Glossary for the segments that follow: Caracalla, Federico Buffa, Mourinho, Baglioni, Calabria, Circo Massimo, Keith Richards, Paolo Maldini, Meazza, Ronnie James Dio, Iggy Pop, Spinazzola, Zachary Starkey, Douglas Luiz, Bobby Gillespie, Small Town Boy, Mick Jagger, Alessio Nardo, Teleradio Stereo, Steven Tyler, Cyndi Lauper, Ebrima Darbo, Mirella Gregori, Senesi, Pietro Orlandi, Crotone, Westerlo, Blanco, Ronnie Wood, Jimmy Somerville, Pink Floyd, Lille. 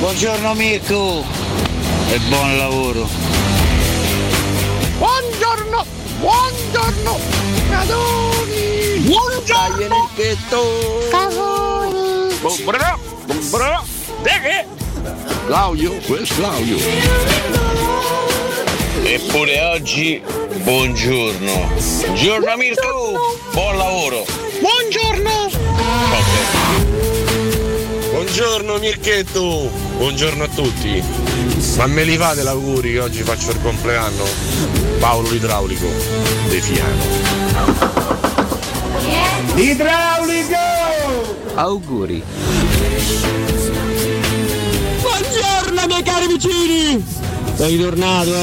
Buongiorno Mirko e buon lavoro. Buongiorno, buongiorno Radoni. Buongiorno Favoni. Buongiorno, buongiorno. Perché? Claudio, questo Claudio. Eppure oggi buongiorno. Buongiorno Mirko, buon lavoro. Buongiorno. Buongiorno Mirchetto, buongiorno a tutti. Ma me li fate l'auguri che oggi faccio il compleanno? Paolo l'idraulico De Fiano. Idraulico! Auguri. Buongiorno miei cari vicini! Sei ritornato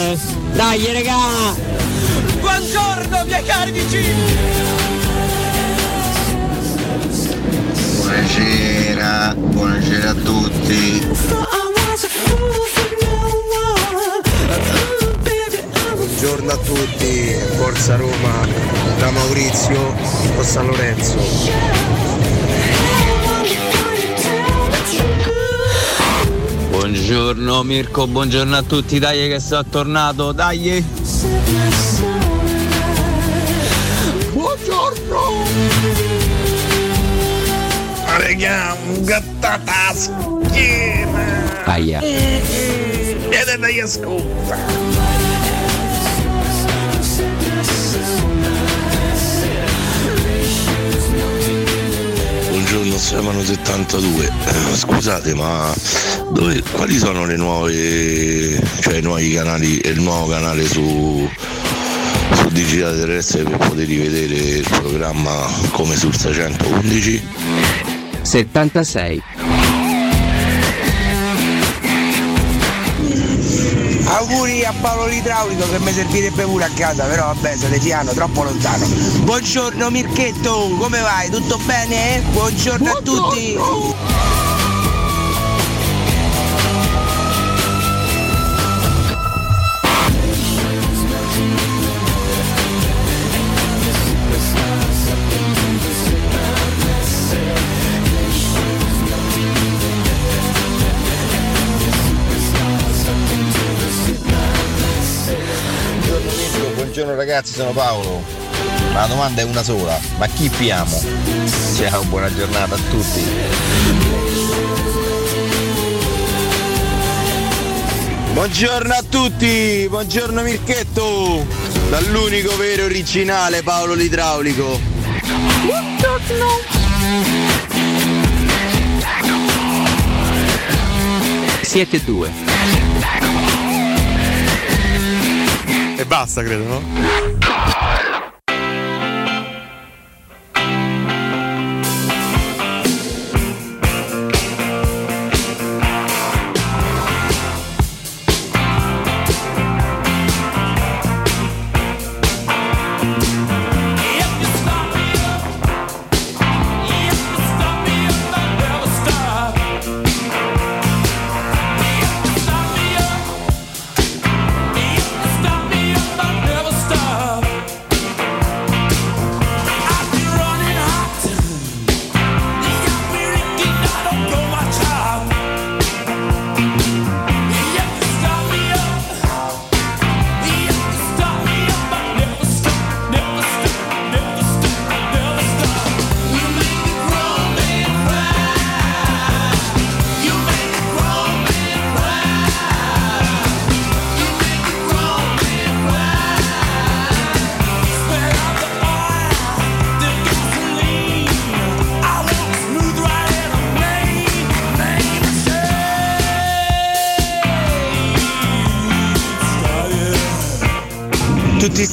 Dai regà! Buongiorno miei cari vicini! Buonasera, buonasera a tutti. Buongiorno a tutti, Forza Roma, da Maurizio o San Lorenzo. Buongiorno Mirko, buongiorno a tutti, dai che sono tornato, dai. Buongiorno. Regà, un gattata a schiena. Aia. Viene dai ascolta. Buongiorno Stefano 72. Scusate, ma quali sono le nuove, cioè i nuovi canali e il nuovo canale su digitale terrestre per poter rivedere il programma come sul 611? 76. Auguri a Paolo l'idraulico che mi servirebbe pure a casa, però vabbè, siete piano, troppo lontano. Buongiorno Mirchetto, come vai? Tutto bene? Buongiorno a tutti. Buongiorno ragazzi, sono Paolo. La domanda è una sola, ma chi piamo? Ciao, buona giornata a tutti. Buongiorno a tutti, buongiorno Mirchetto, dall'unico vero originale Paolo l'idraulico. Buongiorno. 7-2. E basta, credo, no?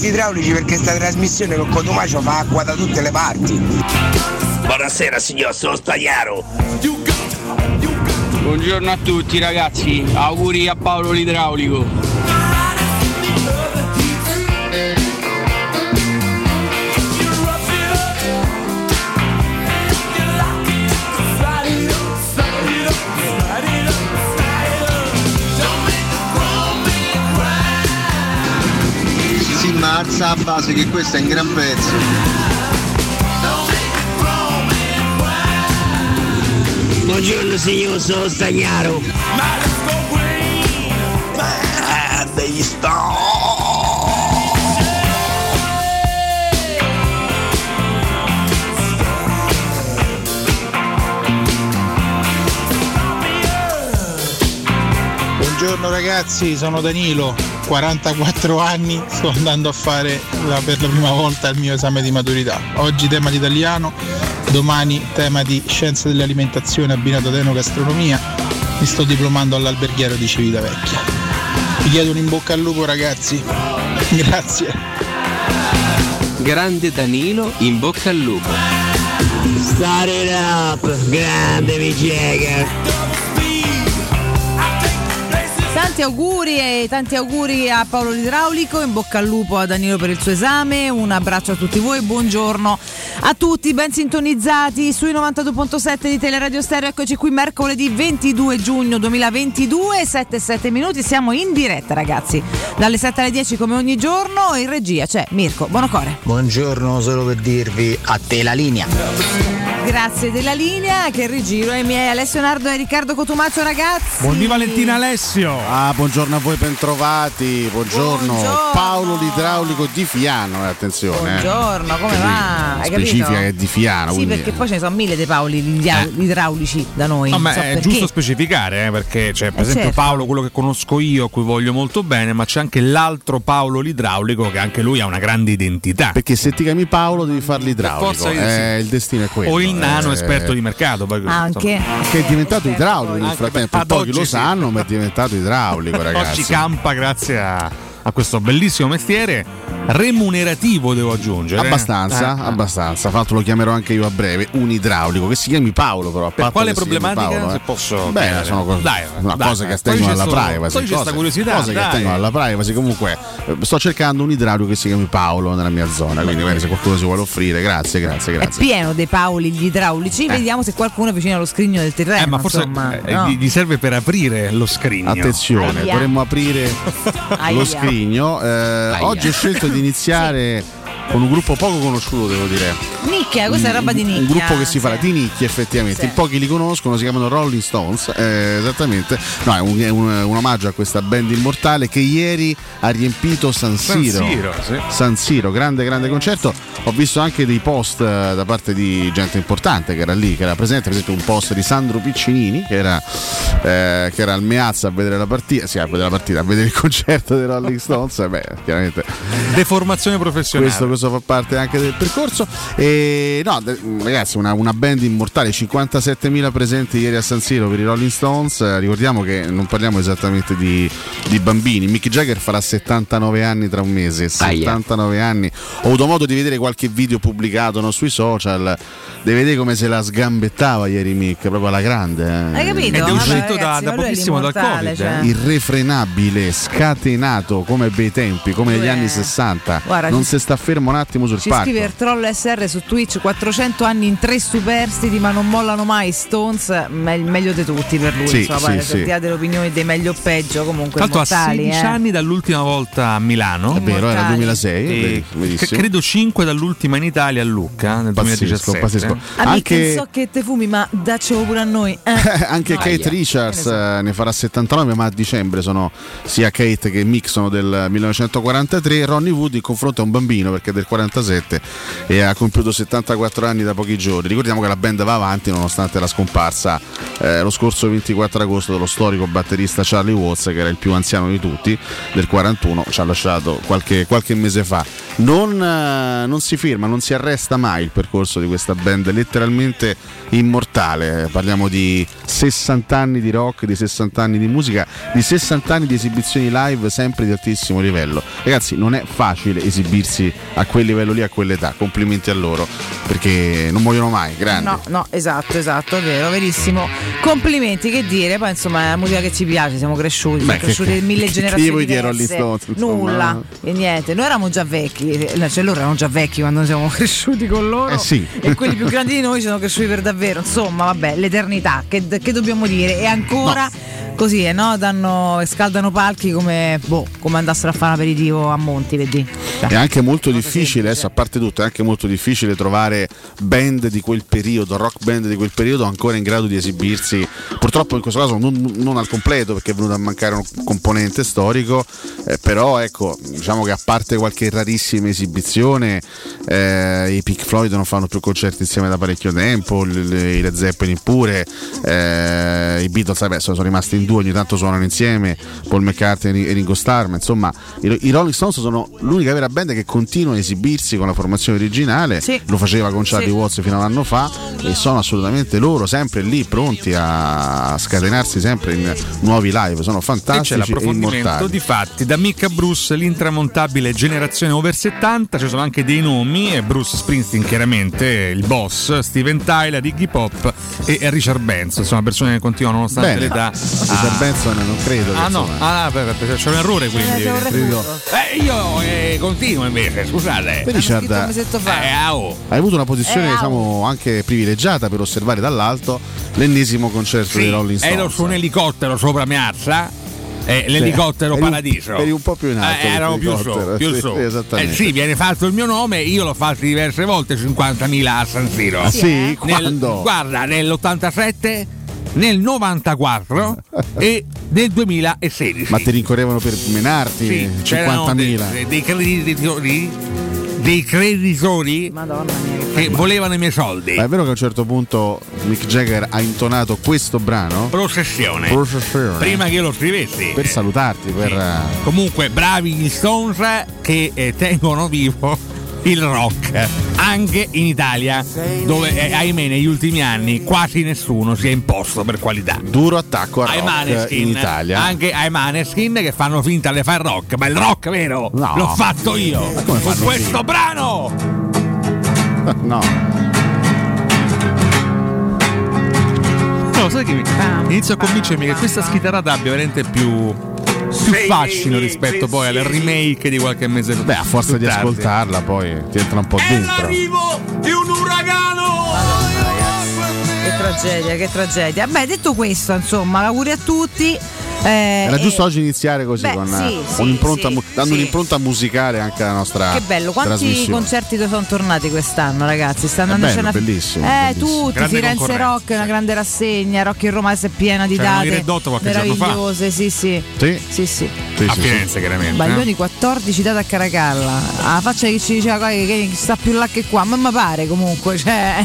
Idraulici, perché sta trasmissione con Cotumaccio fa acqua da tutte le parti. Buonasera signor, sono Stagliaro. Buongiorno a tutti ragazzi, auguri a Paolo l'idraulico. alza a base che questo è un gran pezzo. Buongiorno signor, sono Stagnaro. Degli Buongiorno ragazzi, sono Danilo, 44 anni, sto andando a fare per la prima volta il mio esame di maturità. Oggi tema di italiano, domani tema di scienze dell'alimentazione abbinato ad enogastronomia. Mi sto diplomando all'alberghiero di Civitavecchia. Vi chiedo un in bocca al lupo ragazzi, grazie. Grande Danilo, in bocca al lupo. Start it up, grande Mick Jagger. Tanti auguri a Paolo l'idraulico, in bocca al lupo a Danilo per il suo esame, un abbraccio a tutti voi, buongiorno a tutti, ben sintonizzati sui 92.7 di Teleradio Stereo, eccoci qui mercoledì 22 giugno 2022, 7 minuti, siamo in diretta ragazzi, dalle 7 alle 10 come ogni giorno, in regia c'è Mirko Bonocore. Buongiorno, solo per dirvi a te la linea. Grazie della linea, che rigiro ai miei Alessio Nardo e Riccardo Cotumaccio ragazzi. Buondì Valentina Alessio. Buongiorno a voi, bentrovati. Buongiorno. Paolo l'idraulico di Fiano, attenzione. Buongiorno, come va? Hai specifica capito? Che è di Fiano. Sì, quindi... perché poi ce ne sono mille dei Paoli idraulici da noi. No, ma so è perché. Giusto specificare, perché c'è per esempio certo. Paolo, quello che conosco io, a cui voglio molto bene, ma c'è anche l'altro Paolo l'idraulico che anche lui ha una grande identità. Perché se ti chiami Paolo devi far l'idraulico. Forza, il destino è quello. O il nano esperto di mercato anche, che è diventato idraulico nel frattempo, pochi lo sanno ma è diventato idraulico ragazzi. Oggi campa grazie a questo bellissimo mestiere remunerativo, devo aggiungere abbastanza, fatto lo chiamerò anche io a breve, un idraulico che si chiami Paolo. Però per quale problematica Paolo, se posso beh, sono cose che attengono alla privacy, cose che attengono alla privacy. Comunque sto cercando un idraulico che si chiami Paolo nella mia zona, quindi magari se qualcuno si vuole offrire grazie. È pieno dei Paoli gli idraulici, vediamo se qualcuno è vicino allo scrigno del terreno, ma forse no? Gli serve per aprire lo scrigno, attenzione. Aia. Dovremmo aprire lo scrigno. Oggi ho scelto di iniziare con un gruppo poco conosciuto, devo dire. Nicchia, questa è roba di nicchia. Un gruppo che si parla di nicchia, effettivamente. Sì. In pochi li conoscono, si chiamano Rolling Stones. Esattamente. No, è un omaggio a questa band immortale che ieri ha riempito San Siro. Sì. San Siro, grande concerto. Ho visto anche dei post da parte di gente importante che era lì, che era presente. Per esempio un post di Sandro Piccinini che era al Meazza a vedere il concerto dei Rolling Stones. Chiaramente deformazione professionale. Questo fa parte anche del percorso. Ragazzi, una band immortale, 57.000 presenti ieri a San Siro per i Rolling Stones. Ricordiamo che non parliamo esattamente di bambini. Mick Jagger farà 79 anni tra un mese. 79 anni. Ho avuto modo di vedere qualche video pubblicato sui social, di vedere come se la sgambettava ieri Mick, proprio alla grande. Hai capito? Ed è uscito da pochissimo dal Covid, irrefrenabile, scatenato come bei tempi, come negli anni 60. Guarda, non si sta fermo un attimo sul palco. Ci scrive il Troll SR su Twitch, 400 anni in 3 superstiti ma non mollano mai, Stones meglio di tutti per lui, al di là dell'opinione dei meglio o peggio, comunque tanto mortali, a 16 anni dall'ultima volta a Milano, è vero, era 2006 e credo 5 dall'ultima in Italia a Lucca nel 2017. Pazzesco. Anche so che te fumi ma daccelo pure a noi anche Keith Richards ne farà 79, ma a dicembre sono sia Kate che Mick sono del 1943. Ronnie Wood in confronto a un bambino, perché è del 47 e ha compiuto 74 anni da pochi giorni. Ricordiamo che la band va avanti nonostante la scomparsa lo scorso 24 agosto dello storico batterista Charlie Watts, che era il più anziano di tutti, del 41, ci ha lasciato qualche mese fa. Non si ferma, non si arresta mai il percorso di questa band letteralmente immortale. Parliamo di 60 anni di rock, di 60 anni di musica, di 60 anni di esibizioni live sempre di altissimo livello. Ragazzi, non è facile esibirsi a quel livello lì, a quell'età. Complimenti a loro, perché non muoiono mai, grandi. No, esatto, è vero, verissimo. Complimenti, che dire, poi insomma è la musica che ci piace, siamo cresciuti, mille generazioni diverse, nulla e niente. Noi eravamo già vecchi, cioè loro erano già vecchi quando noi siamo cresciuti con loro e quelli più grandi di noi sono cresciuti per davvero, insomma vabbè, l'eternità, che dobbiamo dire. E ancora così, e no, danno e scaldano palchi come come andassero a fare aperitivo a Monti, vedi? È anche molto difficile, adesso a parte tutto, è anche molto difficile trovare band di quel periodo, rock band di quel periodo ancora in grado di esibirsi. Purtroppo in questo caso non al completo, perché è venuto a mancare un componente storico, però ecco, diciamo che a parte qualche rarissima esibizione, i Pink Floyd non fanno più concerti insieme da parecchio tempo, i Led Zeppelin pure, i Beatles sono rimasti in due, ogni tanto suonano insieme, Paul McCartney e Ringo Starr, ma insomma i Rolling Stones sono l'unica vera band che continua a esibirsi con la formazione originale, sì. Lo faceva con Charlie Watts fino a un anno fa, e sono assolutamente loro sempre lì pronti a scatenarsi sempre in nuovi live, sono fantastici e l'approfondimento di fatti da Mick a Bruce, l'intramontabile generazione over 70, ci sono anche dei nomi, Bruce Springsteen chiaramente, il boss, Steven Tyler, Iggy Pop e Richard Benson, sono persone che continuano nonostante l'età. Richard Benson non credo. C'è un errore, quindi io continuo invece, scusate. Richard, hai avuto una posizione diciamo anche privilegiata per osservare dall'alto l'ennesimo concerto dei Rolling Stones. Ero su un elicottero sopra Meazza. L'elicottero paradiso. Eri un po' più in alto. Erano più su. Esattamente. Sì, viene fatto il mio nome, io l'ho fatto diverse volte, 50.000 a San Siro. Ah, sì, quando? Guarda, nell'87, nel 94 e nel 2016. Ma ti rincorrevano per menarti? Sì, 50.000. Dei creditori. Dei creditori, Madonna mia, che volevano i miei soldi. Ma è vero che a un certo punto Mick Jagger ha intonato questo brano? Processione. Prima che io lo scrivessi. Per salutarti, Comunque, bravi gli Stones che tengono vivo il rock anche in Italia, dove ahimè negli ultimi anni quasi nessuno si è imposto per qualità. Duro attacco al rock in Italia, anche ai Maneskin che fanno finta di fare rock, ma il rock vero l'ho fatto io con questo brano. Sai che inizio a convincermi che questa schitarrata abbia veramente più fascino rispetto poi al remake di qualche mese fa. A forza di ascoltarla poi ti entra un po' dentro. È l'arrivo di un uragano! Che tragedia. Beh, detto questo, insomma, auguri a tutti. Era giusto oggi iniziare così, dando un'impronta musicale anche alla nostra. Che bello, quanti concerti sono tornati quest'anno, ragazzi? Stanno andando bellissimo. Tutti, Firenze Rock, una grande rassegna, Rock in Roma adesso è piena di date meravigliose, sì. A Firenze chiaramente. Baglioni 14 date a Caracalla. La faccia che ci diceva che sta più là che qua, ma mi pare comunque,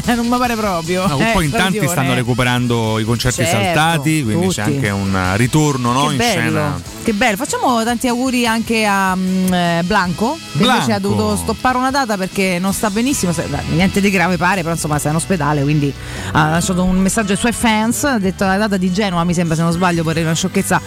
non mi pare proprio. Poi in tanti stanno recuperando i concerti saltati, quindi c'è anche un ritorno. No, che bello, facciamo tanti auguri anche a Blanco, che invece ha dovuto stoppare una data perché non sta benissimo, niente di grave pare, però insomma sta in ospedale, quindi ha lasciato un messaggio ai suoi fans, ha detto la data di Genova, mi sembra, se non sbaglio, per una sciocchezza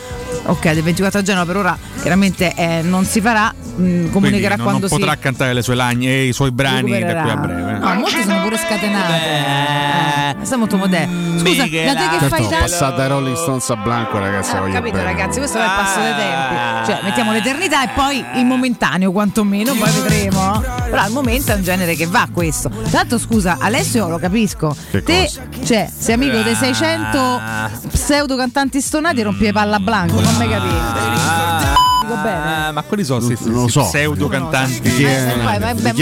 del 24 a Genova, per ora chiaramente non si farà, comunicherà quando si potrà cantare le sue lagne e i suoi brani da qui a breve. Molti sono pure scatenati, sono molto moderni. Scusa, da te che fai tanto passata da Rolling Stones a Blanco, ragazzi, capito bene. Ragazzi, questo è il passo dei tempi, cioè mettiamo l'eternità e poi il momentaneo, quantomeno, poi vedremo, però al momento è un genere che va questo. Tanto scusa Alessio, lo capisco, che te sei amico dei 600 pseudo cantanti stonati, rompi palla a Blanco, non mi capite? Ma quelli sono pseudo cantanti, chi è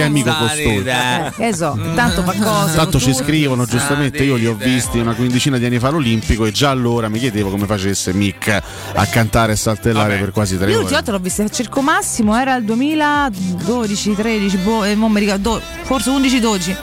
amico costoso, tanto fa cose, tanto ci scrivono giustamente, io li ho visti una quindicina di anni fa all'Olimpico e già allora mi chiedevo come facesse Mick a cantare e saltellare per quasi 3 ore. Io l'ultima volta l'ho vista al Circo Massimo, era il 2012-13, non mi ricordo, forse 11-12,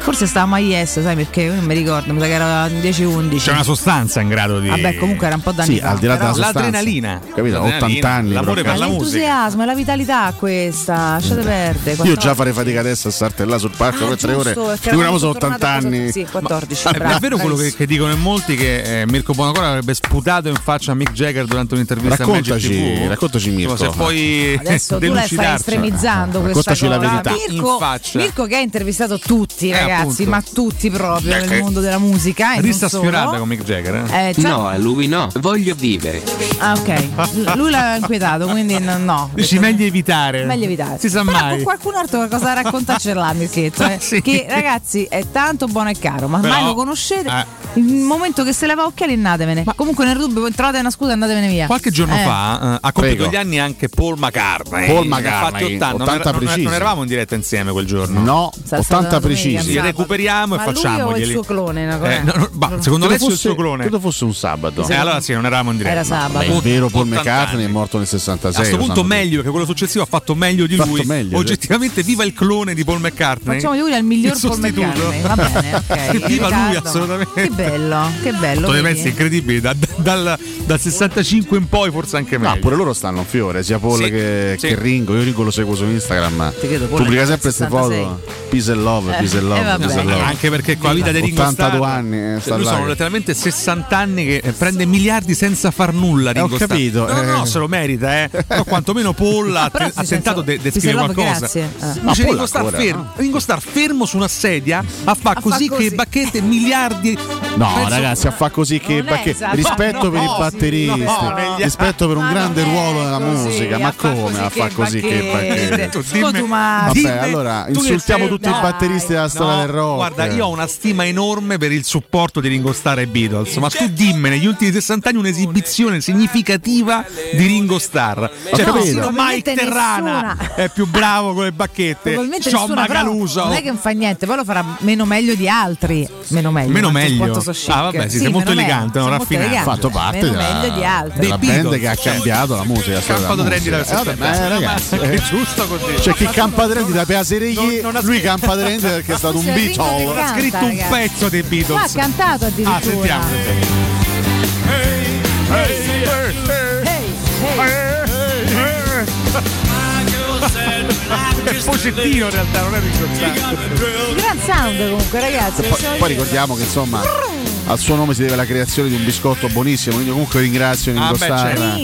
forse stava Maies, sai perché non mi ricordo, mi sa che era 10-11. C'è una sostanza in grado di comunque era un po' d'anni fa, al di là della sostanza, l'adrenalina, capito, 80 anni, l'amore per la musica, l'entusiasmo e la vitalità, questa lasciate perdere. Io già farei fatica adesso a startellare là sul parco per 3 ore, figuriamo sono 80 anni. Sì, 14. Ma bravo, è vero quello che dicono in molti, che Mirko Bonacora avrebbe sputato in faccia a Mick Jagger durante un'intervista a Magic TV. Raccontaci, Mirko, se poi adesso tu la stai estremizzando questa cosa. Raccontaci la verità in faccia. Mirko che ha intervistato tutti, ragazzi, appunto. Ma tutti proprio nel mondo della musica. E rissa sfiorata con Mick Jagger, eh? No, lui no. Voglio vivere. Ah, ok. Lui l'aveva inquietato, quindi no. Dici meglio evitare. Meglio evitare. Si sa però mai. Con qualcun altro qualcosa da raccontarcela, Mirchetto. Sì. Che ragazzi è tanto buono e caro, ma però, mai lo conoscete. Il momento che se lava occhiali, andatevene. Ma comunque nel dubbio trovate una scusa, andatevene via. Qualche giorno fa ha compiuto gli anni anche Paul McCartney. Ha fatto 80 precisi. Non eravamo in diretta insieme quel giorno. No, 80 precisi. Li recuperiamo e facciamo. Lui o il suo clone, secondo me fosse il suo clone. Credo fosse un sabato. Allora sì, non eravamo in diretta. Era sabato. È vero, Paul McCartney è morto nel 66. A questo punto meglio, che quello successivo ha fatto meglio di lui. Oggettivamente viva il clone di Paul McCartney. Facciamo gli auguri al miglior Paul McCartney. Va bene, ok. Viva lui assolutamente. Che bello. Dei pezzi incredibili dal 65 in poi, forse anche meglio. Ma pure loro stanno un fiore, sia Paul che Ringo. Io Ringo lo seguo su Instagram. Pubblica sempre queste foto. Peace and love. Anche perché con la vita di Ringo Starr 82 anni lui sono letteralmente 60 anni che prende miliardi senza far nulla. Ringo Starr, ho capito. No, se lo merita, eh. Però quantomeno Paul ha tentato di scrivere qualcosa. Dice Ringo Starr fermo su una sedia a fa così che bacchette miliardi. No, ragazzi, a fa così che bacchette. Rispetto per il batterista, rispetto per un grande ruolo nella musica. Ma come a fa così che bacchette? Vabbè, allora insultiamo tutti i batteristi della storia del rock. Guarda, io ho una stima enorme per il supporto di Ringo Starr e Beatles, ma tu dimmi negli ultimi 60 anni un'esibizione significativa di Ringo Starr. Cioè, persino Mike Terrana è più bravo con le bacchette. C'ho Macaluso. Non è che non fa niente, poi lo farà meno meglio di altri. Meno meglio. Sei molto elegante, non raffinato. Ha fatto parte della band che ha cambiato la musica. Campadrendi da ragazzi, è giusto così. C'è chi Campadrendi da Piasereghi, lui Campadrendi perché è stato un Beatle. Ha scritto un pezzo dei Beatles. Ha cantato addirittura. Sentiamo. È un pochettino in realtà, non è ricordato. Gran sound comunque, ragazzi. Poi ricordiamo che insomma al suo nome si deve la creazione di un biscotto buonissimo, quindi comunque ringrazio Ringo Starr.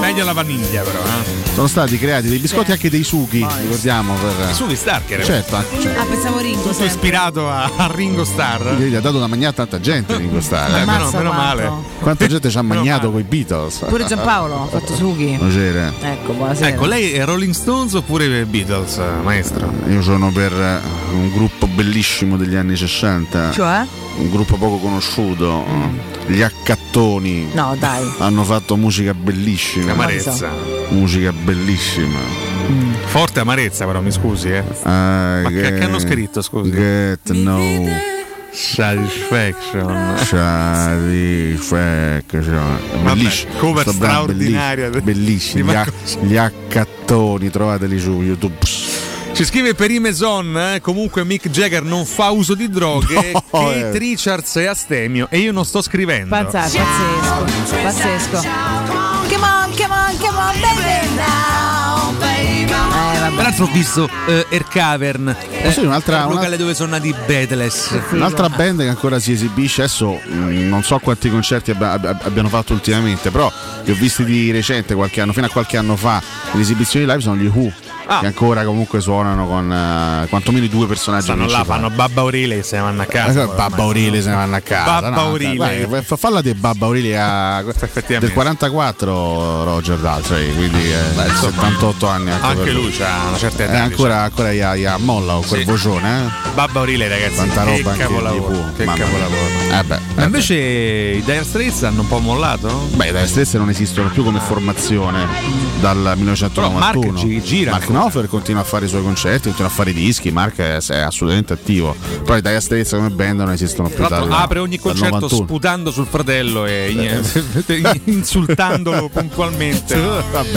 Meglio la vaniglia però, eh. Sono stati creati dei biscotti anche dei sughi, ricordiamo per... I sughi Starker. Certo. Ah, pensavo Ringo. Tutto ispirato a Ringo Starr. Gli ha dato da mangiare tanta gente Ringo Starr. Meno male. Quanta gente ci ha mangiato coi Beatles. Pure Giampaolo ha fatto sughi. Buonasera. Ecco, buonasera. Ecco, lei è Rolling Stones oppure Beatles, maestro? Io sono per un gruppo bellissimo degli anni 60. Cioè? Un gruppo poco conosciuto. Gli Accattoni. No, dai. Hanno fatto musica bellissima. Amarezza. Musica bellissima. Forte amarezza, però mi scusi, eh. Ma che hanno scritto, scusi? Get no satisfaction. Bellissimo. Cover straordinaria. Bellissimo. Gli Accattoni, trovateli su YouTube. Ci scrive per Imeson, comunque Mick Jagger non fa uso di droghe, Keith Richards è astemio e io non sto scrivendo. Pazzesco. Come on, baby now, baby. Tra l'altro ho visto Air Cavern, un'altra, un locale dove sono nati Beatles. Un'altra band che ancora si esibisce adesso, non so quanti concerti abbiano fatto ultimamente, però li ho visti di recente, qualche anno, fino a qualche anno fa, le esibizioni live sono gli Who. Che ancora comunque suonano con quantomeno i due personaggi. Stanno là, fanno Babba Aurelia che se ne vanno a casa. Babba Aurelia. Falla di Babba Aurelia del 44 Roger Daltrey, quindi 78 anni. Anche lui c'ha una certa età. Ancora ia molla o quel vocione. Babba Aurelia, ragazzi. Tanta roba anche capolavoro. Che capolavoro. Ma invece i Dire Straits hanno un po' mollato? Beh, i Dire Straits non esistono più come formazione dal 1991. Mark gira. Knopfler continua a fare i suoi concerti, continua a fare i dischi. Mark è assolutamente attivo. Però i Dire Straits come band non esistono più. Apre ogni concerto sputando sul fratello e insultandolo puntualmente,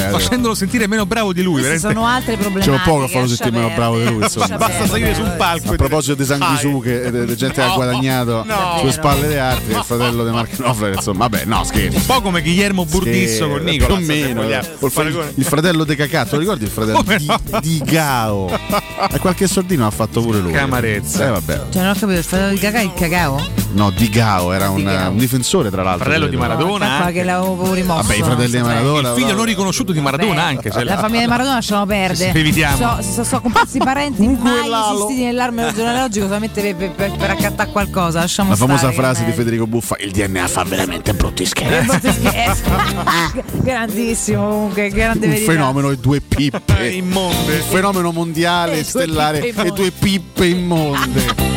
facendolo sentire meno bravo di lui. Sono altre problematiche. C'è poco a farlo sentire meno bravo di lui. Basta salire sul palco. A proposito di sanguisughe, di gente che ha guadagnato sulle spalle delle arti, il fratello di Mark Knopfler. Insomma, vabbè, no, scherzo. Un po' come Guillermo Burdisso con Nicola. Più o meno. Il fratello De Cacatto, ricordi il fratello? Di Gao e qualche soldino ha fatto pure lui. Camarezza. Vabbè. Cioè non ho capito, il fratello di Cacao è il Cacao? No, Di Gao era un difensore, tra l'altro. Fratello di Maradona. No, che l'avevo rimosso. Vabbè, i fratelli di Maradona. Il figlio non riconosciuto di Maradona, anche se la famiglia di Maradona ce lo perde. So comparsi parenti mai esistiti nell'arme genealogico solamente per accattare qualcosa. Lasciamo la famosa frase di Federico Buffa: il DNA fa veramente brutti scherzi. Grandissimo, comunque, grande verità. Un fenomeno e due pippe immonde. Un fenomeno mondiale stellare e due pippe immonde.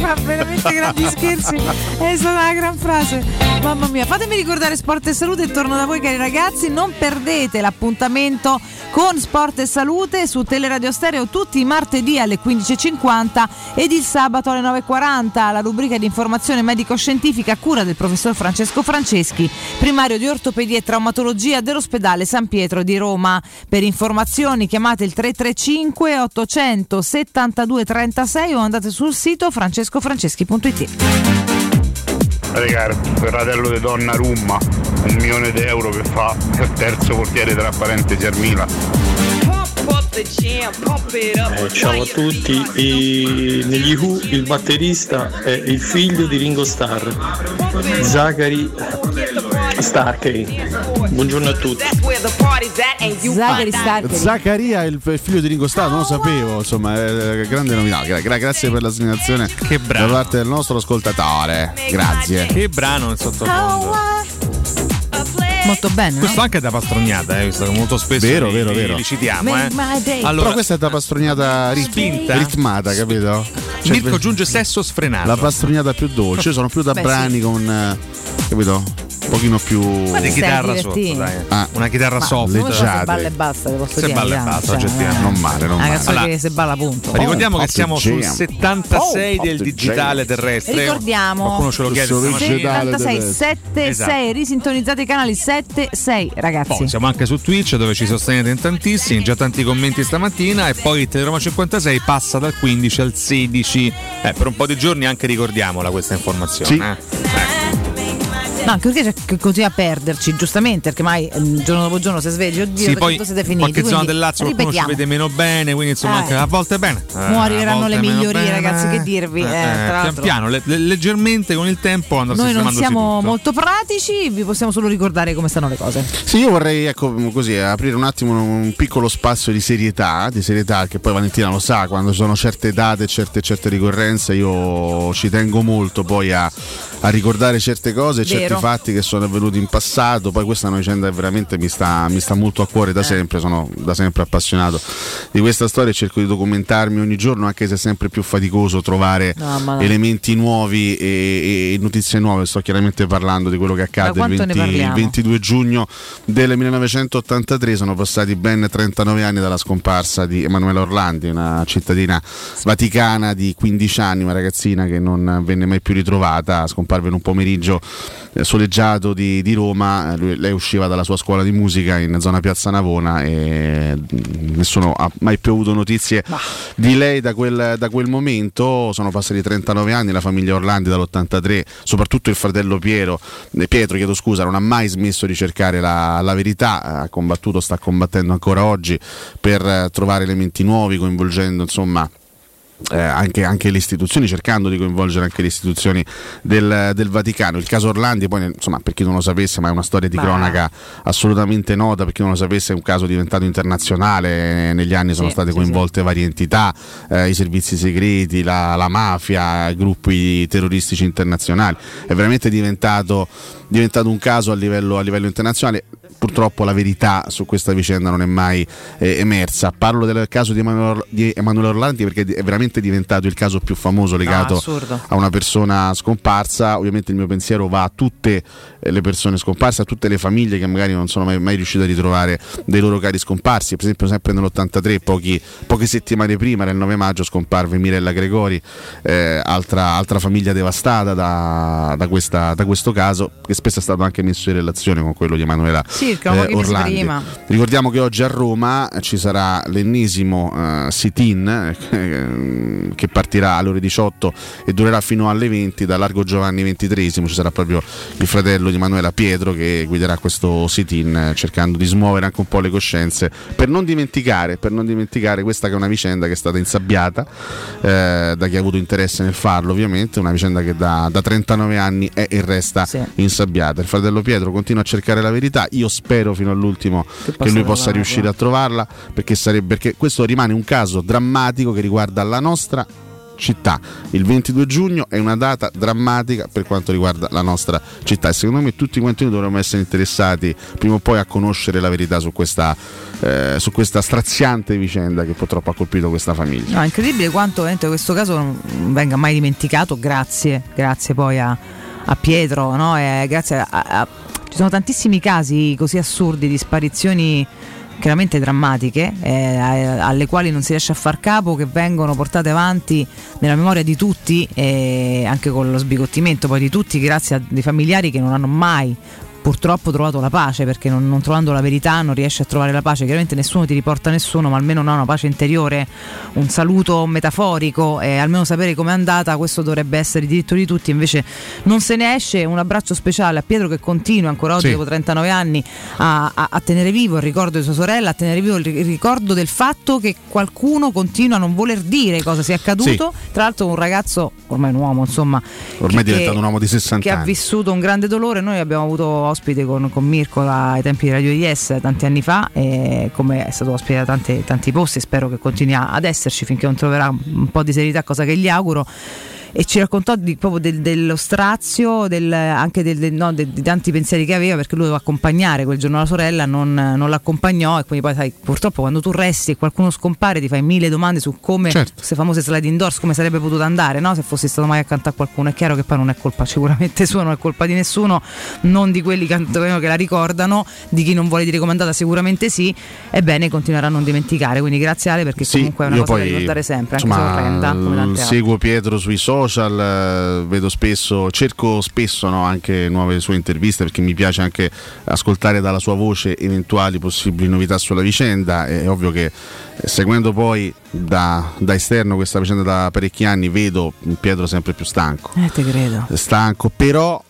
Fa veramente grandi scherzi, è stata una gran frase, mamma mia. Fatemi ricordare Sport e Salute e torno da voi, cari ragazzi. Non perdete l'appuntamento con Sport e Salute su Teleradio Stereo tutti i martedì alle 15.50 ed il sabato alle 9.40, la rubrica di informazione medico-scientifica a cura del professor Francesco Franceschi, primario di ortopedia e traumatologia dell'ospedale San Pietro di Roma. Per informazioni chiamate il 335 872 36 o andate sul sito francescofranceschi.it. Ragazzi, fratello di Donnarumma, €1 milione che fa il terzo portiere, tra parentesi, al Milan. Ciao a tutti, negli Who il batterista è il figlio di Ringo Starr, Zachary Starkey. Buongiorno a tutti. Zachary è il figlio di Ringo Starr, non lo sapevo, insomma, grande novità. Grazie per la segnalazione da parte del nostro ascoltatore. Grazie. Che brano in sottofondo. Molto bene. Questo no? Anche è da pastrugnata, molto spesso vero. Li citiamo. Allora, però questa è da pastrugnata ritmata, capito? Cioè, Mirko aggiunge sesso sfrenato. La pastrugnata più dolce. Io sono più da brani con, capito? Un pochino più. Una chitarra sotto, dai. Una chitarra soft. Se balla e basta, posso dire. Se balla e basta, non male. Allora, che se balla punto. Ricordiamo che siamo sul 76 del digitale terrestre. Ricordiamo. Qualcuno ce lo chiede. 76 risintonizzate i canali 7-6, ragazzi. Poi siamo anche su Twitch, dove ci sostenete in tantissimi, già tanti commenti stamattina, e poi Teleroma 56 passa dal 15 al 16. Per un po' di giorni anche ricordiamola questa informazione. Sì. No, anche perché continua a perderci, giustamente, perché mai giorno dopo giorno si sveglia, oddio, sì, poi siete finiti. Qualche zona del Lazio qualcuno ci vede meno bene, quindi insomma anche a volte è bene. Moriranno le migliorie, ragazzi, che dirvi. Pian piano, leggermente con il tempo andrà sistemandosi. Noi non siamo molto pratici, vi possiamo solo ricordare come stanno le cose. Sì, io vorrei, ecco, così aprire un attimo un piccolo spazio di serietà, che poi Valentina lo sa, quando ci sono certe date, certe ricorrenze, io ci tengo molto poi a ricordare certe cose, certi fatti che sono avvenuti in passato. Poi questa è una vicenda che veramente mi sta molto a cuore da sempre, sono da sempre appassionato di questa storia e cerco di documentarmi ogni giorno, anche se è sempre più faticoso trovare elementi nuovi e notizie nuove. Sto chiaramente parlando di quello che accade il 22 giugno del 1983, sono passati ben 39 anni dalla scomparsa di Emanuela Orlandi, una cittadina vaticana di 15 anni, una ragazzina che non venne mai più ritrovata, scomparve in un pomeriggio soleggiato di Roma. Lei usciva dalla sua scuola di musica in zona Piazza Navona e nessuno ha mai più avuto notizie di lei da quel momento. Sono passati 39 anni, la famiglia Orlandi dall'83, soprattutto il fratello Pietro, non ha mai smesso di cercare la verità, sta combattendo ancora oggi per trovare elementi nuovi, coinvolgendo anche le istituzioni, cercando di coinvolgere anche le istituzioni del Vaticano. Il caso Orlandi, poi, per chi non lo sapesse, ma è una storia di cronaca assolutamente nota, per chi non lo sapesse è un caso diventato internazionale. Negli anni sono state coinvolte varie entità, i servizi segreti, la mafia, gruppi terroristici internazionali. È veramente diventato un caso a livello internazionale. Purtroppo la verità su questa vicenda non è mai emersa. Parlo del caso di Emanuela Orlandi perché è veramente diventato il caso più famoso legato a una persona scomparsa. Ovviamente il mio pensiero va a tutte le persone scomparse, a tutte le famiglie che magari non sono mai riuscite a ritrovare dei loro cari scomparsi. Per esempio, sempre nell'83, poche settimane prima, nel 9 maggio, scomparve Mirella Gregori, altra famiglia devastata da questo caso, che spesso è stato anche messo in relazione con quello di Emanuela circa pochi mesi prima. Ricordiamo che oggi a Roma ci sarà l'ennesimo sit-in che partirà alle ore 18 e durerà fino alle 20 da Largo Giovanni XXIII. Ci sarà proprio il fratello di Emanuela, Pietro, che guiderà questo sit-in cercando di smuovere anche un po' le coscienze per non dimenticare questa che è una vicenda che è stata insabbiata da chi ha avuto interesse nel farlo, ovviamente, una vicenda che da 39 anni è e resta insabbiata. Il fratello Pietro continua a cercare la verità, io spero fino all'ultimo che lui possa riuscire a trovarla, perché questo rimane un caso drammatico che riguarda la nostra città. Il 22 giugno è una data drammatica per quanto riguarda la nostra città e secondo me tutti quanti noi dovremmo essere interessati prima o poi a conoscere la verità su questa straziante vicenda che purtroppo ha colpito questa famiglia. No, è incredibile quanto questo caso non venga mai dimenticato, grazie poi a Pietro, no? Grazie a ci sono tantissimi casi così assurdi di sparizioni chiaramente drammatiche, alle quali non si riesce a far capo, che vengono portate avanti nella memoria di tutti, anche con lo sbigottimento poi di tutti, grazie a dei familiari che non hanno mai purtroppo trovato la pace, perché non trovando la verità non riesce a trovare la pace. Chiaramente nessuno ti riporta nessuno, ma almeno una pace interiore, un saluto metaforico, almeno sapere com'è andata, questo dovrebbe essere il diritto di tutti. Invece non se ne esce. Un abbraccio speciale a Pietro, che continua ancora oggi, dopo 39 anni, a tenere vivo il ricordo di sua sorella, a tenere vivo il ricordo del fatto che qualcuno continua a non voler dire cosa sia accaduto. Sì. Tra l'altro un ragazzo, ormai un uomo, insomma, ormai diventato un uomo di 60 anni, che ha vissuto un grande dolore. Noi abbiamo avuto ospite con Mirko ai tempi di Radio IS tanti anni fa, e come è stato ospite da tanti posti, spero che continui ad esserci finché non troverà un po' di serietà, cosa che gli auguro. E ci raccontò proprio dello strazio, anche di tanti pensieri che aveva, perché lui doveva accompagnare quel giorno la sorella, non l'accompagnò, e quindi poi sai, purtroppo quando tu resti e qualcuno scompare ti fai mille domande su come, queste famose slide indoors, come sarebbe potuto andare, no? Se fossi stato mai accanto a qualcuno. È chiaro che poi non è colpa sicuramente sua, non è colpa di nessuno, non di quelli che la ricordano, di chi non vuole dire com'è andata sicuramente sì. Ebbene, continuerà a non dimenticare, quindi grazie Ale, perché comunque è una cosa da ricordare sempre, anche se orrenda, come tante altre. Seguo Pietro sui social, vedo spesso, cerco spesso, no, anche nuove sue interviste, perché mi piace anche ascoltare dalla sua voce eventuali possibili novità sulla vicenda. È ovvio che seguendo poi da esterno questa vicenda da parecchi anni, vedo Pietro sempre più stanco. Te credo. Stanco, però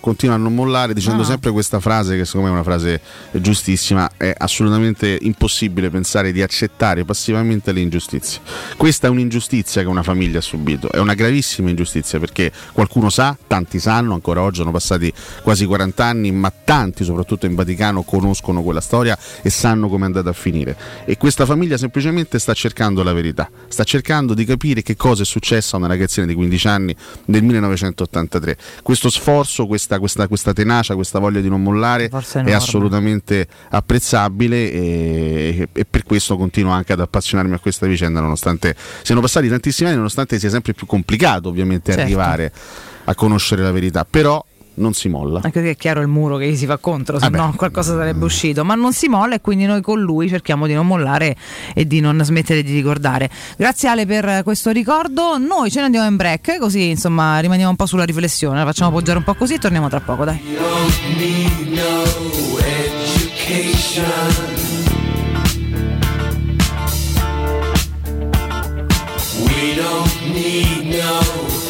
continua a non mollare, dicendo sempre questa frase, che secondo me è una frase giustissima: è assolutamente impossibile pensare di accettare passivamente le ingiustizie. Questa è un'ingiustizia che una famiglia ha subito, è una gravissima ingiustizia, perché qualcuno sa, tanti sanno ancora oggi, sono passati quasi 40 anni, ma tanti, soprattutto in Vaticano, conoscono quella storia e sanno come è andata a finire. E questa famiglia semplicemente sta cercando la verità, sta cercando di capire che cosa è successo a una ragazzina di 15 anni nel 1983. Questo sforzo, questa tenacia, questa voglia di non mollare è assolutamente apprezzabile, e per questo continuo anche ad appassionarmi a questa vicenda, nonostante siano passati tantissimi anni, nonostante sia sempre più complicato ovviamente arrivare a conoscere la verità. Però non si molla, anche perché è chiaro il muro che gli si fa contro, se no qualcosa sarebbe uscito, ma non si molla, e quindi noi con lui cerchiamo di non mollare e di non smettere di ricordare. Grazie Ale per questo ricordo. Noi ce ne andiamo in break, così insomma rimaniamo un po' sulla riflessione, la facciamo poggiare un po' così e torniamo tra poco, dai. You don't need no education. We don't need no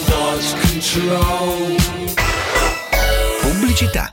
thought control. Città.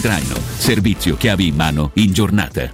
traino. Servizio chiavi in mano in giornata.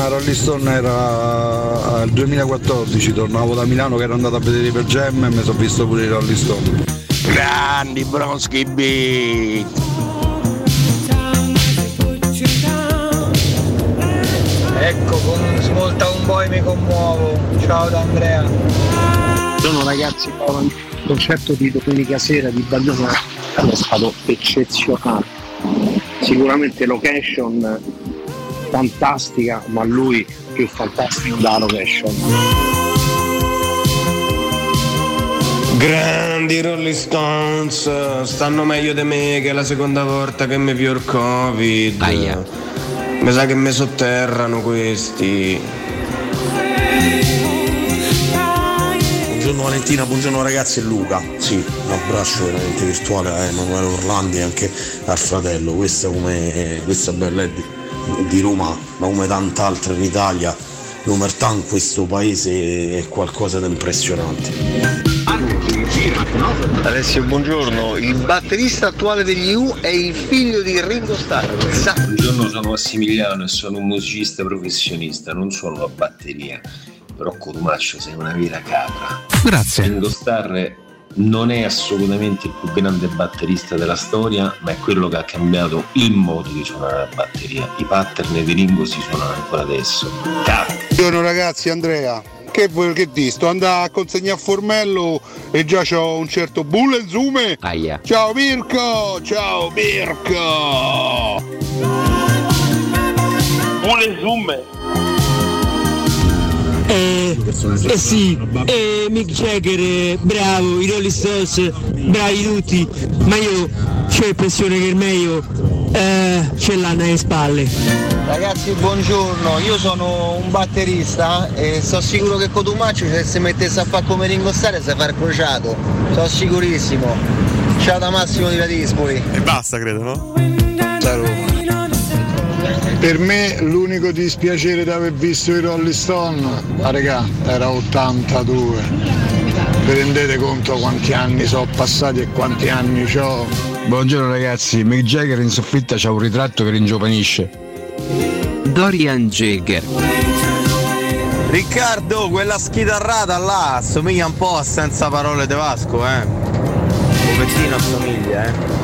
prima Rolling Stone era il 2014, tornavo da Milano che ero andato a vedere per Gem e mi sono visto pure i Rolling Stone. Grandi Bronski Beat! Ecco, con Smolta un boy mi commuovo. Ciao da Andrea. Sono ragazzi, il concerto di domenica sera di Maradona è stato eccezionale. Sicuramente location fantastica, ma lui più fantastico da location. Grandi Rolling Stones, stanno meglio di me, che è la seconda volta che mi più il Covid. Aia. Mi sa che mi sotterrano questi. Buongiorno Valentina, buongiorno ragazzi e Luca. Sì, un abbraccio veramente virtuale a Emanuela Orlandi e anche al fratello. Questa come questa bella di Roma, ma come tante altre in Italia, l'umertà in questo paese è qualcosa di impressionante. Alessio, buongiorno. Il batterista attuale degli U è il figlio di Ringo Starr. Buongiorno, sono Massimiliano e sono un musicista professionista, non suono la batteria, però Cotumaccio sei una vera capra. Grazie. Ringo Starr non è assolutamente il più grande batterista della storia, ma è quello che ha cambiato il modo di suonare la batteria. I pattern di Ringo si suonano ancora adesso. Capra. Buongiorno ragazzi, Andrea. Che vuoi che ti sto? Andà a consegnare Formello e già c'ho un certo bullenzume. Aia. Ciao Mirko! Ciao Mirko! Bullenzume! Sì, Mick Jagger, bravo, i Rolling Stones, bravi tutti, ma io c'ho l'impressione che il meglio ce l'hanno alle spalle. Ragazzi buongiorno, io sono un batterista e sono sicuro che Cotumaccio, cioè, se si mettesse a fare come Ringo Starr si fa il crociato, sono sicurissimo. Ciao da Massimo di Ladispoli. E basta credo, no? Per me l'unico dispiacere di aver visto i Rolling Stone, ma regà, era 82. Vi rendete conto quanti anni sono passati e quanti anni c'ho? Buongiorno ragazzi, Mick Jagger in soffitta c'ha un ritratto che ringiovanisce. Dorian Jagger. Riccardo, quella schitarrata là assomiglia un po' a Senza Parole de Vasco, eh? Un pochettino assomiglia, eh?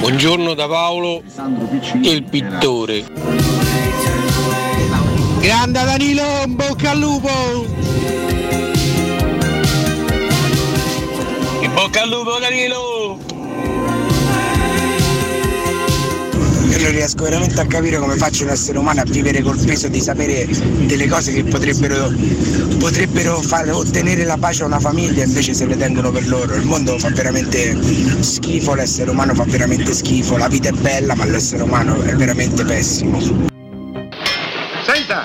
Buongiorno da Paolo, il pittore. Grande Danilo, bocca al lupo! Bocca al lupo Danilo! Io non riesco veramente a capire come faccio un essere umano a vivere col peso di sapere delle cose che potrebbero far ottenere la pace a una famiglia, invece se le tengono per loro. Il mondo fa veramente schifo, l'essere umano fa veramente schifo, la vita è bella ma l'essere umano è veramente pessimo. Senta,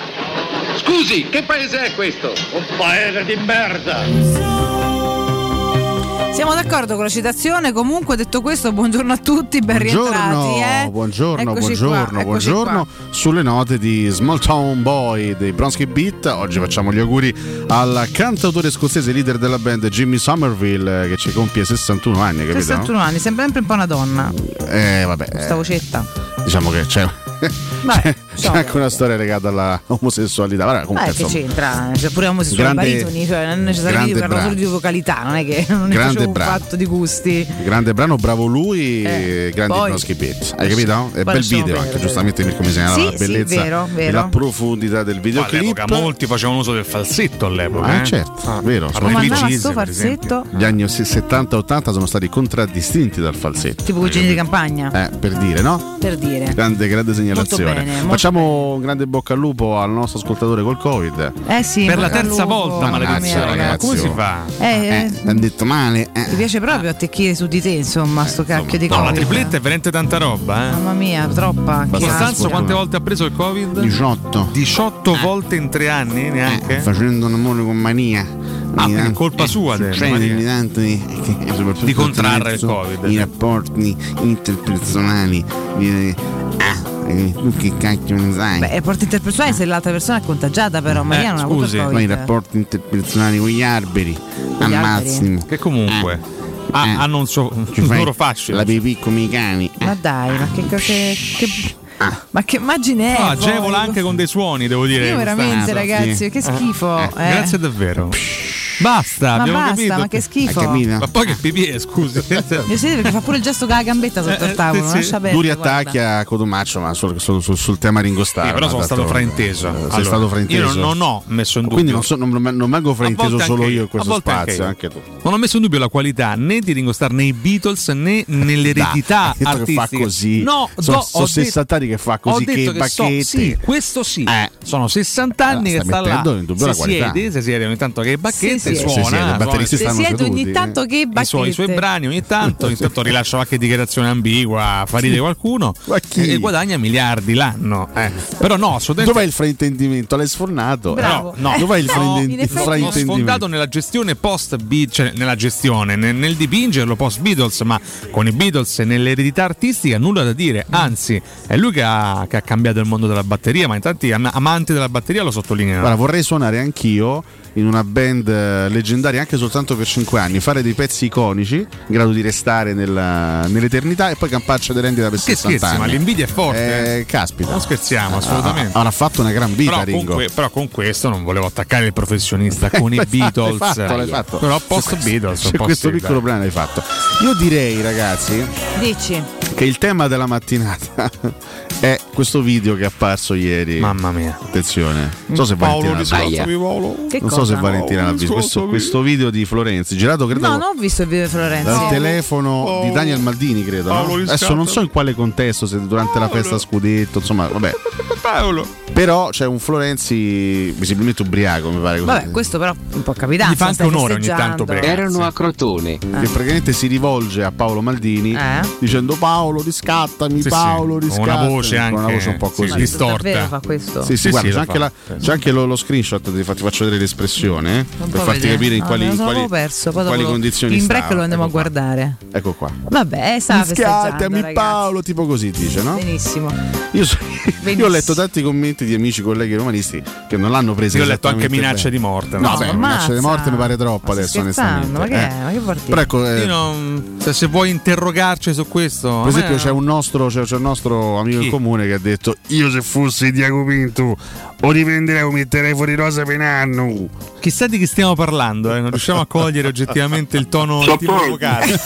scusi, che paese è questo? Un paese di merda! Siamo d'accordo con la citazione, comunque detto questo, buongiorno a tutti, ben rientrati. Buongiorno, eccoci buongiorno, qua, buongiorno. Sulle note di Small Town Boy dei Bronski Beat, oggi facciamo gli auguri al cantautore scozzese leader della band Jimmy Somerville, che ci compie 61 anni, capito? 61 anni, sembra sempre un po' una donna. Vabbè. Questa vocetta. Diciamo che c'è... Vabbè, c'è anche una storia legata alla omosessualità. Vabbà, comunque, che c'entra? C'è pure omosessualità, baritoni, cioè non è necessariamente parlare solo di vocalità, non è che non ne faccio un fatto di gusti. Grande brano, bravo lui, grandi Bronski Beat. Hai capito? È bel video anche, vero. Giustamente Mirko mi segnala la bellezza, vero. E la profondità del videoclip. All'epoca molti facevano uso del falsetto all'epoca. Certo, vero. Sto falsetto. Gli anni 70-80 sono stati contraddistinti dal falsetto. Tipo Cugini di Campagna. Per dire, no? Per dire. Grande segnalazione. Molto bene, molto Facciamo un grande bocca al lupo al nostro ascoltatore col Covid. Sì, per la terza volta, maledizia, ma come si fa? Hanno detto male. Ti piace proprio attecchire su di te, insomma, sto cacchio di Covid. No, la tripletta è veramente tanta roba, eh. Mamma mia, troppa. Costanzo quante volte ha preso il Covid? 18. 18 volte in 3 anni neanche? Facendo un amore con mania. È colpa sua adesso di contrarre il Covid. I rapporti interpersonali. Tu che cacchio ne sai? Beh, rapporti interpersonali se l'altra persona è contagiata, però Maria non ha avuto il Covid. Ma i rapporti interpersonali con gli alberi al massimo, che comunque hanno un loro fascio. La pipì come i cani. Ma dai, ma che cose. Ma che immagine è? No, agevola anche con dei suoni, devo dire. Io veramente, ragazzi, sì. Che schifo. Grazie davvero. Basta, ma abbiamo capito. Ma che schifo. Ma poi che pipì è, scusi. Perché fa pure il gesto con la gambetta sotto il tavolo, sì. Lascia bene. Duri attacchi a Codomaccio, ma sul tema Ringo Starr. Sì, però sono stato frainteso. Sei stato frainteso. Io non ho messo in dubbio. Quindi non vengo frainteso solo io in questo spazio, anche tu. Non ho messo in dubbio la qualità né di Ringo Starr, nei Beatles, né nell'eredità artistica. Che fa così. No, sono 60 anni che fa così, che i bacchetti. Sì, questo sì. Sono 60 anni che sta là. Si siede ogni tanto che i bacchetti. Suona, ogni tanto che i suoi brani, ogni tanto rilascia qualche dichiarazione ambigua, fa ridere qualcuno e guadagna miliardi l'anno. Però no, dov'è il fraintendimento? L'hai sfornato? Bravo. No. Dov'è il fraintendimento? Sono sfondato nella gestione post-Beatles, cioè nella gestione, nel dipingerlo post-Beatles, ma con i Beatles e nell'eredità artistica nulla da dire, anzi è lui che ha cambiato il mondo della batteria, ma in tanti amanti della batteria lo sottolineano. Guarda, vorrei suonare anch'io in una band leggendaria anche soltanto per 5 anni, fare dei pezzi iconici in grado di restare nell'eternità e poi camparci di rendita per 60 anni. Ma l'invidia è forte, caspita. Non scherziamo, assolutamente. Hanno fatto una gran vita, però, Ringo. Però con questo non volevo attaccare il professionista con i Beatles. L'hai fatto. Però post Beatles. C'è questo piccolo brano hai fatto. Io direi, ragazzi, che il tema della mattinata è questo video che è apparso ieri. Mamma mia. Attenzione. Non so se Valentina l'ha visto. Questo video di Florenzi, girato credo. No, non ho visto il video di Florenzi. Dal telefono di Daniel Maldini, credo. No? Adesso non so in quale contesto, se durante la festa scudetto, insomma, vabbè. Però c'è un Florenzi visibilmente ubriaco, mi pare. Vabbè, questo però un po' capitato. Gli fa anche onore ogni tanto. Erano a Crotone. Che praticamente si rivolge a Paolo Maldini dicendo: Paolo, riscattami, Paolo, riscattami. Una voce anche. Una voce un po' così distorta. Fa questo. Sì, guarda, c'è anche lo screenshot. Ti faccio vedere l'espressione per farti capire in quali condizioni in break lo andiamo a guardare. Ecco qua. Vabbè, riscattami, Paolo, tipo così dice, no? Benissimo. Io ho letto tanti commenti di amici, colleghi romanisti che non l'hanno presa. Io ho letto anche minacce di morte. No, beh, minacce di morte mi pare troppo adesso, onestamente. Ma che partita? Ecco, se vuoi interrogarci su questo. Per esempio c'è un nostro amico in comune che ha detto: io se fossi Diago Pinto o rivenderei come telefoni rosa per un anno. Chissà di chi stiamo parlando, non riusciamo a cogliere oggettivamente il tono vocale.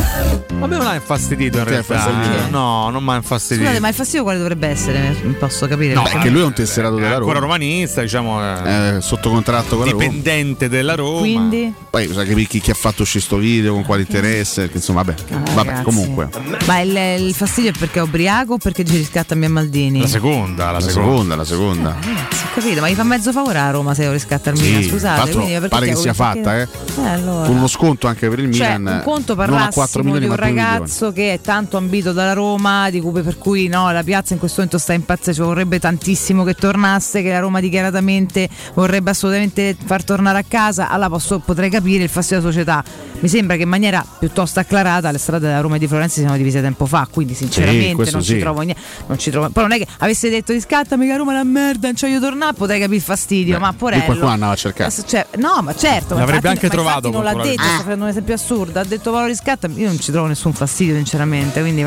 Ma me non ha infastidito in realtà. No, non mi ha infastidito. Scusate, ma il fastidio quale dovrebbe essere? Non posso capire. No, perché lui è un tesserato della Roma. Ancora romanista, diciamo, sotto contratto con la Roma. Dipendente della Roma. Quindi poi sa che chi ha fatto uscire sto video, con quale interesse, che insomma, vabbè, comunque. Ma il fastidio è perché è ubriaco o perché ci riscattami a Maldini? La seconda. Ho capito, ma gli fa mezzo favore a Roma se devo riscattarmi. Sì, scusate, quindi pare che sia fatta, allora. Con uno sconto anche per il Milan. Un conto parlassimo di un ragazzo che è tanto ambito dalla Roma, di cui per cui no, la piazza in questo momento sta impazzendo, cioè, vorrebbe tantissimo che tornasse, che la Roma dichiaratamente vorrebbe assolutamente far tornare a casa. Allora potrei capire il fastidio della società. Mi sembra che in maniera piuttosto acclarata le strade della Roma e di Florenzi siano divise tempo fa, quindi sinceramente non ci trovo niente. Poi non è che avesse detto riscattami che Roma è una merda, non ci voglio tornare, potrei capire il fastidio. Ma porello, qualcuno andava a cercare. Cioè, no, ma certo, l'avrebbe anche trovato. Non l'ha detto, sta facendo un esempio assurdo. Ha detto Paolo riscattami, io non ci trovo nessun fastidio sinceramente, quindi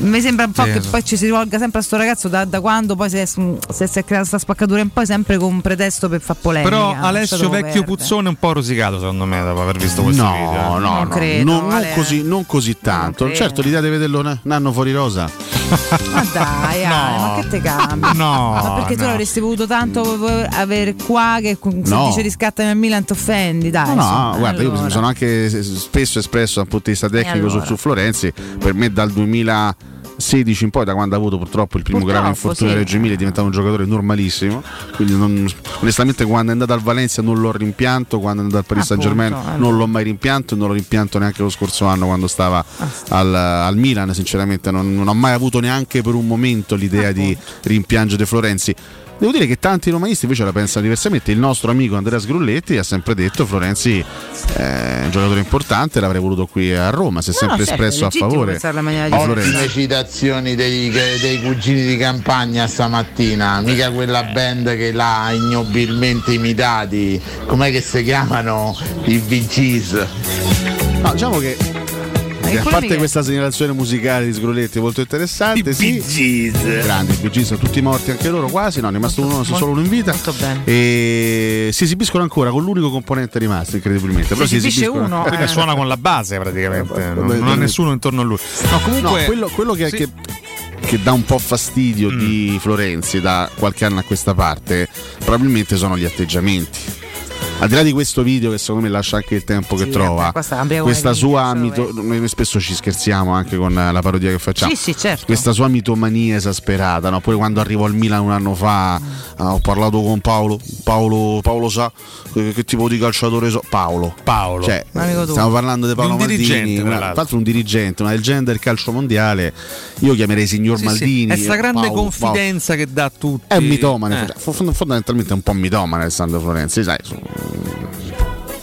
mi sembra un po' che poi ci si rivolga sempre a sto ragazzo da quando poi si è creata sta spaccatura in poi, sempre con un pretesto per far polemica. Però Alessio Vecchio Puzzone un po' rosicato secondo me dopo aver visto questo video. Non così tanto. Non certo l'idea di vederlo un anno fuori rosa. Ma dai, ma che te cambia? Ma perché tu l'avresti voluto tanto avere qua che se dice riscattami a Milan ti offendi, dai. Guarda, io mi sono anche spesso espresso da un punto di vista tecnico su Florenzi. Per me dal 2016 in poi, da quando ha avuto purtroppo il primo grave infortunio alle gemelle, è diventato un giocatore normalissimo, quindi onestamente quando è andato al Valencia non l'ho rimpianto, quando è andato al Paris Saint Germain non l'ho mai rimpianto e non l'ho rimpianto neanche lo scorso anno quando stava al Milan. Sinceramente non ho mai avuto neanche per un momento l'idea di rimpiangere Florenzi. Devo dire che tanti romanisti invece la pensano diversamente. Il nostro amico Andrea Sgrulletti ha sempre detto Florenzi è un giocatore importante, l'avrei voluto qui a Roma, si è sempre espresso a favore. Ottime citazioni dei cugini di campagna stamattina, mica quella band che l'ha ignobilmente imitati, com'è che si chiamano i VGs? No, diciamo che A parte questa segnalazione musicale di Sgrulletti molto interessante, sì, grandi i Bee Gees, sono tutti morti anche loro quasi, no, è rimasto uno, solo uno in vita, molto bene. E si esibiscono ancora con l'unico componente rimasto, incredibilmente, però si esibiscono uno che suona con la base praticamente, non ha nessuno intorno a lui. No, comunque no, quello che, sì, che dà un po' fastidio di Florenzi da qualche anno a questa parte probabilmente sono gli atteggiamenti. Al di là di questo video, che secondo me lascia anche il tempo che trova, questa sua noi spesso ci scherziamo anche con la parodia che facciamo, sì, certo, questa sua mitomania esasperata, no? Poi quando arrivò al Milan un anno fa ho parlato con Paolo sa che tipo di calciatore Paolo, cioè, stiamo parlando di Paolo Maldini, tra l'altro un dirigente, una leggenda del calcio mondiale, io chiamerei signor Maldini, è sta grande confidenza che dà a tutti, è un mitomane, fondamentalmente è un po' mitomane Alessandro Florenzi, sai,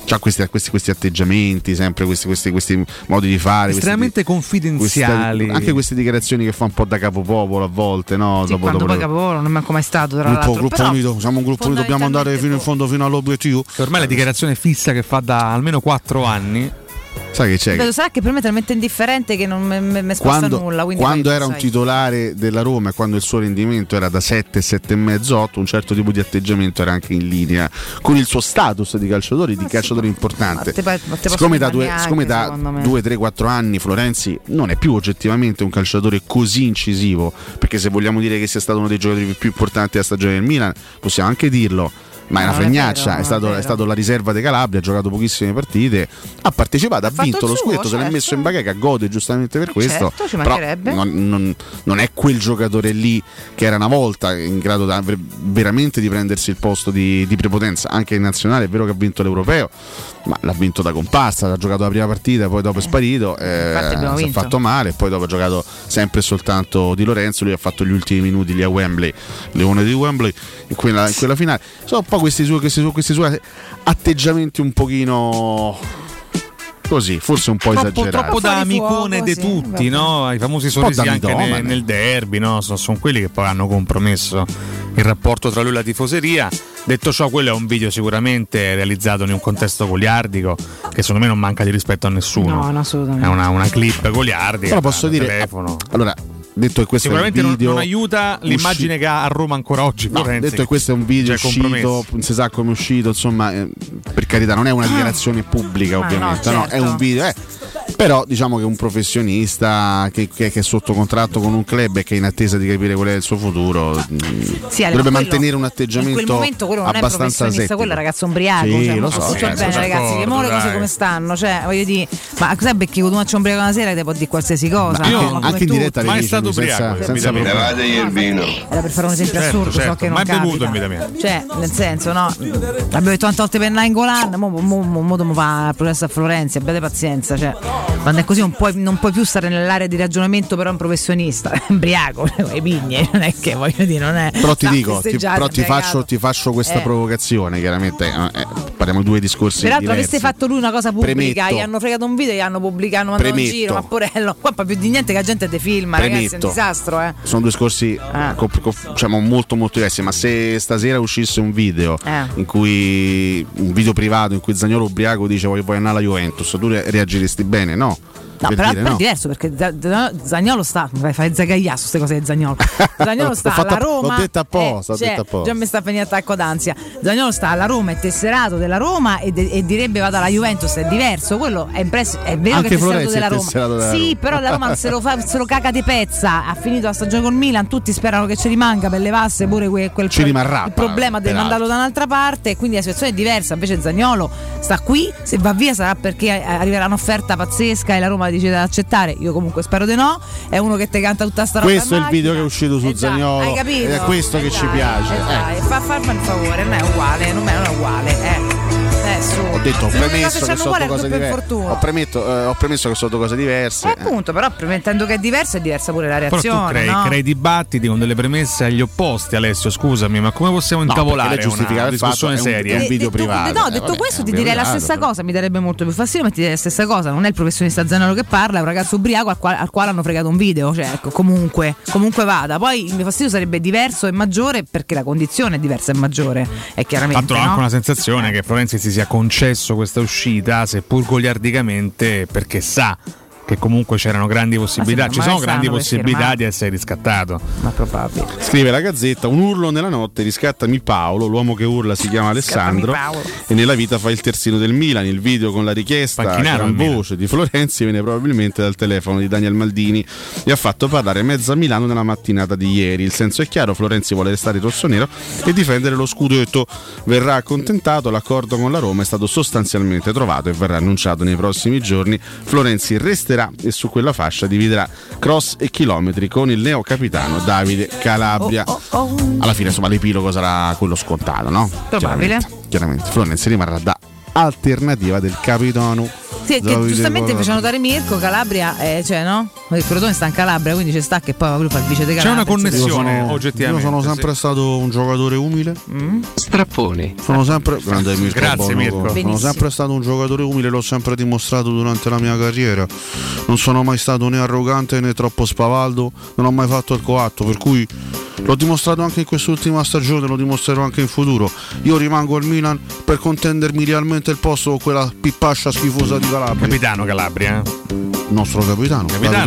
c'ha questi atteggiamenti, sempre questi modi di fare estremamente confidenziali, anche queste dichiarazioni che fa un po' da capopopolo a volte, no? Sì, dopo capopopolo non è manco mai stato, tra l'altro gruppo unito, siamo un gruppo unito, dobbiamo andare fino in fondo, fino all'obiettivo, che ormai la dichiarazione fissa che fa da almeno 4 anni. Sai che c'è? Lo sa che per me è talmente indifferente che non mi sposta nulla. Quando era un titolare della Roma e quando il suo rendimento era da 7, 7,5, 8, un certo tipo di atteggiamento era anche in linea con il suo status di calciatore, di calciatore importante. Siccome da 2, 3, 4 anni Florenzi non è più oggettivamente un calciatore così incisivo, perché se vogliamo dire che sia stato uno dei giocatori più importanti della stagione del Milan, possiamo anche dirlo. Ma è una fregnaccia, è stato la riserva di Calabria, ha giocato pochissime partite, ha partecipato, ha vinto lo scudetto, certo, se l'è messo in bacheca, gode giustamente per questo, certo, ci mancherebbe. Però non è quel giocatore lì che era una volta in grado veramente di prendersi il posto di prepotenza, anche in nazionale, è vero che ha vinto l'Europeo, ma l'ha vinto da comparsa, ha giocato la prima partita, poi dopo è sparito, si è fatto male, poi dopo ha giocato sempre soltanto Di Lorenzo, lui ha fatto gli ultimi minuti lì a Wembley, Leone di Wembley, in quella finale. Sono un po' questi suoi atteggiamenti un pochino così, forse un po' esagerati, troppo da amicone di tutti, no? I famosi sorrisi anche nel derby, no? Sono quelli che poi hanno compromesso il rapporto tra lui e la tifoseria. Detto ciò, quello è un video sicuramente realizzato in un contesto goliardico, che secondo me non manca di rispetto a nessuno. No, assolutamente. È una clip goliardica. Però posso dire, telefono. Allora, detto che questo sicuramente è un video, non aiuta l'immagine che ha a Roma ancora oggi, no, detto che questo è un video uscito, non si sa come è uscito, insomma, per carità, non è una dichiarazione pubblica, ovviamente, no, certo, no, è un video, però diciamo che un professionista che è sotto contratto con un club e che è in attesa di capire qual è il suo futuro, dovrebbe mantenere un atteggiamento in quel momento, quello non abbastanza settico, quello è ragazzo ubriaco, sì, cioè, lo so, bene, ragazzi, che mo le cose come stanno, cioè, voglio dire, ma cos'è, perché con una ubriaco una sera ti può dire qualsiasi cosa, anche in diretta senza il vino. Era per fare un esempio assurdo, certo. So che non capita, cioè, nel senso, no, abbiamo detto tante volte per Nainggolan, mo fa il processo a Florenzi, abbiate pazienza, cioè, quando è così non puoi più stare nell'area di ragionamento, però un professionista embriaco, le pigne, non è che voglio dire, non è. Però ti faccio questa provocazione, chiaramente, parliamo di due discorsi peraltro diversi. Aveste fatto lui una cosa pubblica, gli hanno fregato un video, gli hanno pubblicato, mandato in giro, ma porello, qua più di niente che la gente te filma, ragazzi. È un disastro, Sono due discorsi diciamo molto molto diversi, ma se stasera uscisse un video in cui Zaniolo ubriaco dice voglio andare alla Juventus, tu reagiresti bene? No, per però dire, è diverso, perché Zaniolo sta, fai zagaiasso queste cose di Zaniolo. Zaniolo sta alla Roma. L'ho detto apposta, già mi sta venendo attacco d'ansia. Zaniolo sta alla Roma, è tesserato della Roma e direbbe vado alla Juventus, è diverso, quello è impresso, è vero anche che è tesserato della Roma. Sì, però la Roma se lo caga di pezza, ha finito la stagione con Milan, tutti sperano che ci rimanga per levasse pure quel ci rimarrà, il problema del mandarlo da un'altra parte, quindi la situazione è diversa, invece Zaniolo sta qui, se va via sarà perché arriverà un'offerta pazzesca e la Roma dice da accettare, io comunque spero di no, è uno che te canta tutta sta roba, questo è il video che è uscito su Zaniolo, hai capito? È questo che ci piace, fa farmi il favore, non è uguale, ho detto, ho premesso che sono due cose diverse, appunto, però premettendo che è diversa, è diversa pure la reazione, però tu crei dibattiti con delle premesse agli opposti. Alessio, scusami, ma come possiamo intavolare una discussione seria? È un video privato, detto questo ti direi la stessa cosa, mi darebbe molto più fastidio, ma ti direi la stessa cosa, non è il professionista Zaniolo che parla, è un ragazzo ubriaco al quale hanno fregato un video, cioè, ecco, comunque vada, poi il mio fastidio sarebbe diverso e maggiore, perché la condizione è diversa e maggiore, è chiaramente fatto, no? Anche una sensazione che Florenzi si sia concesso questa uscita, seppur goliardicamente, perché sa che comunque c'erano grandi possibilità, ci sono grandi possibilità di essere riscattato. Ma probabile. Scrive la Gazzetta: un urlo nella notte, riscattami Paolo, l'uomo che urla si chiama Alessandro e nella vita fa il terzino del Milan. Il video con la richiesta gran voce di Florenzi viene probabilmente dal telefono di Daniel Maldini e ha fatto parlare mezza Milano nella mattinata di ieri. Il senso è chiaro, Florenzi vuole restare rossonero e difendere lo scudetto, verrà accontentato, l'accordo con la Roma è stato sostanzialmente trovato e verrà annunciato nei prossimi giorni. Florenzi resterà e su quella fascia dividerà cross e chilometri con il neo capitano Davide Calabria. Alla fine, insomma, l'epilogo sarà quello scontato, no? Probabile. Chiaramente. Florenzi rimarrà da alternativa del capitano. Sì, che giustamente faceva notare Mirko, Calabria, cioè, no? Il Crotone sta in Calabria, quindi ci sta che poi va proprio il vice di Calabria. C'è una connessione, oggettivamente. Io sono sempre stato un giocatore umile. Strappone. Sono sempre grande Mirko. Grazie Mirko. Sono sempre stato un giocatore umile, l'ho sempre dimostrato durante la mia carriera. Non sono mai stato né arrogante né troppo spavaldo, non ho mai fatto il coatto, per cui l'ho dimostrato anche in quest'ultima stagione, lo dimostrerò anche in futuro. Io rimango al Milan per contendermi realmente il posto con quella pippascia schifosa di Calabria. Capitano Calabria, nostro capitano.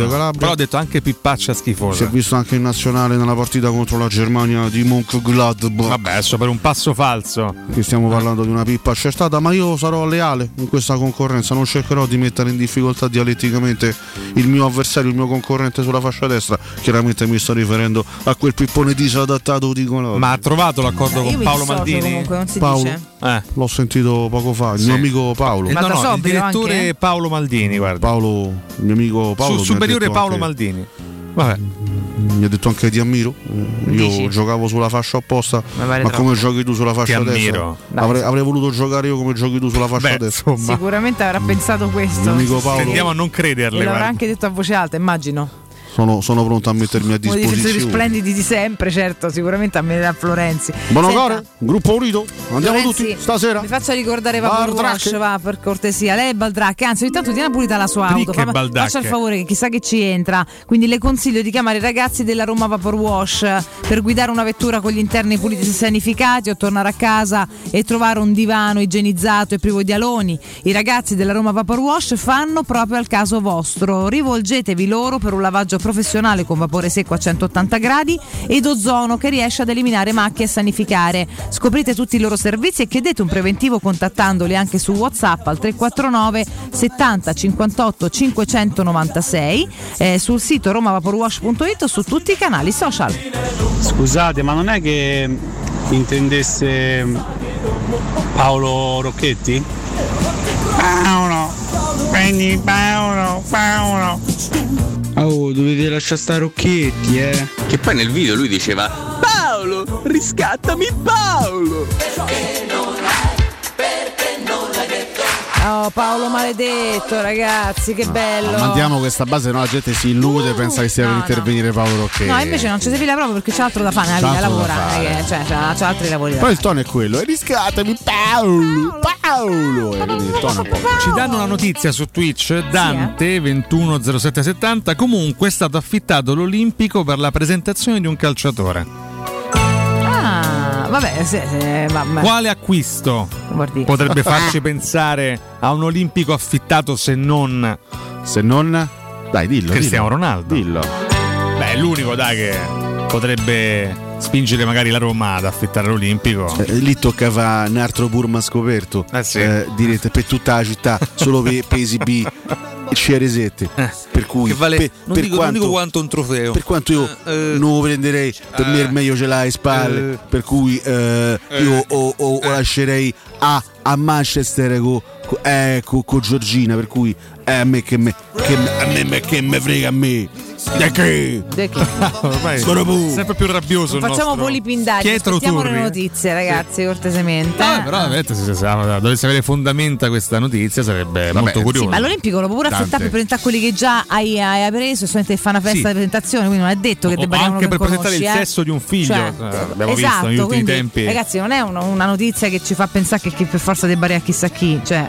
Calabria. Però ho detto anche pippaccia schifosa. Si è visto anche in nazionale nella partita contro la Germania di Mönchengladbach. Vabbè, adesso per un passo falso. Qui stiamo parlando di una pippa accertata, ma io sarò leale in questa concorrenza, non cercherò di mettere in difficoltà dialetticamente il mio avversario, il mio concorrente sulla fascia destra. Chiaramente mi sto riferendo a quel pippone disadattato di Colombo. Ma ha trovato l'accordo con Paolo Maldini? Comunque, non si dice. L'ho sentito poco fa, il mio amico Paolo. No, il direttore anche? Paolo Maldini, guarda. Paolo, il mio amico Paolo. Superiore Paolo anche, Maldini. Vabbè. Mi ha detto anche ti ammiro. Io giocavo sulla fascia opposta, ma come giochi tu sulla fascia destra? Avrei voluto giocare io come giochi tu sulla fascia destra. Sicuramente avrà pensato questo. Il mio amico Paolo. Tendiamo a non crederle. E l'avrà anche detto a voce alta, immagino. Sono pronto a mettermi a disposizione. I difensori splendidi di sempre, certo, sicuramente a me da Florenzi. Buonasera, gruppo unito, andiamo Florenzi, tutti stasera. Vi faccio ricordare Vaporosh, va per cortesia. Lei è Baldracche, anzi ogni tanto tiene pulita la sua auto, faccia il favore che chissà che ci entra. Quindi le consiglio di chiamare i ragazzi della Roma Vapor Wash per guidare una vettura con gli interni puliti e sanificati o tornare a casa e trovare un divano igienizzato e privo di aloni. I ragazzi della Roma Vapor Wash fanno proprio al caso vostro. Rivolgetevi loro per un lavaggio professionale con vapore secco a 180 gradi ed ozono che riesce ad eliminare macchie e sanificare. Scoprite tutti i loro servizi e chiedete un preventivo contattandoli anche su WhatsApp al 349 70 58 596 sul sito romavaporwash.it o su tutti i canali social. Scusate, ma non è che intendesse Paolo Rocchetti? Paolo. Oh, dovete lasciare stare Rocchetti, Che poi nel video lui diceva Paolo, riscattami Paolo! Oh, Paolo maledetto, ragazzi, che bello! Mandiamo questa base, no? La gente si illude, pensa che stia per intervenire Paolo Rocchetti. No, invece non ci serve proprio perché c'è altro da fare, nella vita lavora, c'è altri lavori. Poi il tono è quello, riscattami Paolo! Paolo! Ci danno una notizia su Twitch, Dante 210770, comunque è stato affittato l'Olimpico per la presentazione di un calciatore. Vabbè, vabbè. Quale acquisto potrebbe farci pensare a un olimpico affittato se non? Dai, dillo. Cristiano Ronaldo. Dillo. Beh, è l'unico, dai, che potrebbe spingere magari la Roma ad affittare l'Olimpico. Lì toccava un altro Burma scoperto. Direte per tutta la città, solo per esibì Ceresetti. Per cui vale, non dico quanto un trofeo. Per quanto io non lo prenderei, per me il meglio ce l'ha alle spalle. Per cui io o lascerei a Manchester con Giorgina. Per cui a me frega a me. De che? Sempre più rabbioso. Non facciamo voli pindaggi, aspettiamo le notizie, ragazzi, cortesemente. Però se dovesse avere fondamenta questa notizia sarebbe molto curioso. Sì, ma l'Olimpico lo può pure affittare per presentare quelli che già hai preso e solamente fa una festa di presentazione, quindi non è detto che debba anche per presentare il sesso di un figlio. Cioè, abbiamo visto negli ultimi tempi. Ragazzi, non è una notizia che ci fa pensare che per forza debba a chissà chi, cioè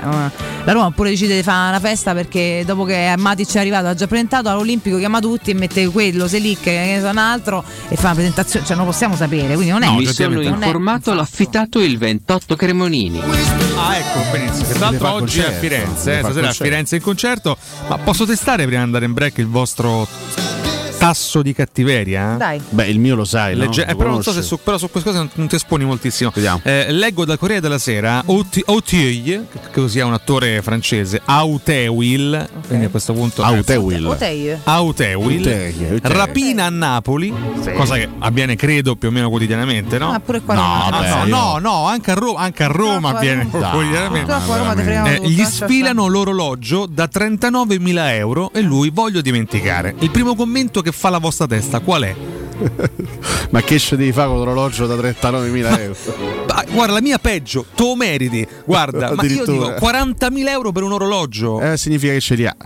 la Roma pure decide di fare una festa, perché dopo che Matic è arrivato, ha già presentato all'Olimpico, chiama tutti e mette quello, Selic, che ne so, un altro, e fa una presentazione, cioè non possiamo sapere, quindi non è, no, mi sono informato, l'ha affittato il 28 Cremonini. Ah, ecco, benissimo. Tra l'altro oggi concerto, a Firenze, stasera a Firenze in concerto. Ma posso testare prima di andare in break il vostro tasso di cattiveria? Dai. Beh, il mio lo sai, no? Però non so se però su queste cose non ti esponi moltissimo. Vediamo. Leggo dal Corriere della Sera, Auteuil, che così è un attore francese, Auteuil, okay, quindi a questo punto Auteuil rapina a Napoli, sì, cosa che avviene credo più o meno quotidianamente, no? Ah, pure qua no, anche a Roma, avviene quotidianamente. Gli sfilano l'orologio da 39.000 euro e lui, voglio dimenticare. Il primo commento che fa la vostra testa qual è? Ma che ce devi fare con l'orologio da 39.000 euro? Guarda, la mia peggio, te lo meriti. Guarda, ma io dico 40.000 euro per un orologio, significa che ce li ha.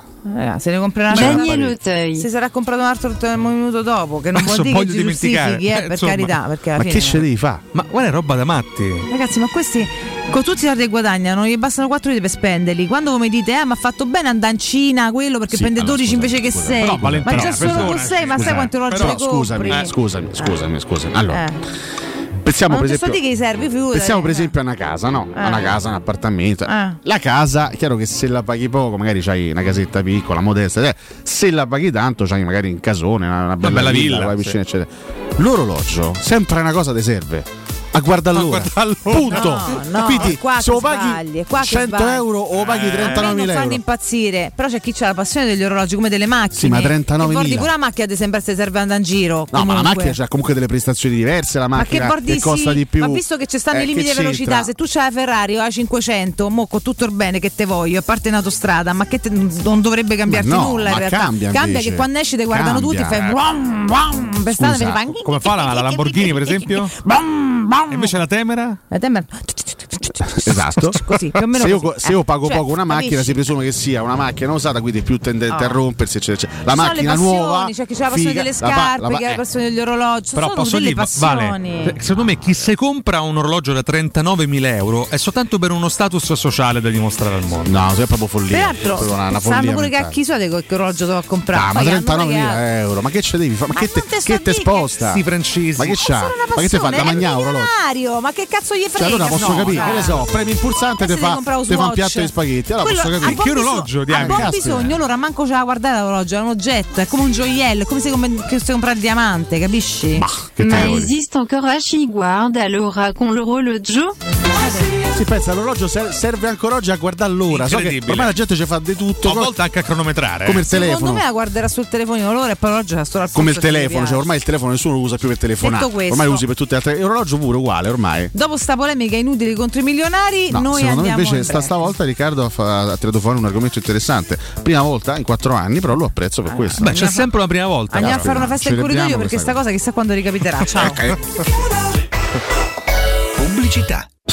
Se ne comprerà una, si sarà comprato un altro un minuto dopo, che non vuol dire che giustifichi, per insomma, carità, perché alla fine, che ce devi fare? Ma guarda, è roba da matti, ragazzi, ma questi con tutti i soldi che guadagnano gli bastano 4 ore per spenderli. Quando voi mi dite ma ha fatto bene andare in Cina quello, perché sì, prende 12 invece che 6, no, ma già solo con 6, ma sai quanto orologio le compri? Scusami. Allora pensiamo, per esempio, che serve, pensiamo per esempio a una casa, no? A una casa, un appartamento. La casa, chiaro che se la paghi poco, magari c'hai una casetta piccola, modesta, se la paghi tanto, c'hai magari un casone, una bella villa, la piscina, eccetera. L'orologio, sempre una cosa ti serve. A guardallora, punto. No, quindi se lo paghi 100 euro o paghi 39.000 euro, non fanno impazzire. Però c'è chi c'ha la passione degli orologi come delle macchine. Sì, ma 39.000. Bordi pure la macchina, ti sembra se serve andare in giro. No, comunque. Ma la macchina c'ha comunque delle prestazioni diverse. La macchina che costa di più. Ma visto che ci stanno i limiti di velocità, se tu c'hai la Ferrari o la 500, mo con tutto il bene che te voglio, a parte in autostrada, ma che non dovrebbe cambiarti nulla. In realtà cambia che quando esci ti guardano tutti e fai brum, brum, per strada te fai. Come fa la Lamborghini, per esempio? E invece la Temera? La Temera. Esatto. Così, più o meno se io pago poco una macchina, capisci? Si presume che sia una macchina usata, quindi è più tendente a rompersi, eccetera. La macchina nuova, c'è chi ha la passione delle scarpe, chi ha la passione degli orologi. Però sono delle passioni. Vale. Secondo me chi si compra un orologio da 39.000 euro è soltanto per uno status sociale da dimostrare al mondo. No, è proprio follia. Peraltro, sanno pure che a chi so che orologio devo comprare. Ma 39.000 euro, ma che ce devi fare? Ma che te sposta? Sti francesi. Ma che c'ha? Ma che te fa da mangiare orologio? Ma che cazzo gli frega? Allora posso capire. Che ne so, premi il pulsante e te fa un piatto di spaghetti. Allora quello, posso capire. Che orologio di anche? Non bisogno, allora manco ce la guardare l'orologio, è un oggetto, è come un gioiello, è come se compra il diamante, capisci? Ma esiste ancora chi guarda allora con l'orologio? Si pensa l'orologio serve ancora oggi a guardare l'ora. So che ormai la gente ci fa di tutto, a volte anche a cronometrare. Come il telefono. Secondo me la guarderà sul telefonino l'ora e poi l'orologio la storia. Come il telefono, cioè ormai il telefono nessuno lo usa più per telefonare. Ormai lo usi per tutte le altre. L'orologio pure uguale ormai. Dopo sta polemica inutile contro i milionari, no, noi andiamo invece in stavolta Riccardo ha tirato fuori un argomento interessante, prima volta in 4 anni, però lo apprezzo per questo. Beh, c'è sempre la prima volta. Andiamo a fare una festa in corridoio, perché sta cosa chissà quando ricapiterà. Ciao. Pubblicità.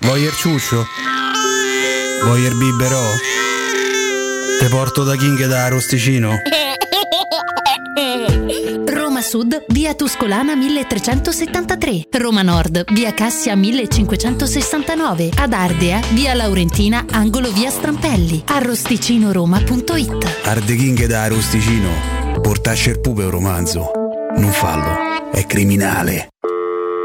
Voyer ciuccio? Voyer biberò? Te porto da King e da Rosticino? Roma Sud, via Tuscolana 1373. Roma Nord, via Cassia 1569. Ad Ardea, via Laurentina, angolo via Strampelli. Arrosticinoroma.it. Arde King e da Rosticino. Portasce il pube un romanzo. Non fallo, è criminale.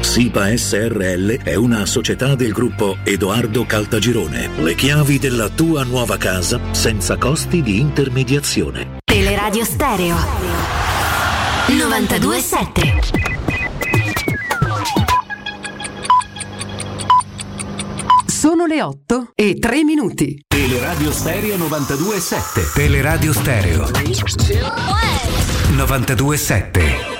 SIPA SRL è una società del gruppo Edoardo Caltagirone. Le chiavi della tua nuova casa senza costi di intermediazione. Teleradio Stereo 92.7. Sono le 8:03. Teleradio Stereo 92.7. Teleradio Stereo 92.7.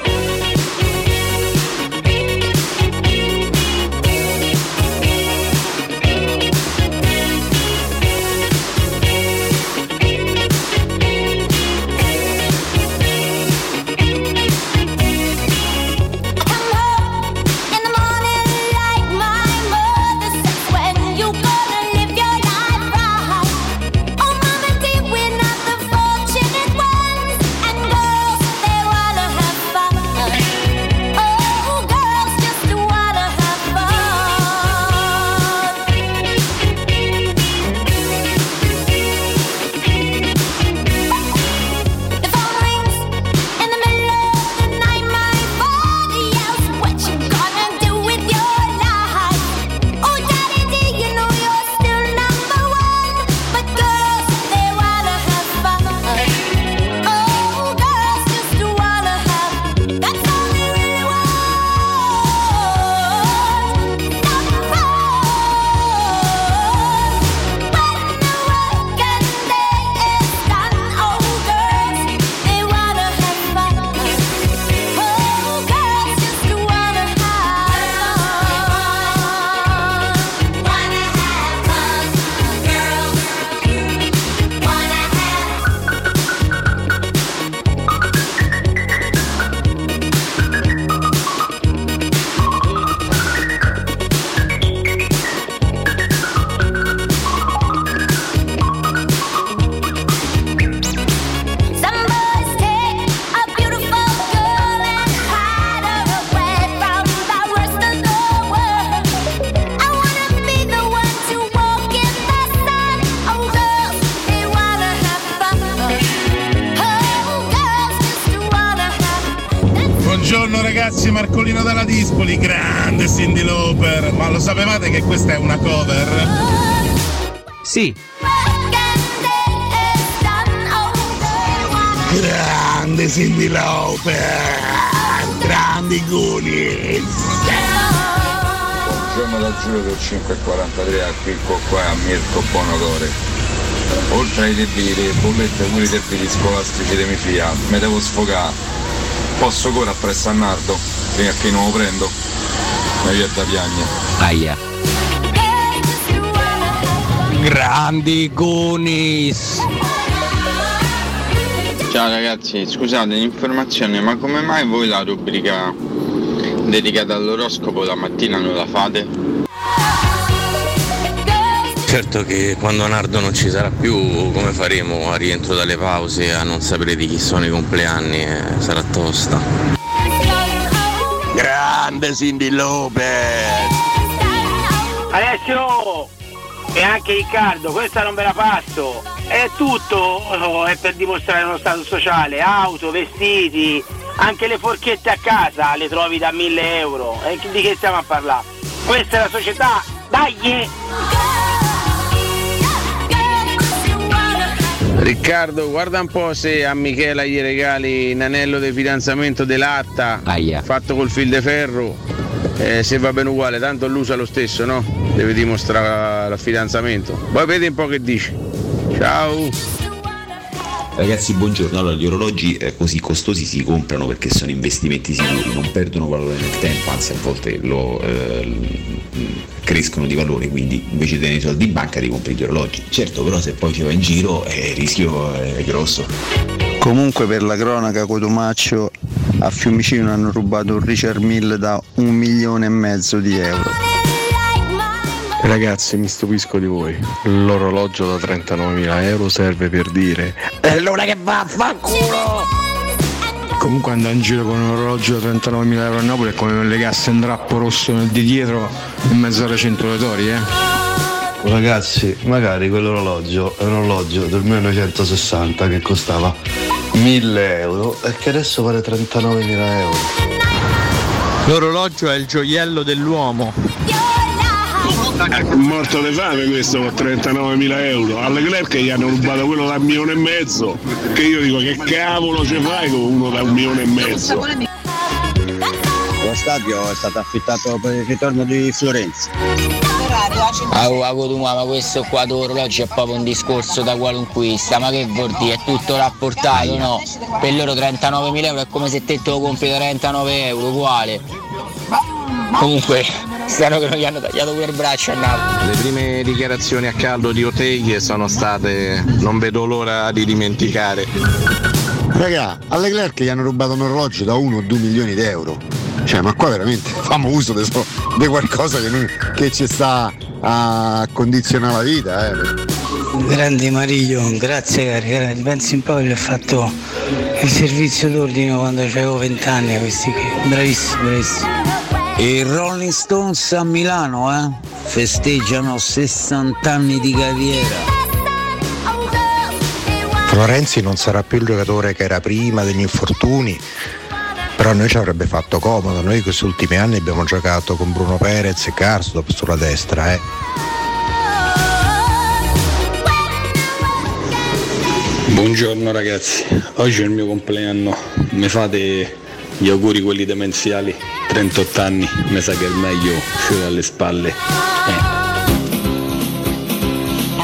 ragazzi, Marcolino dalla Dispoli, grande Cyndi Lauper. Ma lo sapevate che questa è una cover? Sì. Grande Cyndi Lauper, grandi Goonies. Buongiorno da Giulio del 543 a Quinco qua a Mirko Bonodore. Oltre ai debiti, bollette, muri, debiti scolastici di mia figlia, me devo sfogare. Posso correre appresso a Nardo, fino a che non lo prendo. Ma io è da piagne. Aia. Grandi Goonies. Ciao ragazzi, scusate l'informazione, ma come mai voi la rubrica dedicata all'oroscopo la mattina non la fate? Certo che quando Nardo non ci sarà più, come faremo a rientro dalle pause a non sapere di chi sono i compleanni? Sarà tosta. Grande Cyndi Lauper. Alessio e anche Riccardo, questa non ve la passo, è tutto, no, è per dimostrare uno stato sociale, auto, vestiti. Anche le forchette a casa le trovi da 1.000 euro. E di che stiamo a parlare? Questa è la società, dai! Riccardo, guarda un po' se a Michela gli regali in anello di fidanzamento di latta, aia, fatto col fil de ferro, se va bene uguale, tanto l'usa lo stesso, no? Deve dimostrare l'affidanzamento. Poi vedi un po' che dici. Ciao! Ragazzi, buongiorno. Allora, gli orologi così costosi si comprano perché sono investimenti sicuri, non perdono valore nel tempo, anzi a volte lo crescono di valore, quindi invece di tenere i soldi in banca ti compri gli orologi. Certo, però se poi ci va in giro il rischio è grosso. Comunque, per la cronaca, Cotomaccio a Fiumicino hanno rubato un Richard Mille da 1,5 milioni di euro. Ragazzi, mi stupisco di voi. L'orologio da 39.000 euro serve per dire è l'ora che va, vaffanculo! Comunque andare in giro con un orologio da 39.000 euro a Napoli è come legasse un drappo rosso nel di dietro in mezzo alle 100 oratori, Ragazzi, magari quell'orologio è un orologio del 1960 che costava 1.000 euro e che adesso vale 39.000 euro. L'orologio è il gioiello dell'uomo. Morto di fame questo con 39.000 euro. Alle Leclerc gli hanno rubato quello da 1,5 milioni. Che io dico, che cavolo ce fai con uno da 1,5 milioni? Lo stadio è stato affittato per il ritorno di Florenzi. Ma questo qua d'orologio è proprio un discorso da qualunquista. Ma che vuol dire? È tutto rapportato, no? Per loro 39.000 euro è come se te lo compri 39 euro, uguale. Comunque strano che non gli hanno tagliato pure il braccio a Napoli. Le prime dichiarazioni a caldo di Oteglie sono state non vedo l'ora di dimenticare. Raga, alle Leclerc gli hanno rubato un orologio da 1 o 2 milioni di euro. Cioè, ma qua veramente famo uso di qualcosa che ci sta a condizionare la vita, Grande Mariglio, grazie cari. Pensi un po' che ho fatto il servizio d'ordine quando avevo 20 anni, questi qui. Bravissimi. I Rolling Stones a Milano, festeggiano 60 anni di carriera. Florenzi non sarà più il giocatore che era prima degli infortuni, però noi ci avrebbe fatto comodo. Noi questi ultimi anni abbiamo giocato con Bruno Perez e Karsdorp sulla destra, Buongiorno ragazzi, oggi è il mio compleanno, mi fate gli auguri quelli demenziali? 38 anni, mi sa che è il meglio fino alle spalle.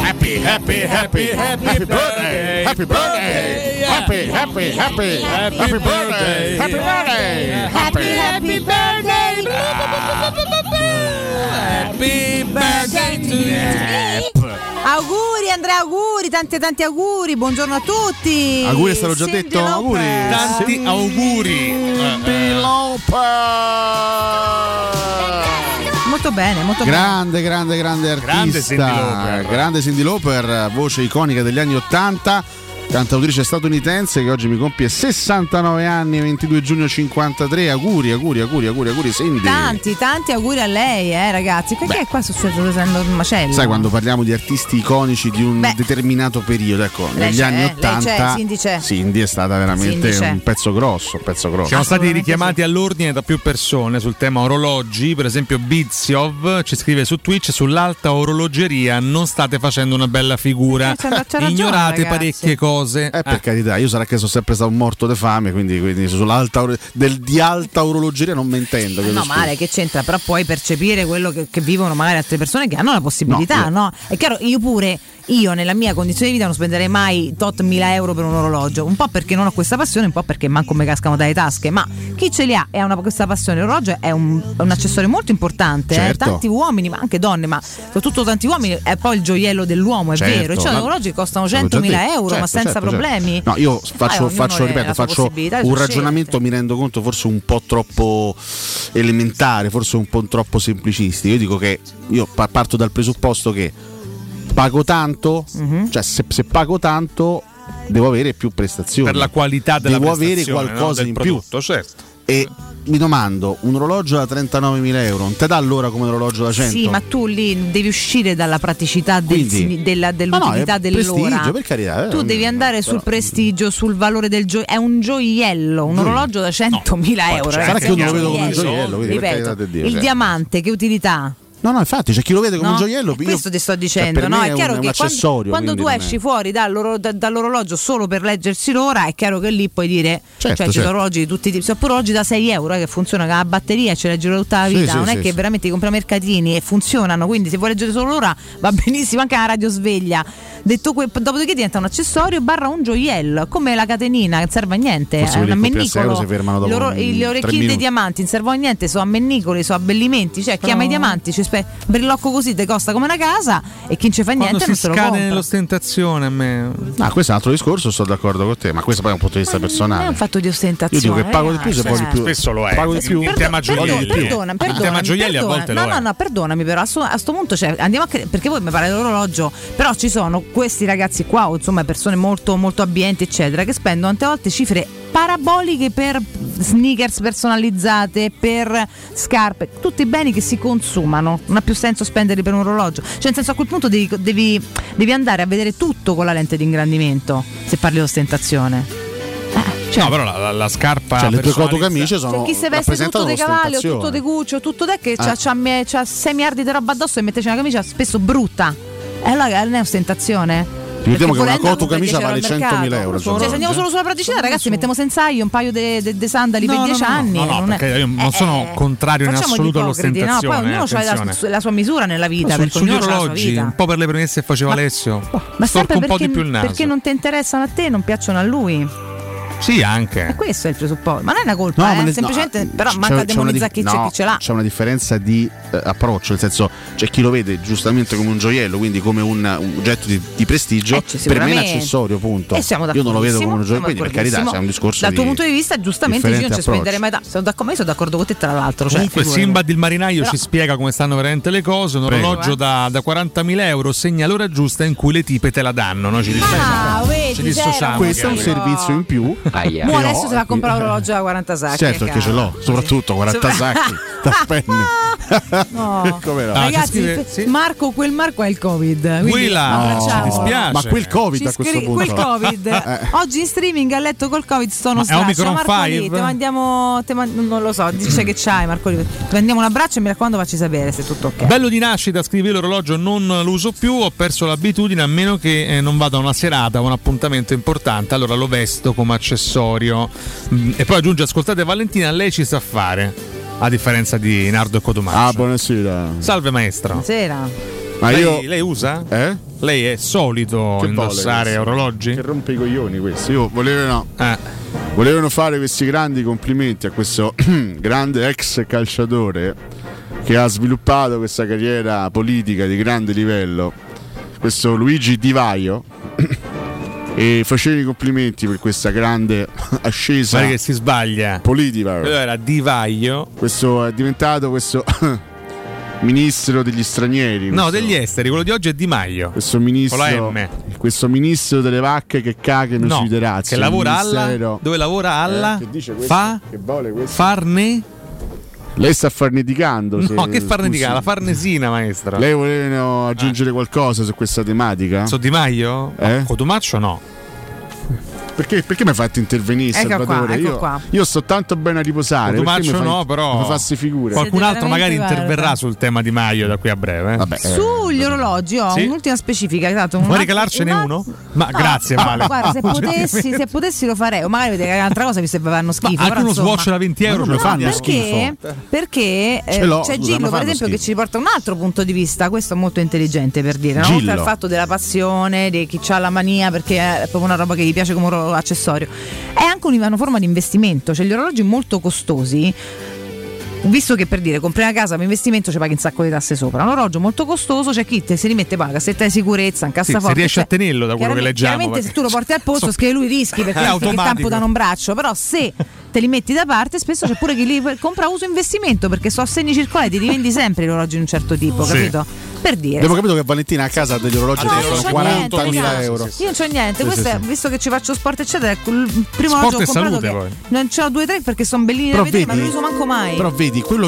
Happy, happy, happy, happy birthday, happy birthday, happy, happy, happy, happy birthday, happy birthday, happy, happy birthday, happy birthday to you. Auguri Andrea, auguri, tanti auguri, buongiorno a tutti. Auguri, è stato già detto, auguri. Tanti auguri. Molto bene, molto bene. Grande artista. Grande Cyndi Lauper, voce iconica degli anni 80. cantautrice statunitense che oggi mi compie 69 anni, 22 giugno 53. Auguri, Cyndi. Tanti auguri a lei, ragazzi. Perché è qua successo un macello? Sai, quando parliamo di artisti iconici di un determinato periodo, ecco, negli anni 80 Cyndi è stata veramente un pezzo grosso. Siamo stati richiamati all'ordine da più persone sul tema orologi. Per esempio Biziov ci scrive su Twitch: sull'alta orologeria non state facendo una bella figura, ignorate parecchie cose. Per carità, io sarà che sono sempre stato morto di fame, quindi sull'alta di alta orologeria non mi intendo. No, male che c'entra, però puoi percepire quello che vivono magari altre persone che hanno la possibilità, no? È chiaro, io nella mia condizione di vita non spenderei mai €8.000 per un orologio, un po' perché non ho questa passione, un po' perché manco me cascano dalle tasche, ma chi ce li ha e ha questa passione. L'orologio è un accessorio molto importante, certo. Tanti uomini, ma anche donne, ma soprattutto tanti uomini, è poi il gioiello dell'uomo, è certo, vero, cioè orologi costano €100.000, certo, ma senza problemi. Certo. No, io faccio un ragionamento, mi rendo conto, forse un po' troppo elementare, forse un po' troppo semplicistico. Io dico che io parto dal presupposto che pago tanto, cioè se pago tanto devo avere più prestazioni, per la qualità della prestazione devo avere qualcosa in prodotto, più, certo. E mi domando, un orologio da €39.000 non te dà allora come un orologio da 100? Sì, ma tu lì devi uscire dalla praticità dell'utilità dell'ora. Prestigio, per carità, tu devi andare sul prestigio, sul valore del gioiello. È un gioiello, un orologio da €100.000. Sarà che io non lo vedo come un gioiello, quindi, ripeto, per Dio, il diamante che utilità? No, infatti c'è chi lo vede come un gioiello. Questo ti sto dicendo, cioè, no? È chiaro che quando tu esci fuori dall'orologio solo per leggersi l'ora, è chiaro che lì puoi dire, certo. Ci sono orologi di tutti i tipi, sono pure orologi da €6 che funzionano con la batteria, ce la giro tutta la vita, non è che veramente compri mercatini e funzionano, quindi se vuoi leggere solo l'ora va benissimo anche la radio sveglia. Detto questo, dopodiché diventa un accessorio / un gioiello, come la catenina, che serve a niente, è un ammennicolo. Le orecchine dei diamanti non servono a niente, sono ammennicoli, sono abbellimenti, cioè chiama i diamanti, brillocco così te costa come una casa e chi non ci fa niente non se lo compra. Scade nell'ostentazione, a me. No, questo è un altro discorso, sono d'accordo con te, ma questo poi è un punto di vista personale. È un fatto di ostentazione. Io dico che pago di più se voglio più. Spesso lo è. Pago di più. Il tema gioielli. Perdona. Il tema gioielli a volte lo è. No, perdonami, però a questo punto andiamo perché voi mi parlate dell'orologio, però ci sono questi ragazzi qua, insomma, persone molto molto abbienti, eccetera, che spendono tante volte cifre paraboliche per sneakers personalizzate, per scarpe, tutti i beni che si consumano. Non ha più senso spenderli per un orologio, cioè nel senso, a quel punto devi andare a vedere tutto con la lente di ingrandimento se parli di ostentazione. Cioè, no, però la scarpa, cioè, le tue cotocamicie sono, cioè, chi si veste tutto dei cavalli o tutto dei Gucci o tutto da che c'ha 6 miliardi di roba addosso e metterci una camicia spesso brutta, allora non è ostentazione. Mettiamo che una cotocamicia vale €100.000. Cioè, se andiamo solo sulla praticità, ragazzi, mettiamo senza aglio un paio di sandali per 10 anni. No, perché io non sono contrario in assoluto all'ostentazione. No, poi ognuno ha la sua misura nella vita. No, sugli orologi, un po' per le premesse che faceva Alessio. Ma sempre un po' di più il naso. Perché non ti interessano a te, non piacciono a lui. Sì, anche. E questo è il presupposto. Ma non è una colpa, semplicemente, però manca demonizzare chi ce l'ha. C'è una differenza di approccio, nel senso, c'è chi lo vede giustamente come un gioiello, quindi come un oggetto di prestigio, per me è un accessorio, punto. Io non lo vedo come un gioiello, quindi per carità, c'è un discorso dal tuo punto di vista, giustamente io non ci spenderei mai sono d'accordo con te, tra l'altro. Comunque Simbad il marinaio ci spiega come stanno veramente le cose. Un orologio da €40.000 segna l'ora giusta in cui le tipe te la danno, no? Ci dissociamo. Questo è un servizio in più. Mo adesso se va a comprare un orologio da 40 sacchi. Certo che ce l'ho, soprattutto 40 sacchi da spendere. No. Come no? Ragazzi, Marco, quel Marco ha il Covid. Ci dispiace. Ma quel Covid a questo punto. Quel Covid. Oggi in streaming a letto col Covid sono straccio. Marco lì, te mandiamo non lo so, dice che c'hai Marco lì. Prendiamo un abbraccio e mi raccomando facci sapere se è tutto ok. Bello di nascita, scrivi l'orologio non lo uso più, ho perso l'abitudine, a meno che non vada a una serata, a un appuntamento importante, allora lo vesto come accessorio. E poi aggiunge: ascoltate Valentina, lei ci sa fare, a differenza di Nardo e Cotumaccio. Buonasera. Salve maestro. Buonasera. Ma lei usa? Lei è solito indossare orologi? Che rompe i coglioni questo. Io volevano fare questi grandi complimenti a questo grande ex calciatore che ha sviluppato questa carriera politica di grande livello, questo Luigi Di Vaio. E facevi i complimenti per questa grande ascesa. Pare che si sbaglia. Politica. Era Di Vaio. Questo è diventato questo ministro degli stranieri. No, degli esteri. Quello di oggi è Di Maio. Questo ministro. Con la M. questo ministro delle vacche che cagano sui terrazzi, che lavora alla, dove lavora alla che dice questo, fa che vuole questo. Farne. Lei sta farneticando. No, che farneticando? La farnesina, maestra. Lei voleva aggiungere qualcosa su questa tematica? So Di Maio? Cotumaccio no. Perché mi hai fatto intervenire, Salvatore? Io sto tanto bene a riposare. Cotumaccio no, però figure. Qualcun altro magari interverrà sul tema Di Maio da qui a breve. Vabbè, sugli orologi ho un'ultima specifica. Esatto, vuoi regalarcene uno? Ma no, grazie, Vale. Guarda, se potessi lo farei. O magari vedete che è un'altra cosa, visto che vanno schifo. Ma anche uno swatch da €20 lo fanno schifo. Perché c'è Gillo, per esempio, che ci riporta un altro punto di vista. Questo è molto intelligente, per dire. Oltre al fatto della passione, di chi ha la mania, perché è proprio una roba che gli piace come accessorio, è anche una forma di investimento, cioè gli orologi molto costosi, visto che per dire comprare una casa per investimento ci paghi un sacco di tasse sopra, un orologio molto costoso c'è chi te si rimette paga, cassetta di sicurezza, un cassaforte, se riesce a tenerlo da quello che leggiamo chiaramente, se tu lo porti al posto che lui rischi perché ti tamputano un braccio, però se te li metti da parte spesso c'è pure chi li compra uso investimento, perché so assegni circolari, ti rivendi sempre gli orologi di un certo tipo, capito? Per dire. Abbiamo capito che Valentina a casa ha degli orologi che costano 40.000 €. Io non c'ho niente, questo è, visto che ci faccio sport eccetera, è il primo orologio che ho comprato che non c'ho 2-3 perché sono bellini da vedere, ma non li uso manco mai. Però vedi, quello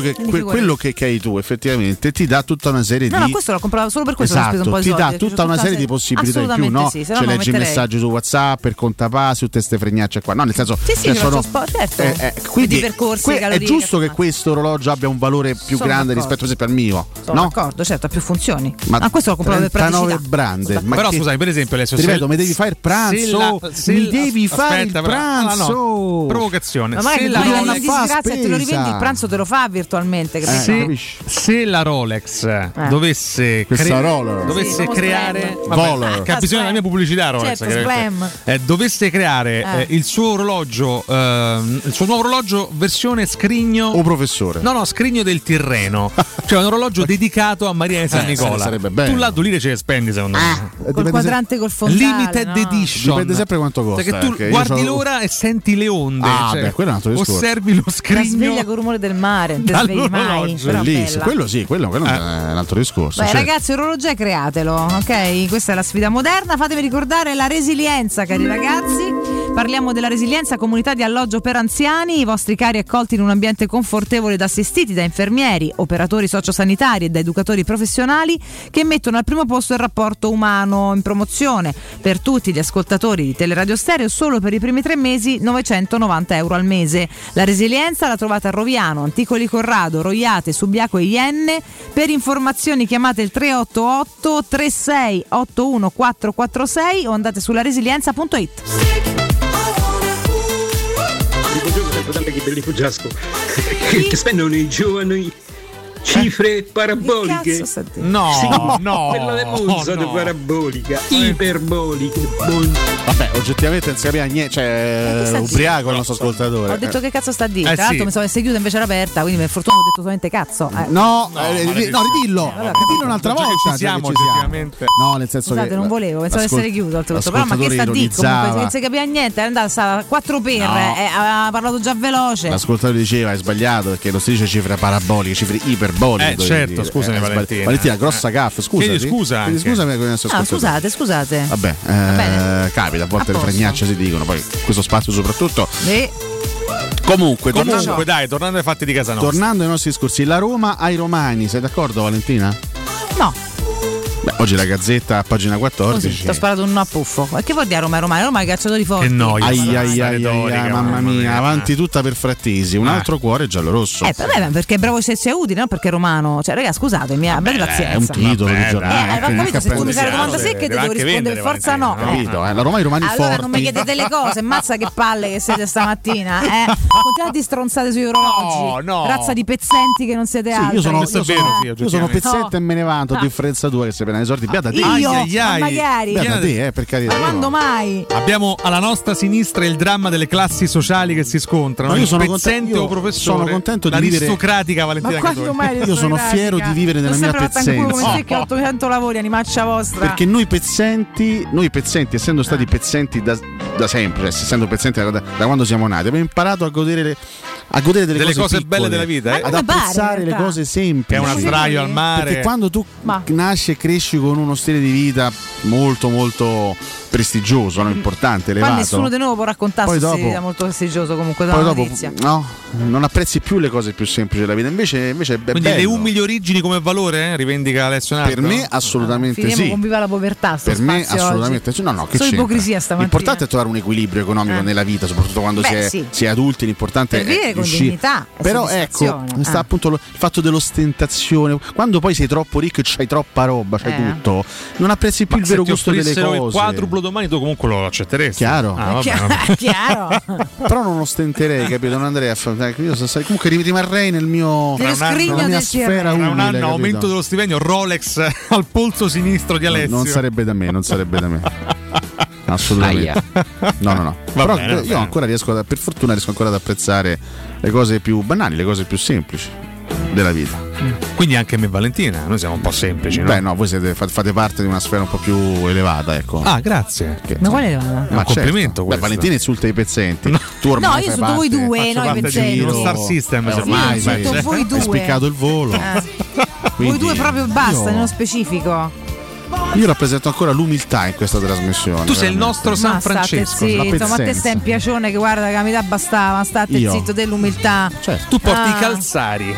che hai tu effettivamente ti dà tutta una serie di... No, questo l'ho comprato solo per questo, esatto, ho speso un po' di soldi. Ti dà tutta una serie di possibilità in più, no? Cioè leggi messaggi su WhatsApp, per conta pasi, tutte ste fregnacce qua. No, nel senso quindi è giusto che questo orologio abbia un valore più grande rispetto sempre al mio. Sono d'accordo, certo, ha più funzioni. Ma questo l'ho comprato per praticità. Brand. Ma però scusami, per esempio le società, ripeto, mi devi fare il pranzo, mi devi fare il pranzo. Provocazione. Ma se la Rolex disgrazia te lo rivendi il pranzo, te lo fa virtualmente, se la Rolex dovesse creare, che ha bisogno della mia pubblicità Rolex, dovesse creare il suo orologio, il suo nuovo orologio versione scrigno o professore, no scrigno del Tirreno, cioè un orologio dedicato a Maria di San Nicola, tu l'adolire ce le spendi secondo me, col quadrante, col fondale limited edition, dipende sempre quanto costa, perché tu guardi l'ora e senti le onde, quello è un altro discorso, osservi lo scrigno, la sveglia col rumore del mare, non ti svegli mai, però bella. Quello sì, quello è un altro discorso. Beh, ragazzi, orologia createlo, ok? Questa è la sfida moderna, fatemi ricordare la resilienza, cari ragazzi. Parliamo della resilienza, comunità di alloggio per anziani, i vostri cari accolti in un ambiente confortevole ed assistiti da infermieri, operatori sociosanitari e da educatori professionali che mettono al primo posto il rapporto umano. In promozione per tutti gli ascoltatori di Teleradio Stereo, solo per i primi 3 mesi €990 al mese. La resilienza la trovate a Roviano, Anticoli Corrado, Roiate, Subiaco e Ienne. Per informazioni chiamate il 388 3681 446 o andate sulla resilienza.it. Che per rifugiasco che spendono i giovani cifre paraboliche, quella demonza parabolica, iperbolica. Vabbè, oggettivamente non si capiva niente, cioè ubriaco il nostro ascoltatore. Ho detto che cazzo sta a dire, tra l'altro mi sono messa chiusa, invece era aperta, quindi per fortuna ho detto solamente cazzo. No, ridillo, capillo un'altra volta, ci siamo oggettivamente. No, nel senso che non volevo, pensavo di essere chiuso, però ma che sta a dire, comunque non si capiva niente, è andata a 4 per, aveva parlato già veloce. L'ascoltatore diceva hai sbagliato perché non si dice cifre paraboliche, cifre iper. Certo, scusami Valentina. Valentina, grossa gaffa, scusate. Vabbè, capita, a volte le fregnacce si dicono, poi questo spazio soprattutto. Comunque, dai, tornando ai fatti di casa nostra. Tornando ai nostri discorsi, la Roma ai romani, sei d'accordo Valentina? No. Beh, oggi la Gazzetta a pagina 14. Ti ho sparato un no a puffo. Che vuol dire Roma i calciatori forti? Che noia. Ai, mamma mia, avanti tutta per Frattesi, un altro cuore giallorosso. Vabbè, perché è bravo se sia utile, non perché è romano. Cioè, raga, scusatemi, abbiate pazienza. È un titolo di giornale. Ma capito, se tu mi fai la domanda secca devo rispondere forza no. Capito, la Roma i romani forti. Allora non mi chiedete le cose, mazza che palle che siete stamattina, Continuate stronzate sui orologi. No. Razza di pezzenti che non siete altri. Io sono pezzente e me ne vanto, differenza tua che sei nei sorti, beata te. Magari. Beata te, per carità. Ma quando mai? Abbiamo alla nostra sinistra il dramma delle classi sociali che si scontrano. No, io sono contento, professore. Sono contento di vivere aristocratica Valentina Catone. Io sono fiero di vivere nella mia pezzenza. Come che 800 lavori, animaccia vostra. Perché noi pezzenti, essendo stati pezzenti da sempre, essendo pezzenti da quando siamo nati, abbiamo imparato a godere a godere delle cose piccole, belle della vita, ad apprezzare le cose semplici. È un asdraio al mare. Perché quando tu nasci e cresci con uno stile di vita molto molto prestigioso, no? Importante, elevato. Ma nessuno di noi può raccontarsi dopo, se era molto prestigioso comunque dalla notizia. No, non apprezzi più le cose più semplici della vita. Invece è bello. Quindi le umili origini come valore, rivendica Alessio Nardo? Per me assolutamente sì. Finiamo con viva la povertà. Per me assolutamente oggi. No, che c'entra? Ipocrisia stamattina. L'importante è trovare un equilibrio economico nella vita, soprattutto quando si è adulti. L'importante per è riuscire. Però ecco, sta appunto il fatto dell'ostentazione. Quando poi sei troppo ricco e c'hai troppa roba, c'hai tutto, non apprezzi più il vero gusto delle cose. Il quadruplo domani tu comunque lo accetteresti. Chiaro. Chiaro. Però non ostenterei, capito? Non andrei a fare. Io comunque rimarrei nel mio nella mia sfera umile. Tra un anno aumento dello stipendio, Rolex al polso sinistro di Alessio. Non sarebbe da me, assolutamente. No. Però bene, io ancora riesco per fortuna riesco ancora ad apprezzare le cose più banali, le cose più semplici della vita. Quindi anche me e Valentina, noi siamo un po' semplici, no? Beh, no, voi siete, fate parte di una sfera un po' più elevata, ecco. Ah, grazie. Perché, ma quale elevata? Ma complimento. Beh, Valentina insulta i pezzenti. No, tu ormai io sotto voi due, no, i pezzenti. Lo Star System, ormai sotto voi due. Hai spiccato il volo. Quindi, voi due proprio basta, nello specifico. Io rappresento ancora l'umiltà in questa trasmissione. Tu sei veramente il nostro San Francesco. Ma te sei un piacione che guarda che la metà bastava. State zitto dell'umiltà. Cioè, tu porti i calzari.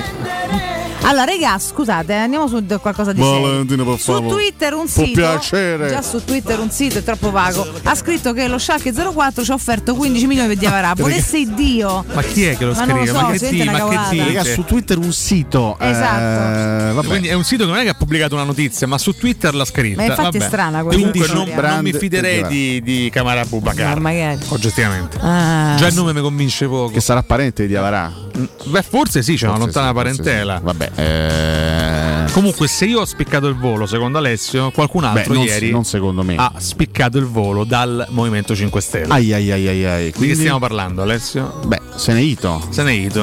Allora, regà, scusate, andiamo su qualcosa di serio. Su Twitter un sito. Già su Twitter un sito è troppo vago. Ha scritto che lo Schalke 04 ci ha offerto 15 milioni per Diavarà. Volesse Dio. Ma chi è che lo scrive? Ma che dice? Regà, su Twitter un sito. Esatto. Vabbè. Quindi è un sito che non è che ha pubblicato una notizia, ma su Twitter l'ha scritta. Ma infatti è strana quella cosa. Non mi fiderei di Camara Boubacar. Oggettivamente. Già il nome mi convince poco. Che sarà parente di Diavarà? Beh, forse sì, c'è una lontana parentela. Vabbè. Comunque, se io ho spiccato il volo, secondo Alessio, qualcun altro ieri non secondo me ha spiccato il volo dal Movimento 5 Stelle. Ai. Quindi, di che stiamo parlando, Alessio? Beh, Se n'è ito.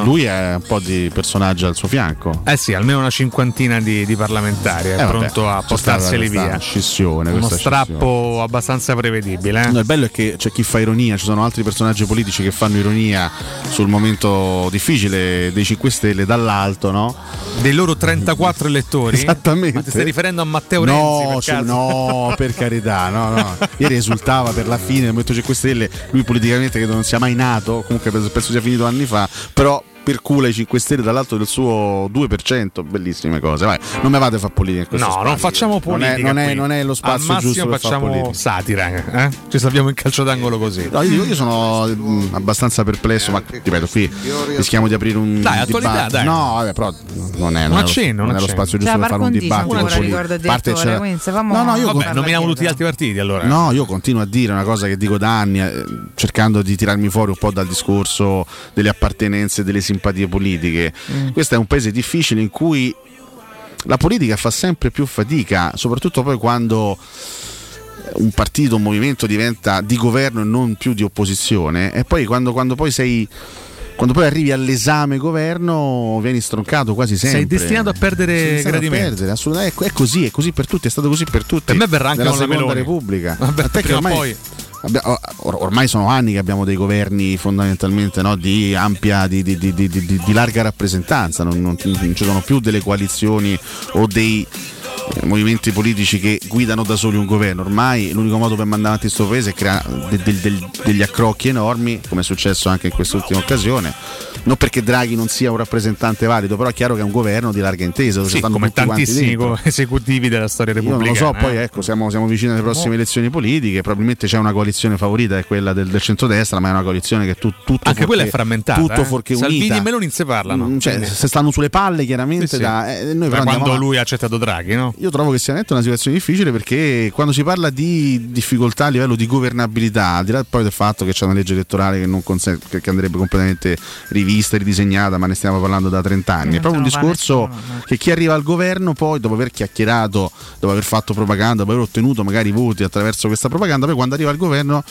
Lui è un po' di personaggio al suo fianco. Eh sì, almeno una cinquantina di parlamentari è pronto a portarseli via. Scissione, uno strappo abbastanza prevedibile. No, il bello è che c'è chi fa ironia, ci sono altri personaggi politici che fanno ironia sul momento difficile dei 5 Stelle dall'alto, no? Dei loro 34 elettori. Esattamente. Ma ti stai riferendo a Matteo Renzi? Per no, per carità, no. Ieri esultava per la fine del Movimento 5 Stelle, lui politicamente credo non sia mai nato, comunque penso sia finito anni fa, però percula i 5 Stelle dall'alto del suo 2%, bellissime cose. Vai, non me vate a fare politica in questo spazio. Non facciamo politica. Non è lo spazio giusto per fare politica. Al massimo facciamo satira, ci salviamo in calcio d'angolo così. No, io sono abbastanza perplesso, ma ripeto, qui rischiamo di aprire un dibattito. Dai. No, vabbè, però non è lo spazio giusto per fare un dibattito. Vabbè, nominiamo tutti gli altri partiti allora. No, io continuo a dire una cosa che dico da anni, cercando di tirarmi fuori un po' dal discorso delle appartenenze, delle simpatie politiche. Questo è un paese difficile in cui la politica fa sempre più fatica, soprattutto poi quando un partito, un movimento diventa di governo e non più di opposizione, e poi quando poi arrivi all'esame governo vieni stroncato quasi sempre. Sei destinato a perdere gradimento. Assolutamente. È così per tutti, è stato così per tutti. Per me verrà anche nella seconda Repubblica. Vabbè, ormai sono anni che abbiamo dei governi fondamentalmente di ampia di larga rappresentanza, non ci sono più delle coalizioni o dei movimenti politici che guidano da soli un governo. Ormai l'unico modo per mandare avanti questo paese è creare degli accrocchi enormi, come è successo anche in quest'ultima occasione. Non perché Draghi non sia un rappresentante valido, però è chiaro che è un governo di larga intesa, sì, come tantissimi esecutivi della storia repubblicana. Io non lo so, poi siamo vicini alle prossime elezioni politiche, probabilmente c'è una coalizione favorita, è quella del centrodestra, ma è una coalizione che tutto anche quella è frammentata, tutto forché unita. Salvini e Meloni se parlano, se stanno sulle palle chiaramente sì. Noi da quando lui ha accettato Draghi, no? Io trovo che sia netta una situazione difficile, perché quando si parla di difficoltà a livello di governabilità, al di là poi del fatto che c'è una legge elettorale che non consente, che andrebbe completamente rivista, ridisegnata, ma ne stiamo parlando da 30 anni. È proprio un discorso che chi arriva al governo poi, dopo aver chiacchierato, dopo aver fatto propaganda, dopo aver ottenuto magari voti attraverso questa propaganda, poi quando arriva al governo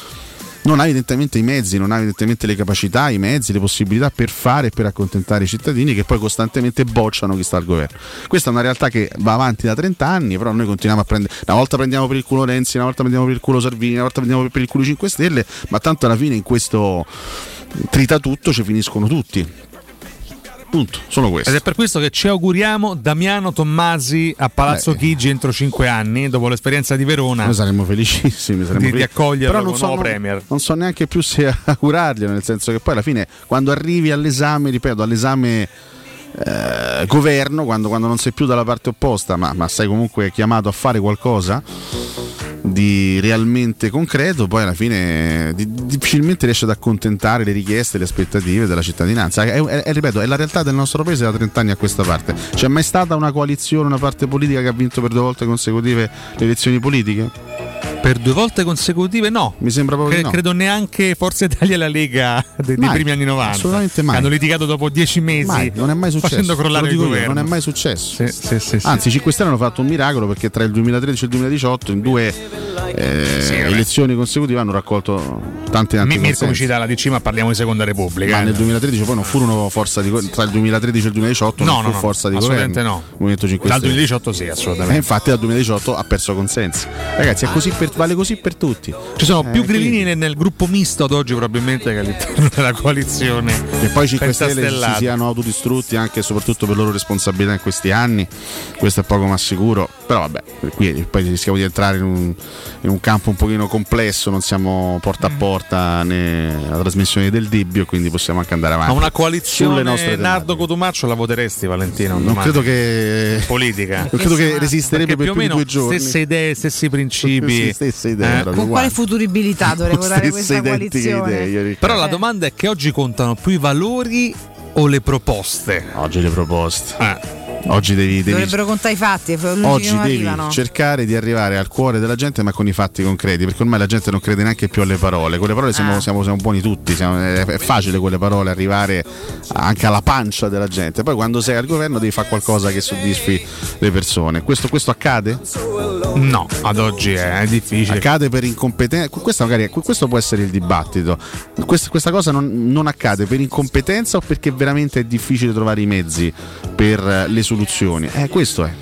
non ha evidentemente i mezzi, non ha evidentemente le capacità, i mezzi, le possibilità per fare e per accontentare i cittadini, che poi costantemente bocciano chi sta al governo. Questa è una realtà che va avanti da 30 anni, però noi continuiamo a prendere, una volta prendiamo per il culo Renzi, una volta prendiamo per il culo Salvini, una volta prendiamo per il culo 5 Stelle, ma tanto alla fine in questo tritatutto ci finiscono tutti. Punto, sono questo. Ed è per questo che ci auguriamo Damiano Tommasi a Palazzo Chigi entro 5 anni, dopo l'esperienza di Verona. Noi saremmo felicissimi di accoglierlo come nuovo Premier. Non so neanche più se augurarglielo, nel senso che poi alla fine, quando arrivi all'esame, ripeto, all'esame governo, quando non sei più dalla parte opposta, ma sei comunque chiamato a fare qualcosa di realmente concreto, poi alla fine difficilmente riesce ad accontentare le richieste e le aspettative della cittadinanza. Ripeto, è la realtà del nostro paese da 30 anni a questa parte. C'è mai stata una coalizione, una parte politica che ha vinto per 2 volte consecutive le elezioni politiche? Per 2 volte consecutive no, mi sembra proprio di no. Credo neanche Forza Italia e la Lega dei primi anni 90, assolutamente mai. Hanno litigato dopo 10 mesi, non è mai successo, facendo crollare il governo. Non è mai successo, sì. Anzi, i 5 Stelle hanno fatto un miracolo, perché tra il 2013 e il 2018 in 2 elezioni consecutive hanno raccolto tanti consensi. Mirko ci dà la DC, ma parliamo di Seconda Repubblica. Ma nel 2013 poi non furono forza di tra il 2013 e il 2018 non fu forza di governo. No, Movimento 5 Stelle. Dal 2018 sì, assolutamente. E infatti dal 2018 ha perso consensi. Ragazzi, è così vale così per tutti. Ci sono più grillini nel gruppo misto ad oggi probabilmente che all'interno della coalizione. E poi 5 Stelle si siano autodistrutti anche e soprattutto per loro responsabilità in questi anni, questo è poco ma sicuro. Però vabbè, qui poi rischiamo di entrare in un campo un pochino complesso, non siamo porta a porta né alla trasmissione del dubbio, quindi possiamo anche andare avanti. Ma una coalizione Nardo Cotumaccio la voteresti, Valentino? Non credo che politica. Non credo che resisterebbe per più di 2 giorni. Stesse idee, stessi principi. Con quale futuribilità dovrei votare questa coalizione? Idee, però la domanda è che oggi contano più i valori o le proposte? Oggi le proposte. Oggi devi dovrebbero contare i fatti. Oggi devi cercare di arrivare al cuore della gente, ma con i fatti concreti, perché ormai la gente non crede neanche più alle parole. Con le parole siamo buoni tutti, è facile con le parole arrivare anche alla pancia della gente. Poi quando sei al governo devi fare qualcosa che soddisfi le persone. Questo accade? No, ad oggi è difficile. Accade per incompetenza. Questo può essere il dibattito. Questa cosa non accade per incompetenza o perché veramente è difficile trovare i mezzi per le soluzioni. Questo è.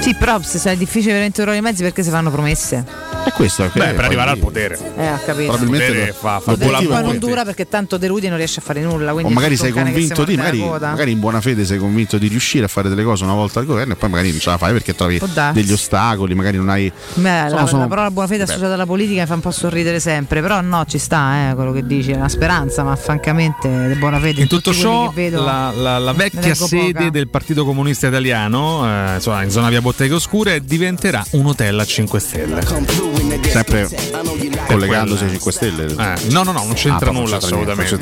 Sì, però se è difficile veramente trovare i mezzi, perché si fanno promesse. Questo è per arrivare al potere. Ho capito. Probabilmente il potere fa l'obiettivo non dura, perché tanto deludi e non riesci a fare nulla. O magari sei convinto magari in buona fede sei convinto di riuscire a fare delle cose una volta al governo, e poi magari non ce la fai perché trovi degli ostacoli, magari non hai. La parola buona fede associata alla politica mi fa un po' sorridere sempre. Però no, ci sta quello che dici, è una speranza, ma francamente buona fede. In tutto ciò che vedo, la vecchia sede del Partito Comunista Italiano, in zona via Botteghe Oscure, diventerà un hotel a 5 Stelle. Sempre collegandosi ai 5 Stelle. No, non c'entra nulla, assolutamente.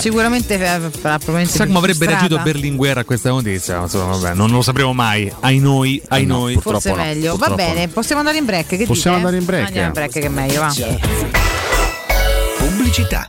Sicuramente probabilmente. Sai come avrebbe reagito Berlinguer a questa notizia? Vabbè, non lo sapremo mai. Ai noi. Forse è meglio. Purtroppo va bene, possiamo andare in break. Andiamo in break, che è meglio, va. Pubblicità.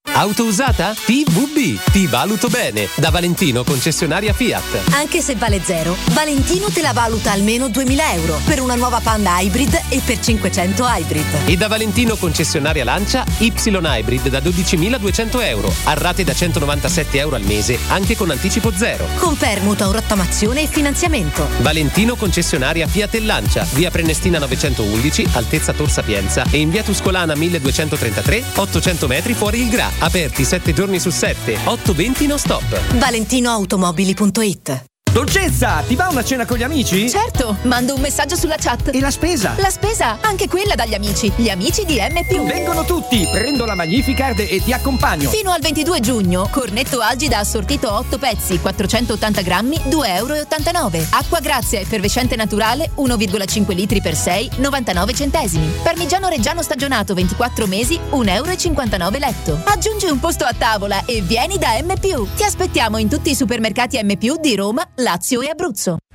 Auto usata? TVB. Ti valuto bene. Da Valentino, concessionaria Fiat. Anche se vale zero, Valentino te la valuta almeno 2000 euro per una nuova Panda Hybrid e per 500 Hybrid. E da Valentino, concessionaria Lancia, Y Hybrid da 12.200 euro. A rate da 197 euro al mese, anche con anticipo zero. Con permuta o rottamazione e finanziamento. Valentino, concessionaria Fiat e Lancia. Via Prenestina 911, altezza Tor Sapienza. E in via Tuscolana 1233, 800 metri fuori il Gra. Aperti 7 giorni su 7, 8:20 non stop. ValentinoAutomobili.it. Dolcezza, ti va una cena con gli amici? Certo, mando un messaggio sulla chat. E la spesa? La spesa, anche quella dagli amici. Gli amici di M+. Vengono tutti, prendo la Magnificard e ti accompagno. Fino al 22 giugno, cornetto Algida assortito 8 pezzi, 480 grammi, 2,89 €. Acqua Grazia effervescente naturale, 1,5 litri per 6, 99 centesimi. Parmigiano reggiano stagionato 24 mesi, 1,59 € letto. Aggiungi un posto a tavola e vieni da M+. Ti aspettiamo in tutti i supermercati M+ di Roma, Lazio e Abruzzo.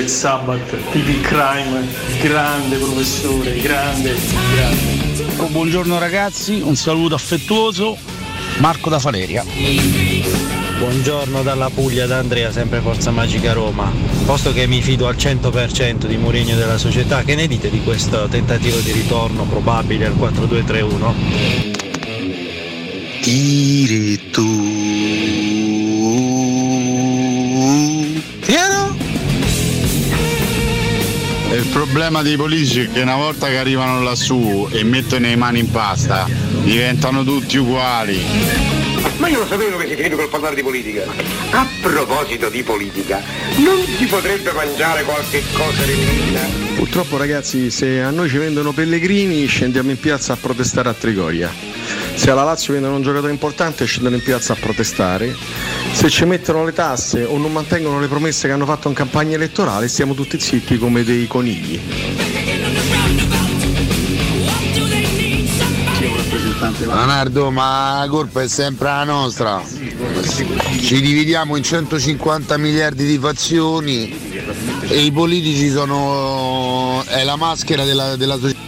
Black Sabbath, P.B. Crime, grande professore, grande. Oh, buongiorno ragazzi, un saluto affettuoso, Marco da Faleria. Buongiorno dalla Puglia, da Andrea, sempre Forza Magica Roma. Posto che mi fido al 100% di Mourinho della società, che ne dite di questo tentativo di ritorno probabile al 4-2-3-1? Tiri tu. Piero? Il problema dei politici è che una volta che arrivano lassù e mettono le mani in pasta, diventano tutti uguali. Ma io lo sapevo che si finiva col parlare di politica. A proposito di politica, non si potrebbe mangiare qualche cosa di Milina? Purtroppo ragazzi, se a noi ci vendono Pellegrini, scendiamo in piazza a protestare a Trigoria. Se alla Lazio vendono un giocatore importante, scendono in piazza a protestare. Se ci mettono le tasse o non mantengono le promesse che hanno fatto in campagna elettorale, stiamo tutti zitti come dei conigli. Leonardo, ma la colpa è sempre la nostra. Ci dividiamo in 150 miliardi di fazioni e i politici sono è la maschera della società.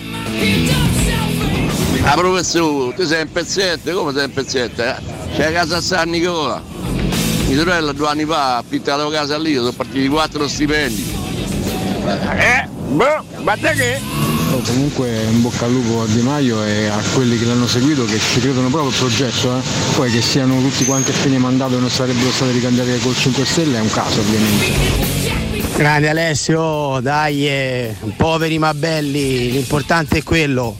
Ah professore, tu sei un pezzetto, come sei un pezzetto? C'è casa a San Nicola, mia sorella 2 anni fa ha pittato casa lì, sono partiti 4 stipendi. Boh, guarda che? Comunque in bocca al lupo a Di Maio e a quelli che l'hanno seguito, che ci credono proprio al progetto, Poi che siano tutti quanti a fine mandato e non sarebbero stati ricandidati col 5 Stelle è un caso ovviamente. Grande Alessio, dai, poveri ma belli, l'importante è quello.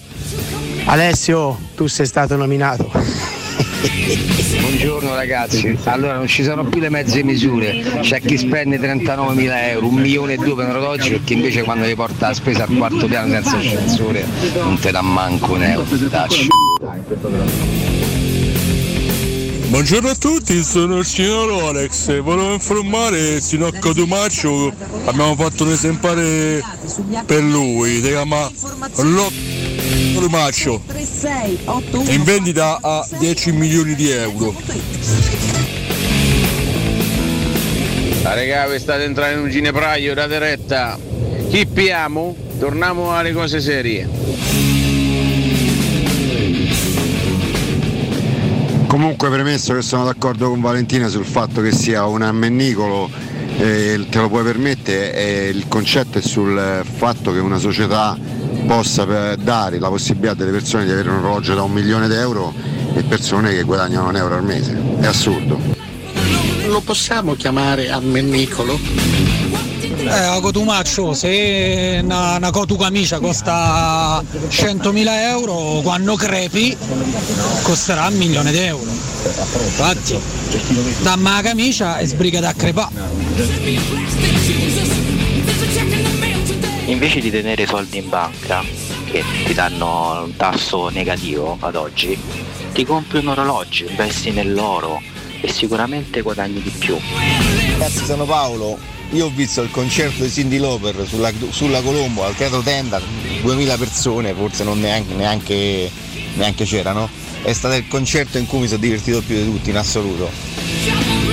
Alessio, tu sei stato nominato. Buongiorno ragazzi, allora non ci sono più le mezze misure, c'è chi spende 39.000 euro, 1.200.000 per orologi e chi invece quando li porta la spesa al quarto piano senza ascensore non te dà manco un euro. Buongiorno a tutti, sono il signor Alex, volevo informare Sinocco Tomaccio, abbiamo fatto un esemplare per lui, si chiama Maccio, in vendita a 10 milioni di euro. Ah, regà, vi state entrando in un ginepraio, date retta. Chi piamo? Torniamo alle cose serie. Comunque, premesso che sono d'accordo con Valentina sul fatto che sia un ammennicolo, te lo puoi permettere, il concetto è sul fatto che una società possa dare la possibilità delle persone di avere un orologio da 1.000.000 di euro e persone che guadagnano 1 euro al mese. È assurdo. Lo possiamo chiamare ammennicolo? A Cotumaccio, se una cotucamicia costa 100.000 euro, quando crepi costerà 1.000.000 di euro. Infatti, dammi la camicia e sbrigati a crepà. Invece di tenere soldi in banca, che ti danno un tasso negativo ad oggi, ti compri un orologio, investi nell'oro e sicuramente guadagni di più. Ragazzi, sono Paolo, io ho visto il concerto di Cyndi Lauper sulla Colombo al Teatro Tenda, 2000 persone, forse non neanche c'erano. È stato il concerto in cui mi sono divertito più di tutti in assoluto.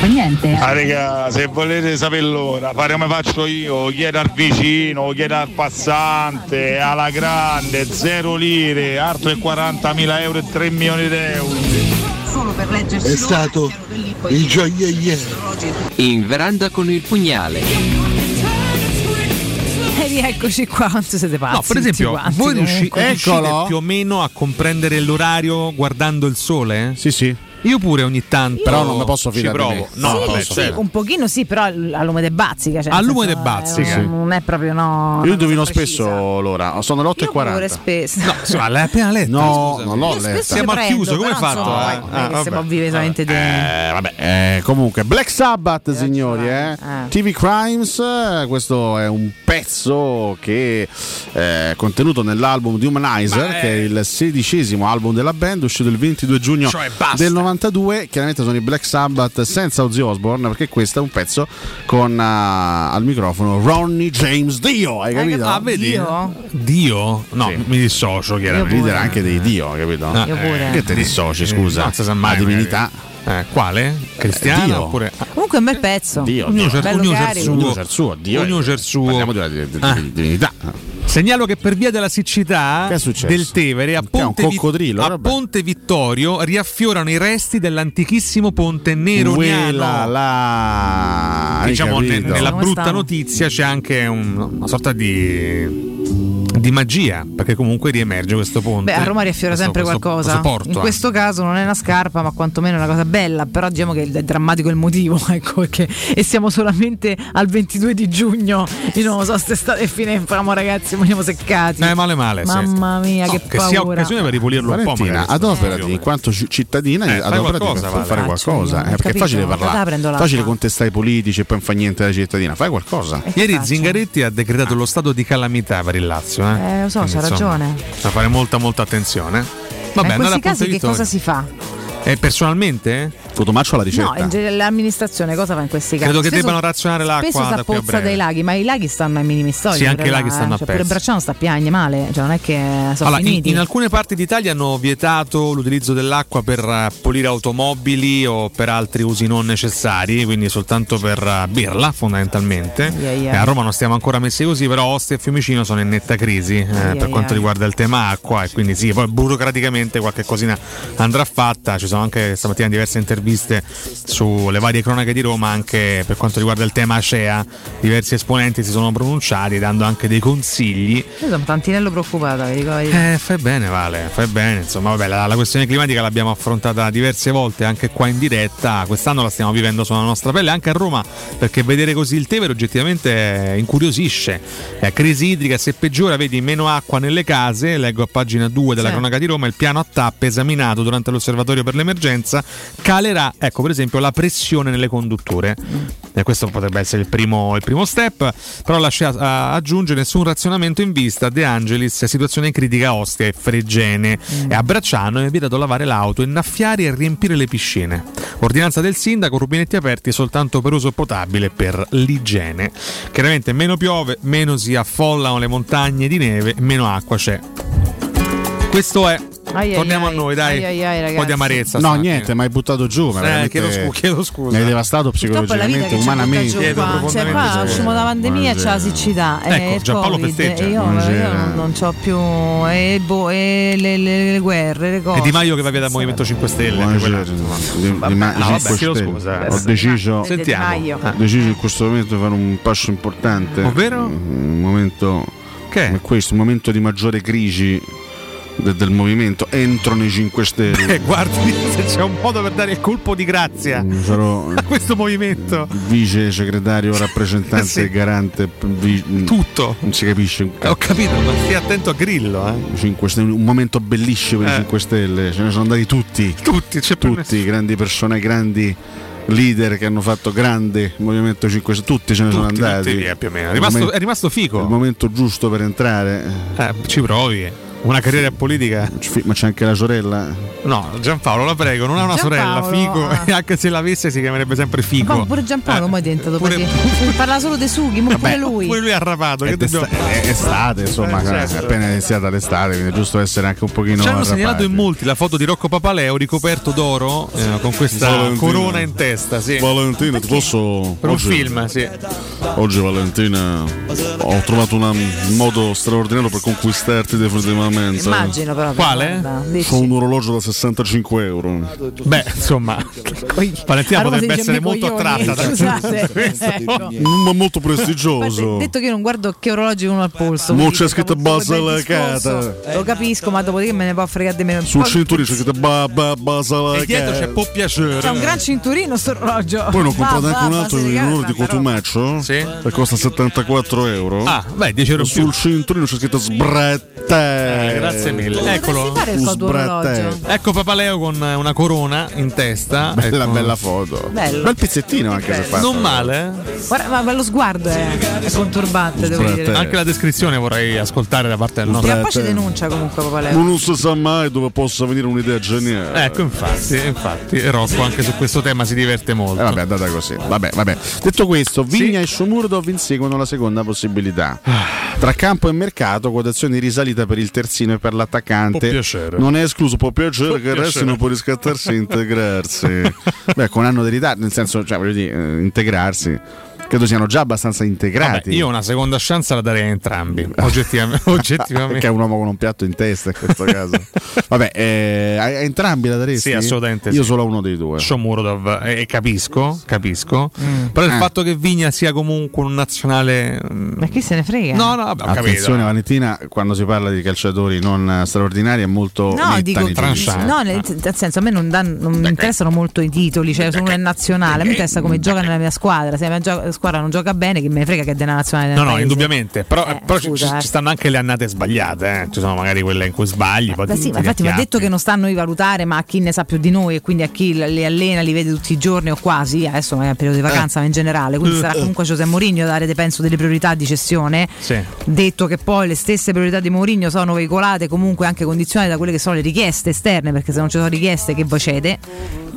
Niente. Ah raga, se volete sapere l'ora, fare come faccio io, chiedo al vicino, chiedo al passante, alla grande, 0 lire, altro che 40.000 euro e 3 milioni di euro. Solo per leggersi. È stato il gioielliero. In veranda con il pugnale. Eccoci qua, non siete pazzi. No, per esempio, quanti, voi riuscite più o meno a comprendere l'orario guardando il sole? Sì, sì. Io pure ogni tanto. Però non mi posso fidare di me. No, sì, certo. Un pochino sì, però al lume de bazzica. Cioè, al lume de bazzica. Non è proprio no. Io indovino spesso l'ora. Sono alle 8:40. Pure spesso. No, insomma, l'hai appena letta. No, non l'ho letta. Siamo al chiuso, come hai fatto? Siamo vivi esattamente due. Vabbè, comunque, Black Sabbath, signori, TV Crimes, questo è un pezzo che è contenuto nell'album di Humanizer, che è il 16° album della band, uscito il 22 giugno del 92, chiaramente sono i Black Sabbath senza Ozzy Osbourne, perché questo è un pezzo con al microfono Ronnie James Dio, hai capito? Ah, vedi? Dio? No, sì. Mi dissocio chiaramente. Leader anche dei Dio, capito? Io pure. Che te dissoci, scusa? No, la divinità. Quale? Cristiano? Dio. Oppure... Comunque è un bel pezzo. Ognuno c'è il suo. Parliamo della divinità. Segnalo che per via della siccità del Tevere a Ponte Vittorio riaffiorano i resti dell'antichissimo ponte neroniano. Diciamo nella brutta notizia c'è anche una sorta di magia, perché comunque riemerge questo ponte. Beh, a Roma riaffiora sempre qualcosa. In questo caso non è una scarpa, ma quantomeno è una cosa bella. Però diciamo che è drammatico il motivo, ecco, perché e siamo solamente al 22 di giugno. Io non lo so, st'estate e fine, infamo, ragazzi, moriamo seccati. Male. Mamma mia, sì. Che paura. Che sia occasione per ripulirlo Valentina, un po'. Adoperati in quanto cittadina, adoperati qualcosa, per fare qualcosa. Perché è facile parlare, facile contestare i politici e poi non fa niente la cittadina. Fai qualcosa. Ieri Zingaretti ha decretato lo stato di calamità per il Lazio. Lo so, c'ha ragione. Da fare molta attenzione. Vabbè, ma in questi casi che cosa si fa? Personalmente? Fotomaccio alla ricerca. No, l'amministrazione cosa fa in questi casi? Credo che debbano razionare l'acqua. Spesso si appozza dei laghi, ma i laghi stanno ai minimi storici. Sì, anche i laghi stanno a pezzi. Per Bracciano sta piagne male, non è che sono finiti. In alcune parti d'Italia hanno vietato l'utilizzo dell'acqua per pulire automobili o per altri usi non necessari, quindi soltanto per birla fondamentalmente. A Roma non stiamo ancora messi così, però Ostia e Fiumicino sono in netta crisi per quanto riguarda il tema acqua, e quindi sì, poi burocraticamente qualche cosina andrà fatta. Ci sono anche stamattina diverse interviste sulle varie cronache di Roma, anche per quanto riguarda il tema ACEA. Diversi esponenti si sono pronunciati dando anche dei consigli. Io sono tantinello preoccupata, vi dico io. Fai bene, Vale, fai bene. Insomma, vabbè, la questione climatica l'abbiamo affrontata diverse volte anche qua in diretta. Quest'anno la stiamo vivendo sulla nostra pelle, anche a Roma, perché vedere così il Tevere oggettivamente incuriosisce. Crisi idrica, se peggiora, vedi meno acqua nelle case. Leggo a pagina 2 della cronaca di Roma: il piano a tappe esaminato durante l'osservatorio per l'emergenza calerà, ecco, per esempio, la pressione nelle condutture. E questo potrebbe essere il primo step, però lascia aggiungere nessun razionamento in vista. De Angelis, situazione critica a Ostia e Fregene. E a Bracciano è vietato lavare l'auto, innaffiare e riempire le piscine. Ordinanza del sindaco: rubinetti aperti soltanto per uso potabile, per l'igiene. Chiaramente meno piove, meno si affollano le montagne di neve, meno acqua c'è. Questo è. Torniamo a noi, dai. Un po' di amarezza. No, niente, ma hai buttato giù. Chiedo scusa. Mi hai devastato psicologicamente, umanamente. Qua usciamo da pandemia, c'è la siccità. Ecco, Giampaolo festeggia. Io non c'ho più le guerre, le cose. È Di Maio che va via dal Movimento 5 Stelle. Chiedo scusa. Ho deciso in questo momento di fare un passo importante. Ovvero? Un momento. Che è questo? Un momento di maggiore crisi del movimento entro nei 5 Stelle. Guardi se c'è un modo per dare il colpo di grazia a questo movimento. Vice segretario, rappresentante, garante, tutto. Non si capisce. Ho capito, ma stia attento a Grillo. 5 Stelle, un momento bellissimo per i 5 Stelle. Ce ne sono andati tutti, grandi persone, grandi leader che hanno fatto grande Movimento 5 Stelle, tutti ce ne sono andati. Più o meno. È rimasto Fico. Il momento giusto per entrare. Ci provi. Una carriera politica. Ma c'è anche la sorella? No, Gianpaolo, la prego, non ha una sorella, Fico. E anche se l'avesse si chiamerebbe sempre Fico. Ma pure Gianpaolo è diventato parla solo dei sughi, ma pure lui. Pure lui ha rapato. È estate, insomma, certo. Appena iniziata l'estate, quindi è giusto essere anche un pochino. Ci hanno segnalato in molti la foto di Rocco Papaleo ricoperto d'oro con questa corona in testa. Sì. Valentina, perché? Ti posso. Per un film, sì. Oggi, Valentina, ho trovato un modo straordinario per conquistarti definitivamente. Immagino, però. Quale? Ho un orologio da €65. Beh, insomma, Valentina potrebbe essere molto attratta ma molto prestigioso. Detto che io non guardo che orologi uno al polso. Non c'è scritta basa lacata. Lo capisco, ma dopo che me ne può fregare di meno. Sul cinturino c'è scritta basa lacata. E dietro c'è può piacere. C'è un gran cinturino sto orologio. Poi non comprate anche un altro in onore di Cotumaccio che costa €74. Ah, beh, €10 sul cinturino c'è scritta sbratta. Grazie mille. Eccolo. Ecco Papaleo con una corona in testa. Bella, ecco. Bella foto. Bello. Bel pizzettino anche se fa. Non male. Guarda, ma lo sguardo è conturbante, devo dire. Anche la descrizione vorrei ascoltare da parte del nostro. E poi ci denuncia comunque Papaleo. Non si sa mai dove possa venire un'idea geniale. Ecco, infatti, Rocco anche su questo tema si diverte molto. Vabbè, è andata così. Vabbè. Detto questo, Vigna e Sciomurdo vi inseguono la seconda possibilità. Tra campo e mercato, quotazioni risalita per il terzino e per l'attaccante. Non è escluso, può piacere, può che il resto non può riscattarsi e integrarsi. Beh, con un anno di ritardo, nel senso, cioè, voglio dire, integrarsi. Credo siano già abbastanza integrati. Vabbè, io una seconda chance la darei a entrambi, oggettivamente. Perché è un uomo con un piatto in testa in questo caso. Vabbè, a entrambi la daresti? Sì, assolutamente. Io sì. Solo a uno dei due. Shomurodov, capisco. Però il fatto che Vigna sia comunque un nazionale. Ma chi se ne frega? No, vabbè, attenzione, capito. Valentina, quando si parla di calciatori non straordinari è molto. No, dico, no, nel senso, a me non mi interessano molto i titoli, cioè se uno è nazionale, a me interessa come gioca nella mia squadra. Se la mia squadra non gioca bene, che me ne frega che è della nazionale. No, indubbiamente. Però ci stanno anche le annate sbagliate, eh. Ci sono magari quelle in cui sbagli. Sì, ma infatti mi ha detto che non stanno a valutare, ma a chi ne sa più di noi, e quindi a chi li allena, li vede tutti i giorni o quasi. Adesso è un periodo di vacanza, ma in generale. Quindi sarà comunque José Mourinho a dare, penso, delle priorità di cessione. Sì. Detto che poi le stesse priorità di Mourinho sono veicolate comunque anche condizionate da quelle che sono le richieste esterne, perché se non ci sono richieste, che voi cede?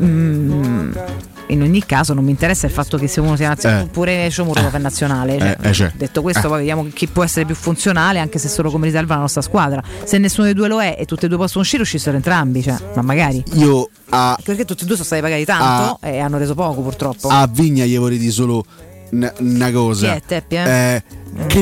In ogni caso non mi interessa il fatto che se uno sia nazionale oppure Ciomuro per nazionale, cioè, detto questo poi vediamo chi può essere più funzionale, anche se solo come riserva la nostra squadra. Se nessuno dei due lo è e tutti e due possono uscissero entrambi, cioè, ma magari io perché tutti e due sono stati pagati tanto e hanno reso poco, purtroppo. A Vigna gli vorrei dire solo una cosa, che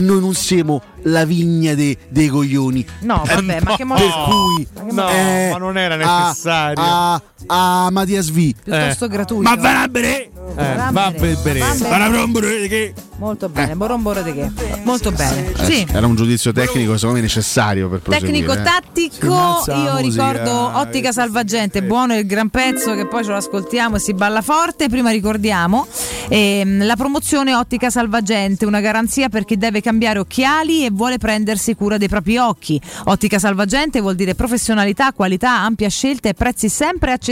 noi non siamo la Vigna dei coglioni. No, vabbè, ma che modo. Per cui ma non era necessario. A Mattias V. Piuttosto gratuito. Ma va a bere! Molto bene, Boromboro di che? Molto bene. Sì. Era un giudizio tecnico, secondo me, necessario per proseguire. Tecnico-tattico, io ricordo Ottica Salvagente, buono il gran pezzo che poi ce lo ascoltiamo e si balla forte. Prima ricordiamo la promozione Ottica Salvagente, una garanzia per chi deve cambiare occhiali e vuole prendersi cura dei propri occhi. Ottica Salvagente vuol dire professionalità, qualità, ampia scelta e prezzi sempre accessibili.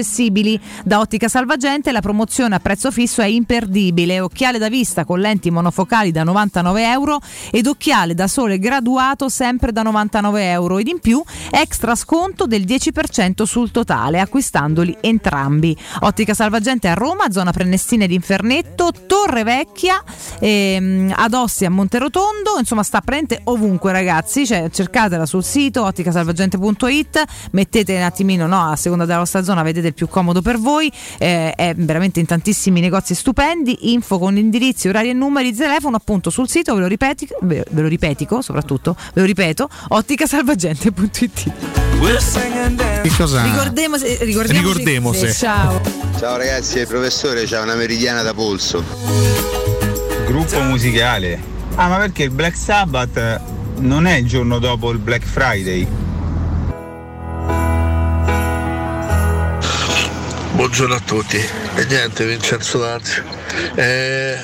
Da Ottica Salvagente la promozione a prezzo fisso è imperdibile. Occhiale da vista con lenti monofocali da 99 euro ed occhiale da sole graduato sempre da 99 euro ed in più extra sconto del 10% sul totale acquistandoli entrambi. Ottica Salvagente a Roma, zona Prenestina ed Infernetto, Torre Vecchia, ad Ostia, a Monterotondo, insomma sta presente ovunque, ragazzi, cioè, cercatela sul sito otticasalvagente.it, mettete un attimino, no, a seconda della vostra zona vedete il più comodo per voi, è veramente in tantissimi negozi stupendi, info con indirizzi, orari e numeri di telefono appunto sul sito, ve lo ripeto, otticasalvagente.it. Che cosa? Ricordiamoci. Ciao ragazzi, il professore c'ha una meridiana da polso. Gruppo musicale. Ah, ma perché il Black Sabbath non è il giorno dopo il Black Friday? Buongiorno a tutti. E niente, Vincenzo Lanzi.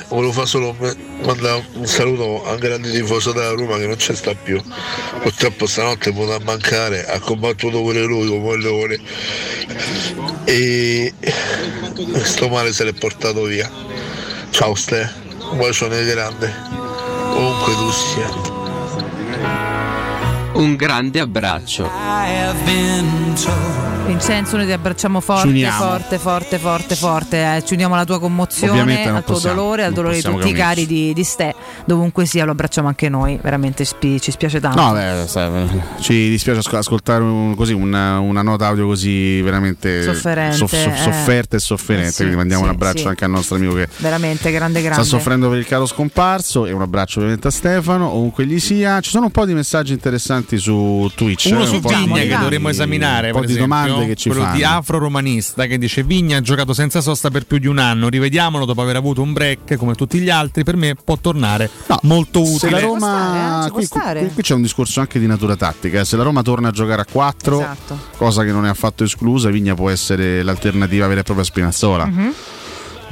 Volevo fare solo un saluto al grande tifoso della Roma che non ci sta più. Purtroppo stanotte è venuto a mancare, ha combattuto pure lui come il leone. E sto male se l'è portato via. Ciao Ste, un bacione grande. Comunque tu sia. Un grande abbraccio. Vincenzo, noi ti abbracciamo forte. Ci uniamo alla tua commozione, al tuo dolore, al dolore di tutti i cari di Ste. Dovunque sia, lo abbracciamo anche noi. Veramente ci spiace tanto. No, ci dispiace ascoltare una nota audio così veramente sofferta e sofferente. Quindi mandiamo un abbraccio anche al nostro amico che veramente grande. Sta soffrendo per il caro scomparso. E un abbraccio ovviamente a Stefano, ovunque gli sia. Ci sono un po' di messaggi interessanti su Twitch. Uno su Vigna che dovremmo esaminare. Un po' di domande. Che ci quello fanno. Di afro-romanista che dice: Vigna ha giocato senza sosta per più di un anno, rivediamolo dopo aver avuto un break come tutti gli altri, per me può tornare molto utile. Se la Roma qui c'è un discorso anche di natura tattica, se la Roma torna a giocare a 4, esatto, cosa che non è affatto esclusa, Vigna può essere l'alternativa vera e propria a Spinazzola. Mm-hmm.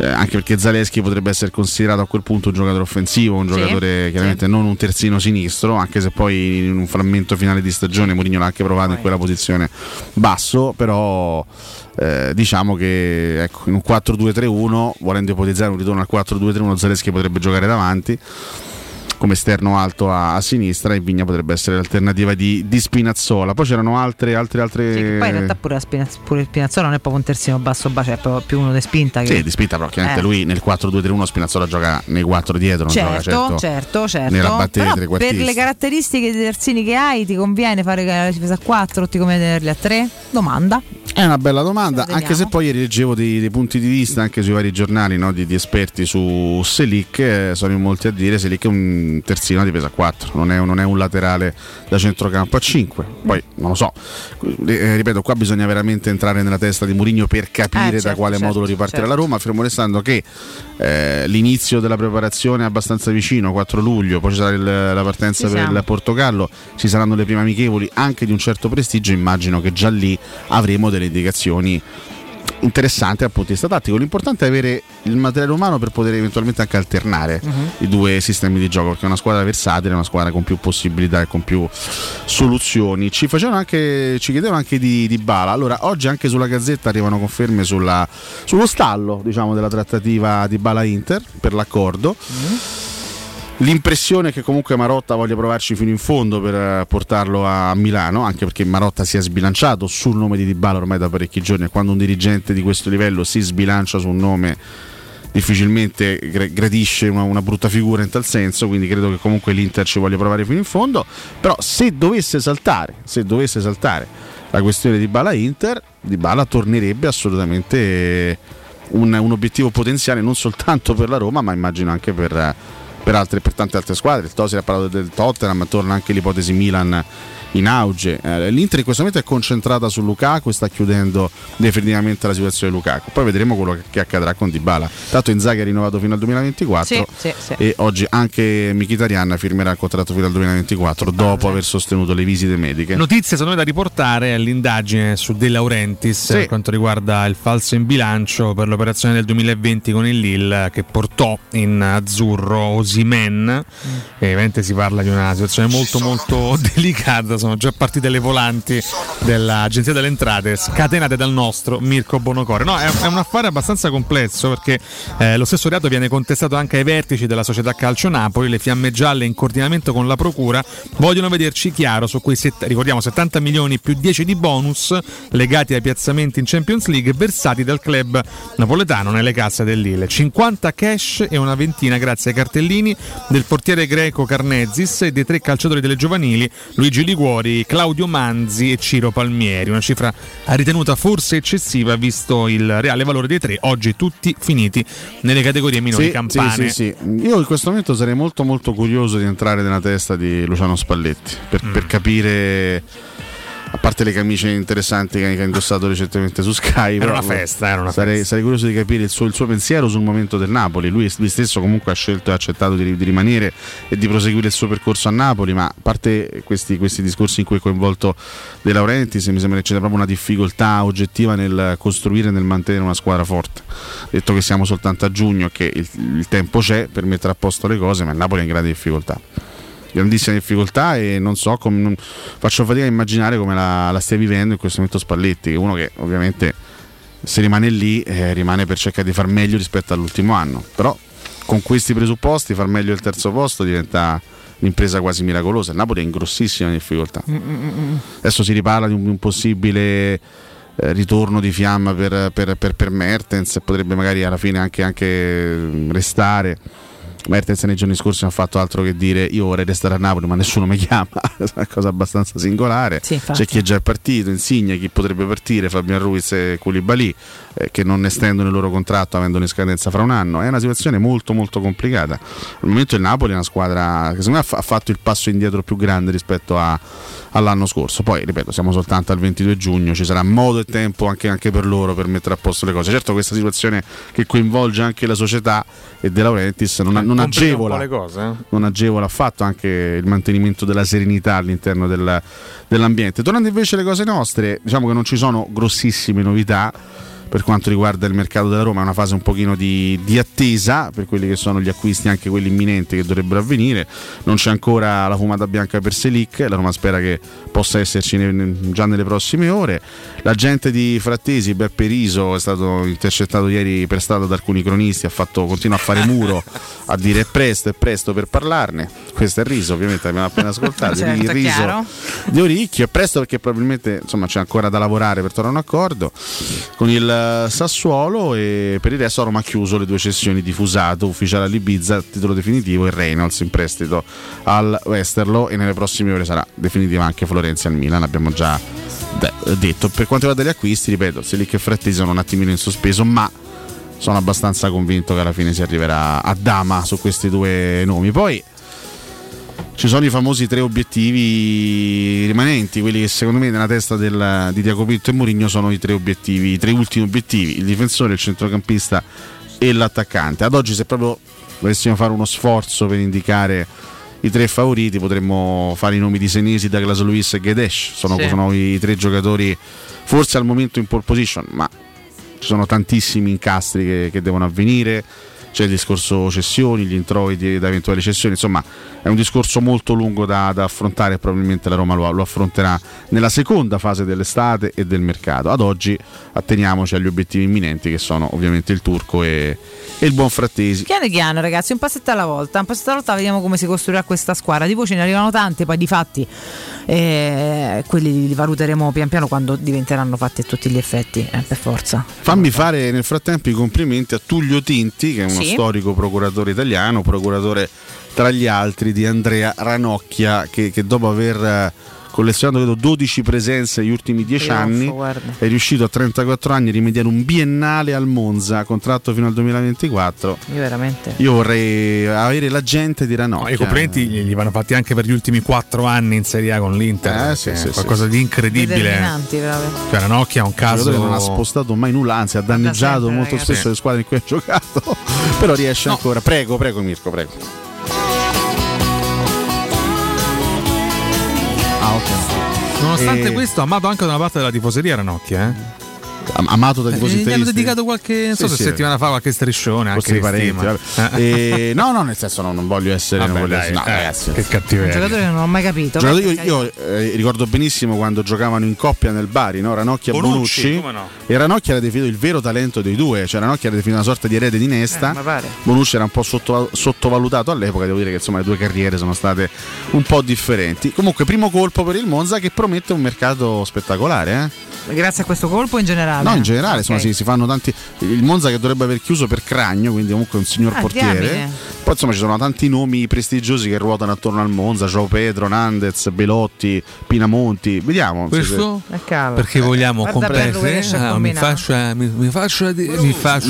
Anche perché Zaleschi potrebbe essere considerato a quel punto un giocatore offensivo, un giocatore chiaramente non un terzino sinistro, anche se poi in un frammento finale di stagione Mourinho l'ha anche provato in quella posizione basso, però diciamo che ecco, in un 4-2-3-1, volendo ipotizzare un ritorno al 4-2-3-1, Zaleschi potrebbe giocare davanti. come esterno alto a sinistra, e Vigna potrebbe essere l'alternativa di Spinazzola. Poi c'erano altre... Sì, poi in realtà pure Spinazzola non è proprio un terzino basso, è proprio più uno di spinta che... Sì, di spinta, però chiaramente lui nel 4-2-3-1 Spinazzola gioca nei 4 dietro, non gioca certo nella batteria tre quartisti. Per le caratteristiche dei terzini che hai, ti conviene fare la difesa a 4 o ti conviene tenerli a 3? Domanda. È una bella domanda, anche se poi ieri leggevo dei punti di vista anche sui vari giornali, no, di esperti su Selic. Sono in molti a dire Selic è un terzino a difesa a 4, non è un laterale da centrocampo a 5. Poi non lo so, ripeto, qua bisogna veramente entrare nella testa di Mourinho per capire da quale modulo ripartirà la Roma, fermo restando che l'inizio della preparazione è abbastanza vicino, 4 luglio, poi ci sarà la partenza per il Portogallo, ci saranno le prime amichevoli anche di un certo prestigio, immagino che già lì avremo delle indicazioni interessanti dal punto di vista tattico. L'importante è avere il materiale umano per poter eventualmente anche alternare i due sistemi di gioco, perché è una squadra versatile, è una squadra con più possibilità e con più soluzioni. Ci chiedevano anche di Bala. Allora, oggi anche sulla Gazzetta arrivano conferme sullo stallo, diciamo, della trattativa di Bala Inter per l'accordo. L'impressione è che comunque Marotta voglia provarci fino in fondo per portarlo a Milano, anche perché Marotta si è sbilanciato sul nome di Dybala ormai da parecchi giorni, e quando un dirigente di questo livello si sbilancia su un nome difficilmente gradisce una brutta figura in tal senso, quindi credo che comunque l'Inter ci voglia provare fino in fondo. Però se dovesse saltare la questione di Dybala-Inter, Dybala tornerebbe assolutamente un obiettivo potenziale non soltanto per la Roma, ma immagino anche per tante altre squadre. Il Tosi ha parlato del Tottenham, torna anche l'ipotesi Milan in auge. L'Inter in questo momento è concentrata su Lukaku e sta chiudendo definitivamente la situazione di Lukaku, poi vedremo quello che accadrà con Dybala. Tanto Inzaghi è rinnovato fino al 2024 sì. E oggi anche Mkhitaryan firmerà il contratto fino al 2024 dopo aver sostenuto le visite mediche. Notizie sono da riportare all'indagine su De Laurentiis per quanto riguarda il falso in bilancio per l'operazione del 2020 con il Lille, che portò in azzurro Osimhen. Ovviamente si parla di una situazione molto molto delicata. Sono già partite le volanti dell'Agenzia delle Entrate, scatenate dal nostro Mirko Bonocore. No, è un affare abbastanza complesso, perché lo stesso reato viene contestato anche ai vertici della società Calcio Napoli. Le fiamme gialle, in coordinamento con la procura, vogliono vederci chiaro su quei 70 milioni più 10 di bonus legati ai piazzamenti in Champions League versati dal club napoletano nelle casse del Lille. 50 cash e una ventina grazie ai cartellini del portiere greco Karnezis e dei 3 calciatori delle giovanili Luigi Liguori, Claudio Manzi e Ciro Palmieri. Una cifra ritenuta forse eccessiva, visto il reale valore dei 3, oggi tutti finiti nelle categorie minori campane. Sì. Io in questo momento sarei molto molto curioso di entrare nella testa di Luciano Spalletti per capire, a parte le camicie interessanti che ha indossato recentemente su Sky, era una festa. Sarei curioso di capire il suo pensiero sul momento del Napoli. Lui stesso comunque ha scelto e accettato di rimanere e di proseguire il suo percorso a Napoli, ma a parte questi discorsi in cui è coinvolto De Laurentiis, mi sembra che c'è proprio una difficoltà oggettiva nel costruire e nel mantenere una squadra forte. Detto che siamo soltanto a giugno, che il tempo c'è per mettere a posto le cose, ma il Napoli è in grande difficoltà. Grandissima difficoltà, e non so come, faccio fatica a immaginare come la stia vivendo in questo momento Spalletti, uno che ovviamente se rimane lì rimane per cercare di far meglio rispetto all'ultimo anno, però con questi presupposti far meglio il terzo posto diventa un'impresa quasi miracolosa. Il Napoli è in grossissima difficoltà. Adesso si riparla di un possibile ritorno di fiamma per Mertens, potrebbe magari alla fine anche restare. Mertens nei giorni scorsi non ha fatto altro che dire: io vorrei restare a Napoli ma nessuno mi chiama. È una cosa abbastanza singolare. C'è chi è già partito, Insigne, chi potrebbe partire, Fabian Ruiz e Koulibaly, che non estendono il loro contratto avendone scadenza fra un anno. È una situazione molto molto complicata. Al momento il Napoli è una squadra che secondo me ha fatto il passo indietro più grande rispetto all'anno scorso. Poi ripeto, siamo soltanto al 22 giugno, ci sarà modo e tempo anche per loro per mettere a posto le cose. Certo, questa situazione che coinvolge anche la società e De Laurentiis non agevola affatto anche il mantenimento della serenità all'interno dell'ambiente. Tornando invece alle cose nostre, diciamo che non ci sono grossissime novità, per quanto riguarda il mercato della Roma è una fase un pochino di attesa per quelli che sono gli acquisti, anche quelli imminenti che dovrebbero avvenire. Non c'è ancora la fumata bianca per Selic, la Roma spera che possa esserci già nelle prossime ore. L'agente di Frattesi, Beppe Riso, è stato intercettato ieri per strada da alcuni cronisti, continua a fare muro, a dire è presto per parlarne. Questo è il Riso, ovviamente, abbiamo appena ascoltato, certo, il Riso chiaro. Di Oricchio, è presto perché probabilmente insomma c'è ancora da lavorare per trovare un accordo con il Sassuolo, e per il resto Roma ha chiuso le due cessioni di Fusato, ufficiale all'Ibiza, titolo definitivo, e Reynolds in prestito al Westerlo, e nelle prossime ore sarà definitiva anche Florenzi al Milan, abbiamo già detto. Per quanto riguarda gli acquisti, ripeto, Selic e Frattesi sono un attimino in sospeso, ma sono abbastanza convinto che alla fine si arriverà a dama su questi due nomi. Poi ci sono i famosi tre obiettivi rimanenti, quelli che secondo me nella testa di Diacopinto e Mourinho sono i tre ultimi obiettivi: il difensore, il centrocampista e l'attaccante. Ad oggi, se proprio dovessimo fare uno sforzo per indicare i tre favoriti, potremmo fare i nomi di Senesi, Douglas Luiz e Guedes. Sono i tre giocatori forse al momento in pole position, ma ci sono tantissimi incastri che devono avvenire. C'è il discorso cessioni, gli introiti da eventuali cessioni, insomma è un discorso molto lungo da affrontare, e probabilmente la Roma lo affronterà nella seconda fase dell'estate e del mercato. Ad oggi atteniamoci agli obiettivi imminenti, che sono ovviamente il turco e il buon Frattesi. Piano ragazzi, un passetto alla volta vediamo come si costruirà questa squadra. Di voci ne arrivano tante, poi di fatti quelli li valuteremo pian piano quando diventeranno fatti tutti gli effetti, per forza. Fammi fare nel frattempo i complimenti a Tullio Tinti, che è uno storico procuratore italiano, procuratore tra gli altri di Andrea Ranocchia, che dopo aver collezionato 12 presenze negli ultimi 10 anni è riuscito a 34 anni a rimediare un biennale al Monza, contratto fino al 2024. Io vorrei avere l'agente di Ranocchia. I complimenti gli vanno fatti anche per gli ultimi 4 anni in Serie A con l'Inter, qualcosa di incredibile. Cioè, Ranocchia è un caso, non ha spostato mai nulla, anzi ha danneggiato molto spesso le squadre in cui ha giocato però riesce ancora. Prego Mirko, prego. Nonostante questo, amato anche da una parte della tifoseria Ranocchia, amato dai tifosi. Gli hanno dedicato qualche settimana fa qualche striscione, anche di parenti. No, nel senso non voglio essere. Ragazzi, che cattiveria. Giocatore non ho mai capito. Io ricordo benissimo quando giocavano in coppia nel Bari, no? Ranocchia e Bonucci. E Ranocchia era definito il vero talento dei due, cioè Ranocchia era definito una sorta di erede di Nesta. Bonucci era un po' sottovalutato all'epoca. Devo dire che insomma le due carriere sono state un po' differenti. Comunque, primo colpo per il Monza, che promette un mercato spettacolare, grazie a questo colpo in generale. No, in generale, insomma, si fanno tanti. Il Monza, che dovrebbe aver chiuso per Cragno, quindi comunque un signor portiere. Poi insomma ci sono tanti nomi prestigiosi che ruotano attorno al Monza: João Pedro, Nandez, Belotti, Pinamonti. Vediamo questo perché vogliamo comprare. Mi faccio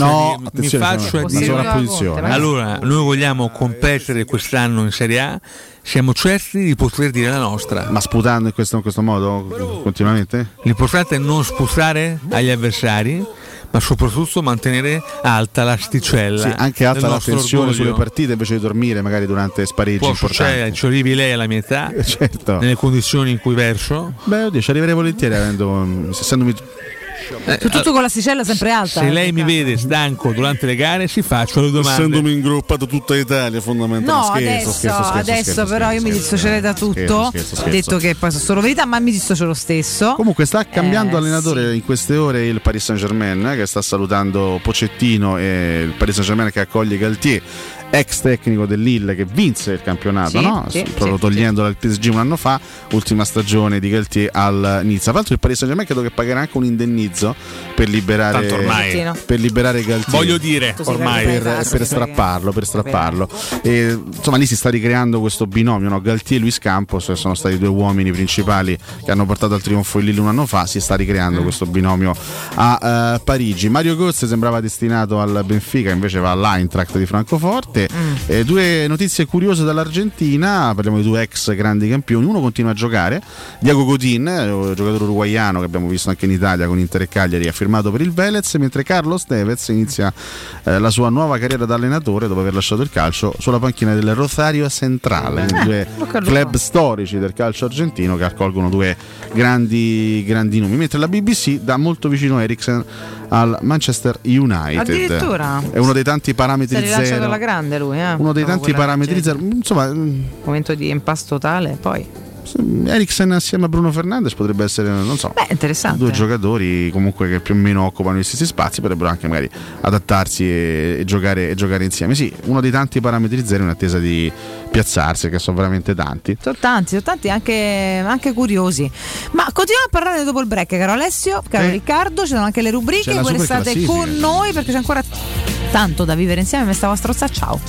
una sovrapposizione. Allora, noi vogliamo competere quest'anno in Serie A. Siamo certi di poter dire la nostra, ma sputando in questo modo continuamente? L'importante è non sputare agli avversari, ma soprattutto mantenere alta l'asticella, anche alta la tensione sulle partite, invece di dormire magari durante spareggi importanti. Ci arrivi lei alla mia età, certo, nelle condizioni in cui verso. Oddio, ci arriverei volentieri essendomi tutto con l'asticella sempre alta. Se lei mi vede stanco durante le gare, si faccio le domande. Essendomi ingroppato tutta Italia, fondamentalmente. No, scherzo, però io mi dissocierei da tutto. Ho detto che poi sono solo verità, ma mi dissocio lo stesso. Comunque sta cambiando allenatore in queste ore il Paris Saint-Germain, che sta salutando Pochettino, e il Paris Saint-Germain che accoglie Galtier, ex tecnico del Lille che vinse il campionato, togliendola al PSG un anno fa, ultima stagione di Galtier al Nizza. Tra l'altro il Paris Saint-Germain credo che pagherà anche un indennizzo per liberare Galtier. Voglio dire, ormai per strapparlo. E, insomma, lì si sta ricreando questo binomio, no? Galtier e Luis Campos sono stati i due uomini principali che hanno portato al trionfo il Lille un anno fa. Si sta ricreando questo binomio a Parigi. Mario Götze sembrava destinato al Benfica, invece va all'Eintracht di Francoforte. sicuramente. Due notizie curiose dall'Argentina, parliamo di due ex grandi campioni. Uno continua a giocare, Diego Godin, giocatore uruguaiano che abbiamo visto anche in Italia con Inter e Cagliari, ha firmato per il Vélez, mentre Carlos Tevez inizia la sua nuova carriera da allenatore dopo aver lasciato il calcio sulla panchina del Rosario Centrale, due club storici del calcio argentino che accolgono due grandi nomi, mentre la BBC dà molto vicino Eriksen al Manchester United. Addirittura è uno dei tanti parametri zero. Si è rilanciato alla grande lui, eh? Uno dei tanti parametri zero, insomma, momento di impasto tale, poi Eriksen assieme a Bruno Fernandes potrebbe essere, non so, interessante. Due giocatori comunque che più o meno occupano gli stessi spazi, potrebbero anche magari adattarsi e giocare insieme. Sì, uno dei tanti parametri zero in attesa di piazzarsi, che sono veramente tanti. Sono tanti anche curiosi. Ma continuiamo a parlare dopo il break, caro Alessio, caro Riccardo, ci sono anche le rubriche, voi restate con noi perché c'è ancora tanto da vivere insieme. Mi stavo a strozzare, ciao.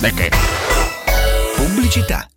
Pubblicità.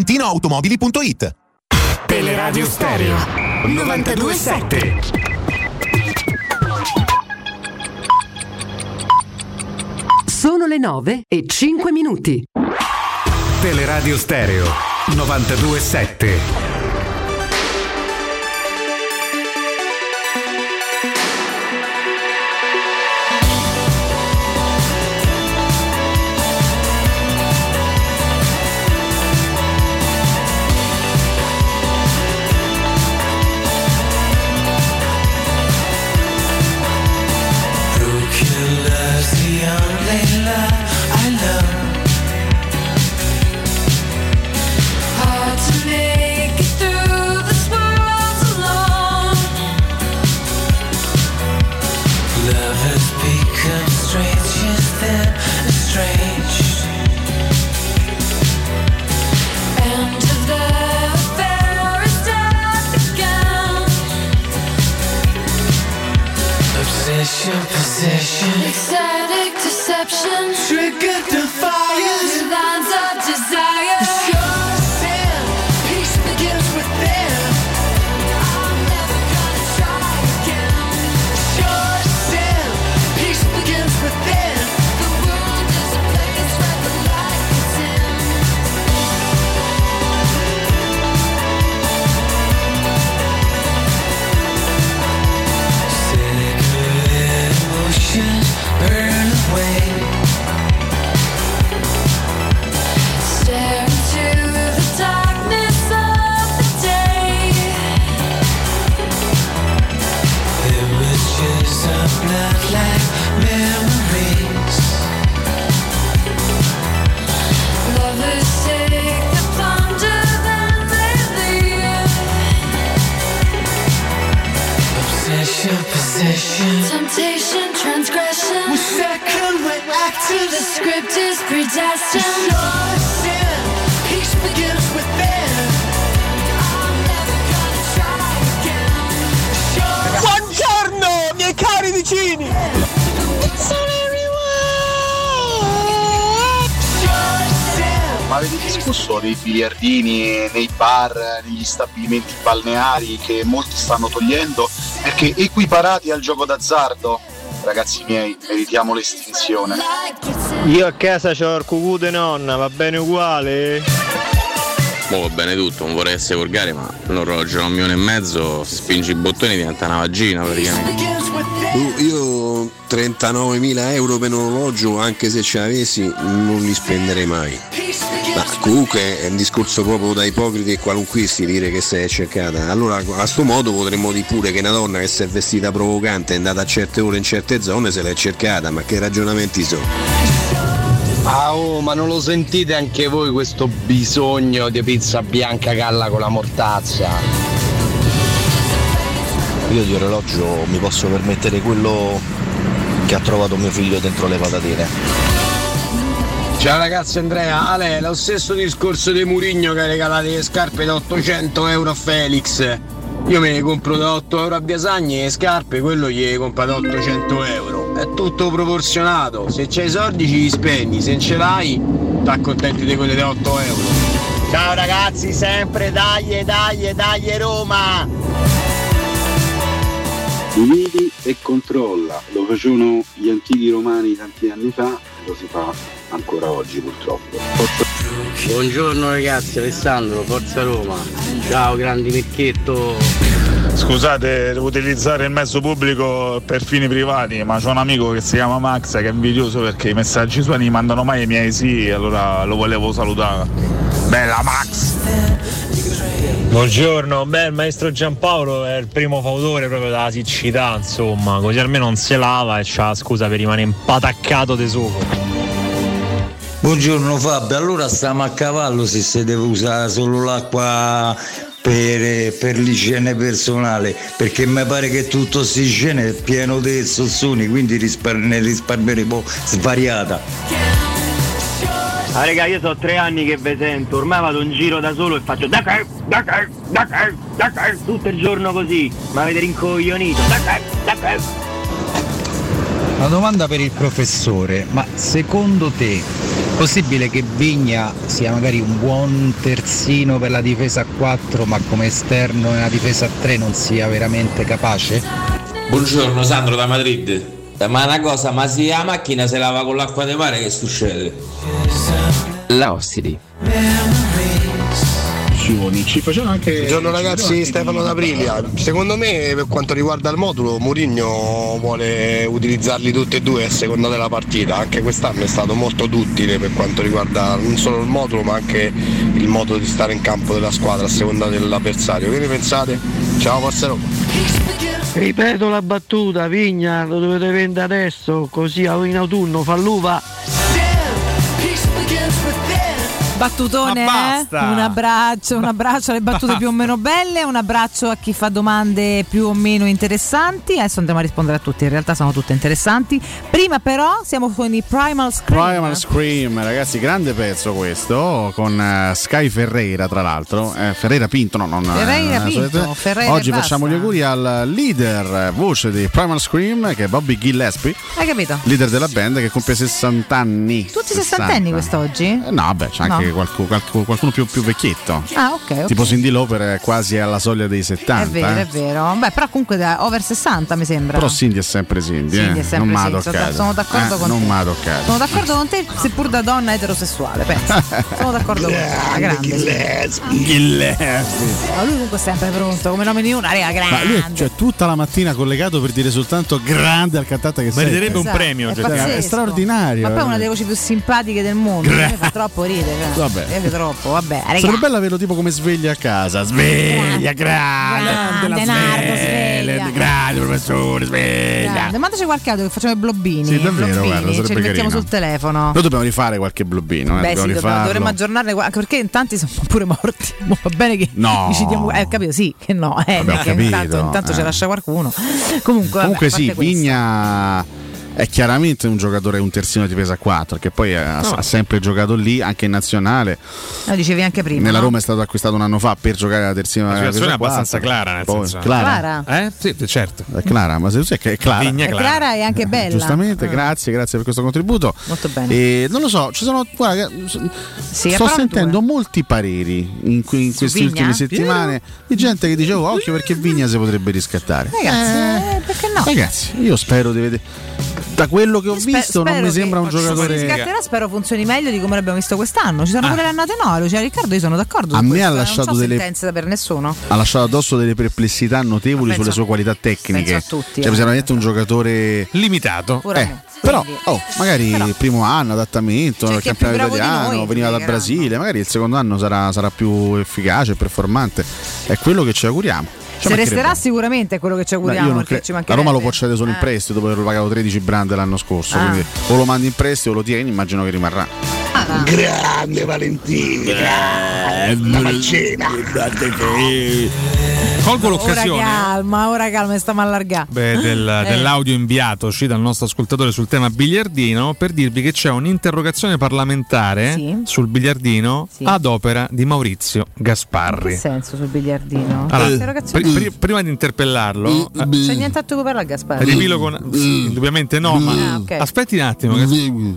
ValentinoAutomobili.it. Teleradio Stereo 92.7. Sono le 9:05. Teleradio Stereo 92.7. Possession, ecstatic deception, triggered the fires, lines of desire, sure sin, peace begins within, I'm never gonna try again, sure sin, peace begins within, the world is a place where the light is in, burn away, stare into the darkness of the day, images of blood like memories, lovers take the plunder then they leave, obsession, possession, temptation, transgression, we're second, we're active, the script is predestined, sure sin, peace begins within, I'm never gonna try again, sure. Buongiorno miei cari vicini, it's on everyone, sure sin. Ma avete discusso dei biliardini nei bar, negli stabilimenti balneari che molti stanno togliendo perché equiparati al gioco d'azzardo? Ragazzi miei, evitiamo l'estinzione. Io a casa c'ho il cucù di nonna, va bene uguale? Oh, va bene tutto, non vorrei essere volgare, ma l'orologio a un milione e mezzo, se spingi i bottoni diventa una vagina praticamente. Io 39.000 euro per un orologio, anche se ce l'avessi, non li spenderei mai. Ma comunque è un discorso proprio da ipocriti e qualunquisti dire che sei cercata. Allora a sto modo potremmo dire pure che una donna che si è vestita provocante, è andata a certe ore in certe zone, se l'è cercata. Ma che ragionamenti sono? Ah, oh, ma non lo sentite anche voi questo bisogno di pizza bianca calla con la mortazza? Io di orologio mi posso permettere quello che ha trovato mio figlio dentro le patatine. Ciao ragazzi, Andrea, Ale, lo stesso discorso di Murigno che ha regalato le scarpe da 800 euro a Felix. Io me ne compro da 8 euro a Biasagni e le scarpe, quello gli compra da 800 euro. È tutto proporzionato, se c'hai i soldi ci li spendi, se non ce l'hai t'accontenti di quelle da 8 euro. Ciao ragazzi, sempre dai Roma! Uniti e controlla, lo facevano gli antichi romani tanti anni fa e lo si fa ancora oggi purtroppo. Buongiorno ragazzi, Alessandro, Forza Roma. Ciao grandi Micchetto. Scusate, devo utilizzare il mezzo pubblico per fini privati, ma c'ho un amico che si chiama Max che è invidioso perché i messaggi suoi li mandano mai i miei sì, allora lo volevo salutare. Bella Max! Buongiorno, beh, il maestro Giampaolo è il primo fautore proprio della siccità, insomma, così almeno non si lava e c'ha scusa per rimanere impataccato di sopra. Buongiorno Fabio, allora stiamo a cavallo se si deve usare solo l'acqua per l'igiene personale, perché mi pare che tutto si igiene è pieno di sozzoni, quindi ne risparmieremo svariata. Ah raga, io so 3 anni che ve sento, ormai vado in giro da solo e faccio da che tutto il giorno così, ma avete rincoglionito da che. Una domanda per il professore, ma secondo te possibile che Vigna sia magari un buon terzino per la difesa a 4, ma come esterno nella difesa a 3 non sia veramente capace? Buongiorno Sandro da Madrid. Ma una cosa, ma se la macchina si lava con l'acqua di mare che succede? La ossidi. Ci facevano anche. Buongiorno ragazzi, Stefano D'Aprilia. Secondo me per quanto riguarda il modulo Mourinho vuole utilizzarli tutti e due a seconda della partita. Anche quest'anno è stato molto duttile per quanto riguarda non solo il modulo ma anche il modo di stare in campo della squadra a seconda dell'avversario. Che ne pensate? Ciao Forza Roma. Ripeto la battuta, Vigna lo dovete vendere adesso così in autunno fa l'uva. Battutone, un abbraccio alle battute più o meno belle, un abbraccio a chi fa domande più o meno interessanti. Adesso andiamo a rispondere a tutti, in realtà sono tutte interessanti. Prima però siamo con i Primal Scream. Primal Scream, ragazzi, grande pezzo questo, con Sky Ferreira tra l'altro, Ferreira Pinto, Ferreira Pinto. Oggi facciamo gli auguri al leader, voce di Primal Scream, che è Bobby Gillespie. Hai capito? Leader della band che compie 60 anni. Tutti 60 anni quest'oggi? No, beh, c'è anche qualcuno più vecchietto. Ah, ok. Tipo Cyndi Lauper è quasi alla soglia dei 70. È vero. Beh, però comunque da over 60 mi sembra. Però Cyndi è sempre Cyndi. Non mi ha toccato. Sono d'accordo con te. Non mi ha toccato. Sono d'accordo con te, seppur da donna eterosessuale. Penso. Sono d'accordo con te. Grande. Ma lui comunque è sempre pronto, come nome di una rega grande. Ma lui, cioè, tutta la mattina collegato per dire soltanto grande al cantante che meriterebbe un premio. È straordinario. Ma poi è una delle voci più simpatiche del mondo. Mi fa troppo ridere. Vabbè. Sarebbe bello averlo tipo come sveglia a casa. Sveglia, grande Nardo, sveglia. Grande professore, sveglia. Grande. Mandaci qualche altro che facciamo i blobbini. Sì, davvero, guarda, sarebbe carino. Ci mettiamo sul telefono. Noi dobbiamo rifare qualche blobbino. Dovremmo aggiornarne, anche perché in tanti sono pure morti. Va bene che decidiamo. Capito, sì, che no. Intanto ce lascia qualcuno. Comunque sì, Vigna è chiaramente un giocatore, un terzino di pesa 4 che poi ha sempre giocato lì anche in nazionale. Lo dicevi anche prima. Nella Roma è stato acquistato un anno fa per giocare alla terzina. La situazione è abbastanza clara, nel senso. Clara? Sì, certo. È clara, ma se tu sai che è clara. Vigna clara e anche bella. Giustamente, grazie per questo contributo. Molto bene. E non lo so, ci sono sto sentendo molti pareri in queste ultime settimane di gente che dicevo occhio perché Vigna si potrebbe riscattare. Ragazzi, perché no? Ragazzi, io spero di vedere. Da quello che ho visto non mi sembra un giocatore. Si scatterà, spero funzioni meglio di come l'abbiamo visto quest'anno. Ci sono pure le annate no, cioè Riccardo, io sono d'accordo. A me ha lasciato delle sentenze da per nessuno. Ha lasciato addosso delle perplessità notevoli sulle sue qualità tecniche. Penso a tutti. Cioè, veramente un giocatore limitato. Però magari il primo anno adattamento al campionato italiano, veniva dal Brasile, magari il secondo anno sarà più efficace, performante. È quello che ci auguriamo. Se resterà sicuramente è quello che ci auguriamo. La Roma lo può cedere solo in prestito dopo averlo pagato 13 brand l'anno scorso. Quindi o lo mandi in prestito o lo tieni, immagino che rimarrà. Grande Valentino, colgo l'occasione. Ora calma, stiamo allargando. Dell'audio inviatoci dal nostro ascoltatore sul tema biliardino, per dirvi che c'è un'interrogazione parlamentare sul biliardino ad opera di Maurizio Gasparri. In che senso sul biliardino? Allora, prima di interpellarlo, c'è niente a recuperare a Gasparri. Ripilo, indubbiamente no, ma aspetti un attimo.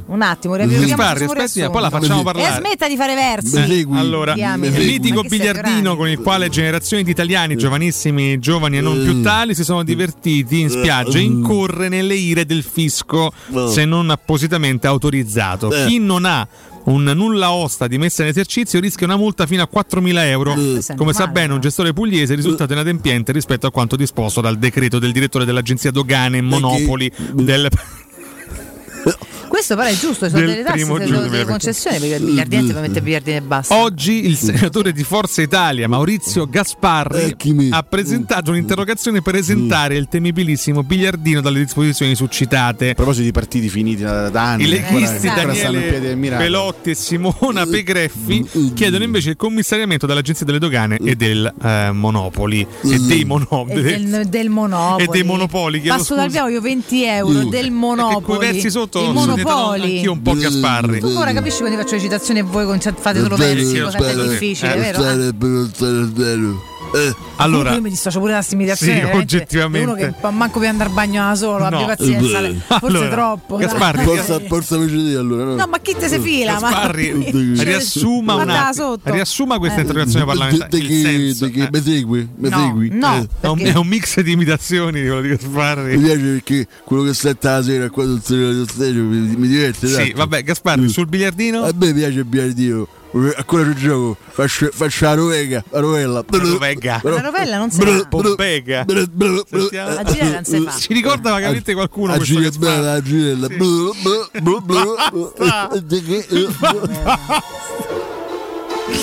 Gasparri, aspetti, poi la facciamo parlare. E smetta di fare versi. Allora, il mitico biliardino con il quale generazioni di italiani, giovanissimi, giovani e non più tali, si sono divertiti in spiaggia, incorre nelle ire del fisco se non appositamente autorizzato. Chi non ha un nulla osta di messa in esercizio rischia una multa fino a 4.000 euro. Come sa bene un gestore pugliese, risultato inadempiente rispetto a quanto disposto dal decreto del direttore dell'agenzia Dogane e Monopoli del questo però è giusto, sono delle tasse, delle concessioni, perché il biliardiente mette il biliardino e basta. Oggi il senatore di Forza Italia Maurizio Gasparri ha presentato un'interrogazione per esentare il temibilissimo biliardino dalle disposizioni suscitate. A proposito di partiti finiti da anni, i leghisti Daniele Pelotti e Simona Pegreffi chiedono invece il commissariamento dall'agenzia delle dogane e del Monopoli e dei Monopoli e dei Monopoli. Passo dal via 20 euro del Monopoli, quei versi sotto sono anch'io un po' Gasparri. Tu ora capisci quando faccio le citazioni e voi fate solo versi, è difficile, vero? Allora io mi dissocio pure dalla similiazione, sì, oggettivamente. Uno che manco per andare al bagno da solo, abbia pazienza, forse allora, troppo. Gasparri, forza di allora. No, ma chi te se fila? Gasparri, riassuma questa interrogazione parlamentare. Mi segui? No, è un mix di imitazioni quello di Gasparri. Mi piace perché quello che senta la sera qua sul Teleradio Stereo mi diverte. Sì, vabbè, Gasparri sul biliardino. A me piace il biliardino. Ancora sul gioco faccio la rovella non si fa Pompega la girella non si fa, ci ricorda vagamente qualcuno questo che fa la girella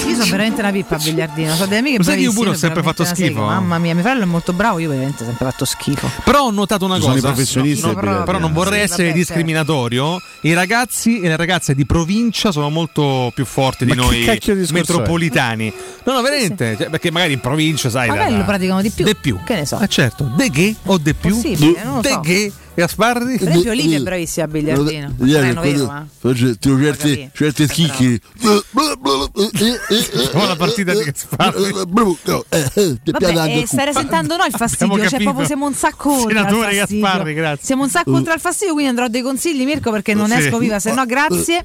io sono veramente una pippa a biliardino, sono delle amiche bravissime. Sai che io pure ho sempre fatto schifo. Mamma mia, mio fratello è molto bravo, io veramente ho sempre fatto schifo. Però ho notato una cosa, però non vorrei essere discriminatorio. I ragazzi e le ragazze di provincia sono molto più forti di noi metropolitani. No, veramente, perché magari in provincia, sai, magari lo praticano di più. De più, che ne so. Certo, de che o de più. De che Gasparri? Per esempio Lille è bravissima a biliardino. Certe schicchi. La partita di Gasparri. Vabbè, stai resentando noi il fastidio, cioè proprio siamo un sacco contro il fastidio. Gasparri, grazie. Siamo un sacco contro il fastidio, quindi andrò a dei consigli, Mirko, perché non esco viva, se no grazie.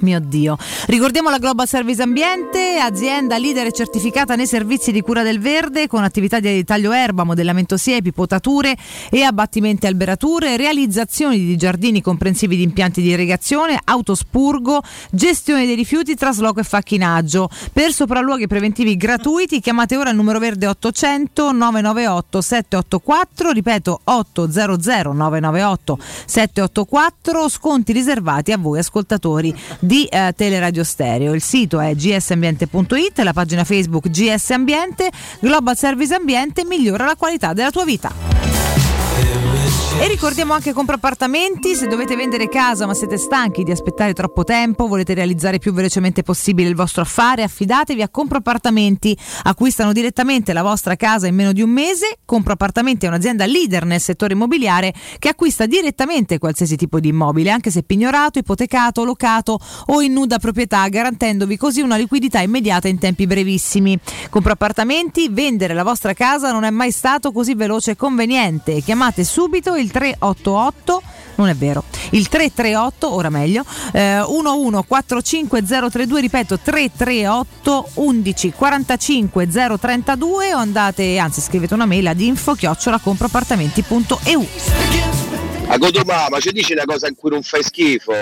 Mio Dio. Ricordiamo la Global Service Ambiente, azienda leader e certificata nei servizi di cura del verde con attività di taglio erba, modellamento siepi, potature e abbattimenti alberature, realizzazioni di giardini comprensivi di impianti di irrigazione, autospurgo, gestione dei rifiuti, trasloco e facchinaggio. Per sopralluoghi preventivi gratuiti chiamate ora il numero verde 800 998 784, ripeto 800 998 784, sconti riservati a voi ascoltatori di Teleradio Stereo. Il sito è gsambiente.it, la pagina Facebook GS Ambiente. Global Service Ambiente migliora la qualità della tua vita. E ricordiamo anche Compra Appartamenti, se dovete vendere casa ma siete stanchi di aspettare troppo tempo, volete realizzare più velocemente possibile il vostro affare, affidatevi a Compra Appartamenti, acquistano direttamente la vostra casa in meno di un mese. Compra Appartamenti è un'azienda leader nel settore immobiliare che acquista direttamente qualsiasi tipo di immobile, anche se pignorato, ipotecato, locato o in nuda proprietà, garantendovi così una liquidità immediata in tempi brevissimi. Compra Appartamenti, vendere la vostra casa non è mai stato così veloce e conveniente. Chiamate subito il 388, non è vero, il 338, ora meglio, 1145032, ripeto 338 1145032 o andate, anzi scrivete una mail ad info@comproappartamenti.eu. A Godu mamma, ci dici una cosa in cui non fai schifo?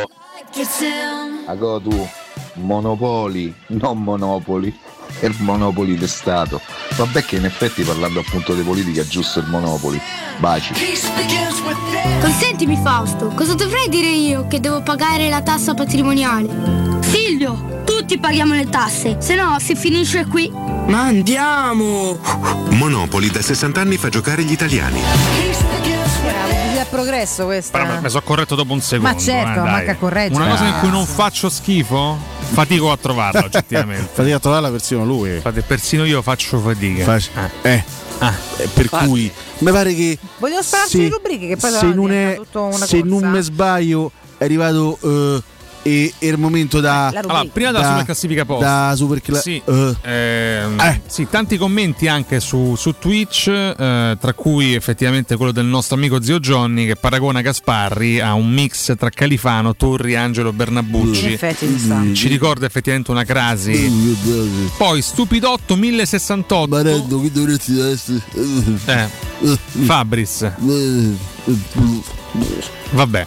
A Godu, Monopoli, non Monopoli. È il Monopoli di Stato. Vabbè, che in effetti parlando appunto di politica è giusto il Monopoli. Baci. Consentimi Fausto, cosa dovrei dire io che devo pagare la tassa patrimoniale? Silvio, tutti paghiamo le tasse, se no si finisce qui. Ma andiamo! Monopoli da 60 anni fa giocare gli italiani. Progresso questo. Mi sono corretto dopo un secondo. Ma certo, manca correggere. Una cosa in cui non faccio schifo? Fatico a trovarla, oggettivamente. Fatico a trovarla persino lui. Infatti, persino io faccio fatica. Per cui mi pare che voglio spararci le rubriche che poi se non mi sbaglio è arrivato e il momento da allora, prima della super classifica post da super sì, tanti commenti anche su Twitch, tra cui effettivamente quello del nostro amico Zio Johnny che paragona Gasparri a un mix tra Califano, Torri, Angelo Bernabucci. In effetti, ci ricorda effettivamente una crasi. Poi stupidotto 1068 Barendo, che dovresti essere? Fabris. Vabbè,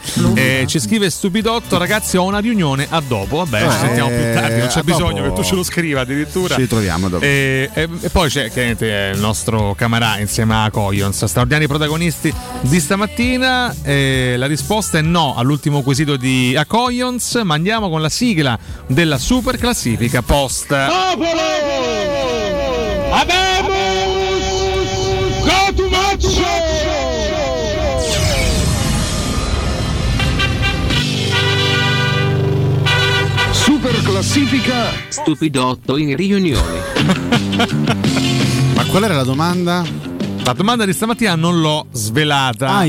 ci scrive stupidotto: ragazzi, ho una riunione, a dopo. Vabbè, ci sentiamo più tardi, non c'è bisogno dopo. Che tu ce lo scriva addirittura. Ci ritroviamo dopo. E poi c'è chiaramente il nostro Camarà insieme a Coglions, straordinari protagonisti di stamattina. La risposta è no all'ultimo quesito di Coglions, ma andiamo con la sigla della super classifica post. Classifica stupidotto in riunione. Ma qual era la domanda? La domanda di stamattina non l'ho svelata,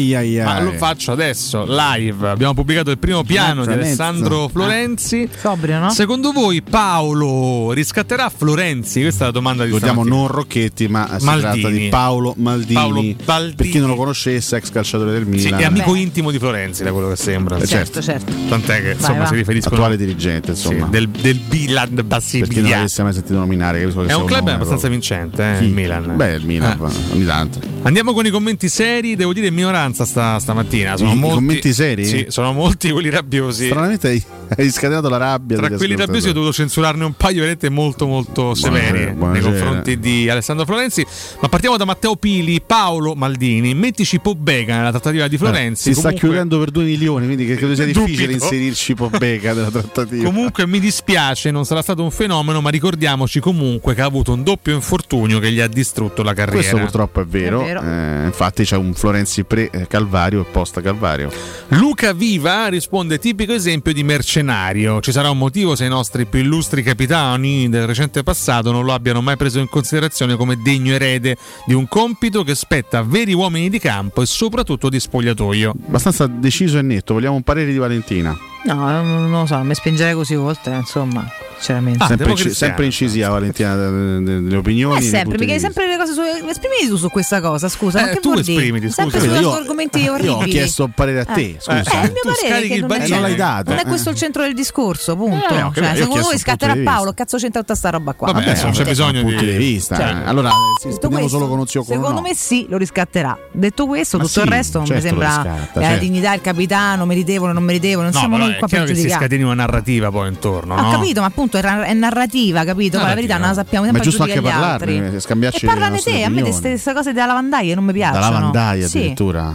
ma lo faccio adesso live. Abbiamo pubblicato il primo piano di Alessandro Florenzi. Sobrio, no? Secondo voi Paolo riscatterà Florenzi? Questa è la domanda di stamattina. Lo diamo non Rocchetti, ma si tratta di Paolo Maldini. Per chi non lo conoscesse, ex calciatore del Milan. Sì, è amico intimo di Florenzi, da quello che sembra. Certo. Tant'è che insomma si riferiscono attuale dirigente, insomma, del Milan Basilea. Perché non l'avessi mai sentito nominare. È un club abbastanza vincente, il Milan. Beh, il Milan ogni tanto. Andiamo con i commenti seri, devo dire in minoranza stamattina. Sono molti, commenti seri? Sì, sono molti quelli rabbiosi. Stranamente hai scatenato la rabbia. Tra quelli rabbiosi ho dovuto censurarne un paio veramente molto molto severi nei confronti di Alessandro Florenzi. Ma partiamo da Matteo Pili. Paolo Maldini, mettici Pobega nella trattativa di Florenzi. Si sta chiudendo per 2 milioni, quindi credo sia difficile inserirci Pobega nella trattativa. Comunque mi dispiace, non sarà stato un fenomeno, ma ricordiamoci comunque che ha avuto un doppio infortunio che gli ha distrutto la carriera. Questo purtroppo è vero. Infatti c'è un Florenzi pre-Calvario e post-Calvario. Luca Viva risponde: tipico esempio di mercenario, ci sarà un motivo se i nostri più illustri capitani del recente passato non lo abbiano mai preso in considerazione come degno erede di un compito che spetta a veri uomini di campo e soprattutto di spogliatoio. Abbastanza deciso e netto, vogliamo un parere di Valentina. No, non lo so, mi spingerei così oltre, insomma, sinceramente. Sempre incisiva Valentina delle opinioni. Sempre, perché sempre le cose esprimiti tu su questa cosa, scusa, ma che tu vuol dire? Esprimiti, sempre su argomenti orribili. Io ho chiesto un parere a te, scusa. Il mio parere che non l'hai dato. Non è questo il centro del discorso, punto. Cioè, secondo voi scatterà Paolo, cazzo c'entra tutta sta roba qua? Vabbè, non c'è bisogno di punti di vista. Allora, sentiamo solo con Ozio. Secondo me sì, lo riscatterà. Detto questo, tutto il resto non mi sembra la dignità, il capitano, meritevole, non meritevole, non siamo noi. È chiaro che si scateni una narrativa poi intorno, no? Ho capito, ma appunto è narrativa, capito? Ma la verità non la sappiamo, sempre giusto anche parlarne, altri. Scambiarci. E parlane te, opinioni. A me queste cose della lavandaia non mi piacciono. La lavandaia addirittura.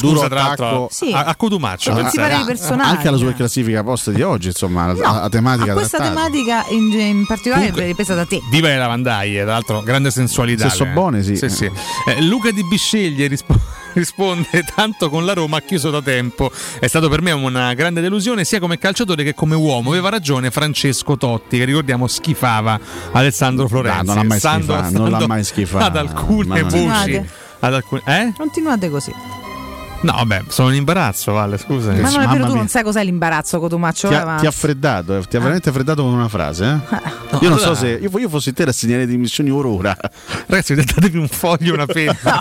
Duro attacco a Cotumaccio. Non si parla di personaggi. Anche alla sua classifica post di oggi, insomma, la tematica. Questa tematica in particolare è ripresa da te. Viva le lavandaie, tra l'altro grande sensualità. Se so buone, sì. Luca Di Bisceglie risponde: tanto con la Roma ha chiuso da tempo, è stato per me una grande delusione sia come calciatore che come uomo. Aveva ragione Francesco Totti, che ricordiamo schifava Alessandro Florenzi. No, non l'ha mai schifato ad alcune voci. Continuate così. No, vabbè, sono in imbarazzo, Vale, scusa. Ma non è vero, tu non sai cos'è l'imbarazzo, Cotumaccio. Ti ha freddato, ti ha veramente freddato con una frase, eh? No, io non so se io fossi te, rassegnare dimissioni ora. Ragazzi, datevi un foglio, una penna.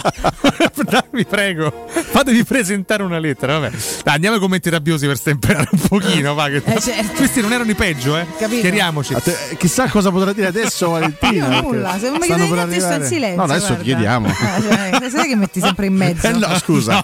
Vi prego, fatevi presentare una lettera. Vabbè. Andiamo ai commenti rabbiosi per stemperare un pochino, va, che certo. Questi non erano i peggio, eh? Capito. Chiariamoci. Chissà cosa potrà dire adesso Valentina. Io nulla, se non mi chiedi niente sto in silenzio. No, adesso guarda. Chiediamo. Sai che metti sempre in mezzo. No, scusa.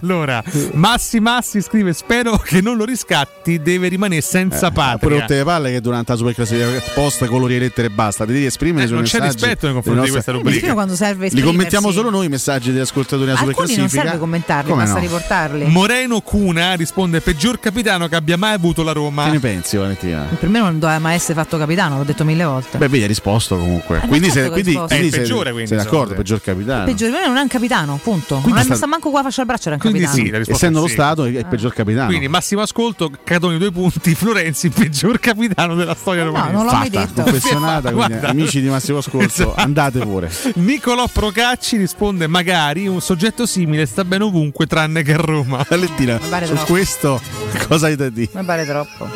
Allora, Massi scrive: spero che non lo riscatti, deve rimanere senza patria. Pure tutte le palle che durante la super classifica posta colori e lettere e basta. Devi esprimere non c'è rispetto nei confronti di questa rubrica. Quando serve li commentiamo solo noi i messaggi degli ascoltatori della super classifica. Non serve commentarli, basta riportarli. Moreno Cuna risponde: peggior capitano che abbia mai avuto la Roma. Che ne pensi, Valentina? Per me non doveva mai essere fatto capitano, l'ho detto 1000 volte. Beh, vedi, ha risposto comunque. Quindi è il peggiore, quindi sei d'accordo, peggior capitano. Peggiore non è un capitano, punto. Non sta manco qua a faccia il braccio. era un quindi capitano. Sì, essendo lo Stato è il peggior capitano. Quindi massimo ascolto, Crotone 2 punti, Florenzi peggior capitano della storia romanista. No, non l'ho mai detto. Confessionata, quindi amici di massimo ascolto, esatto, andate pure. Nicolò Procacci risponde: magari un soggetto simile sta bene ovunque tranne che a Roma. Valentina, su questo cosa hai da dire? Mi pare troppo.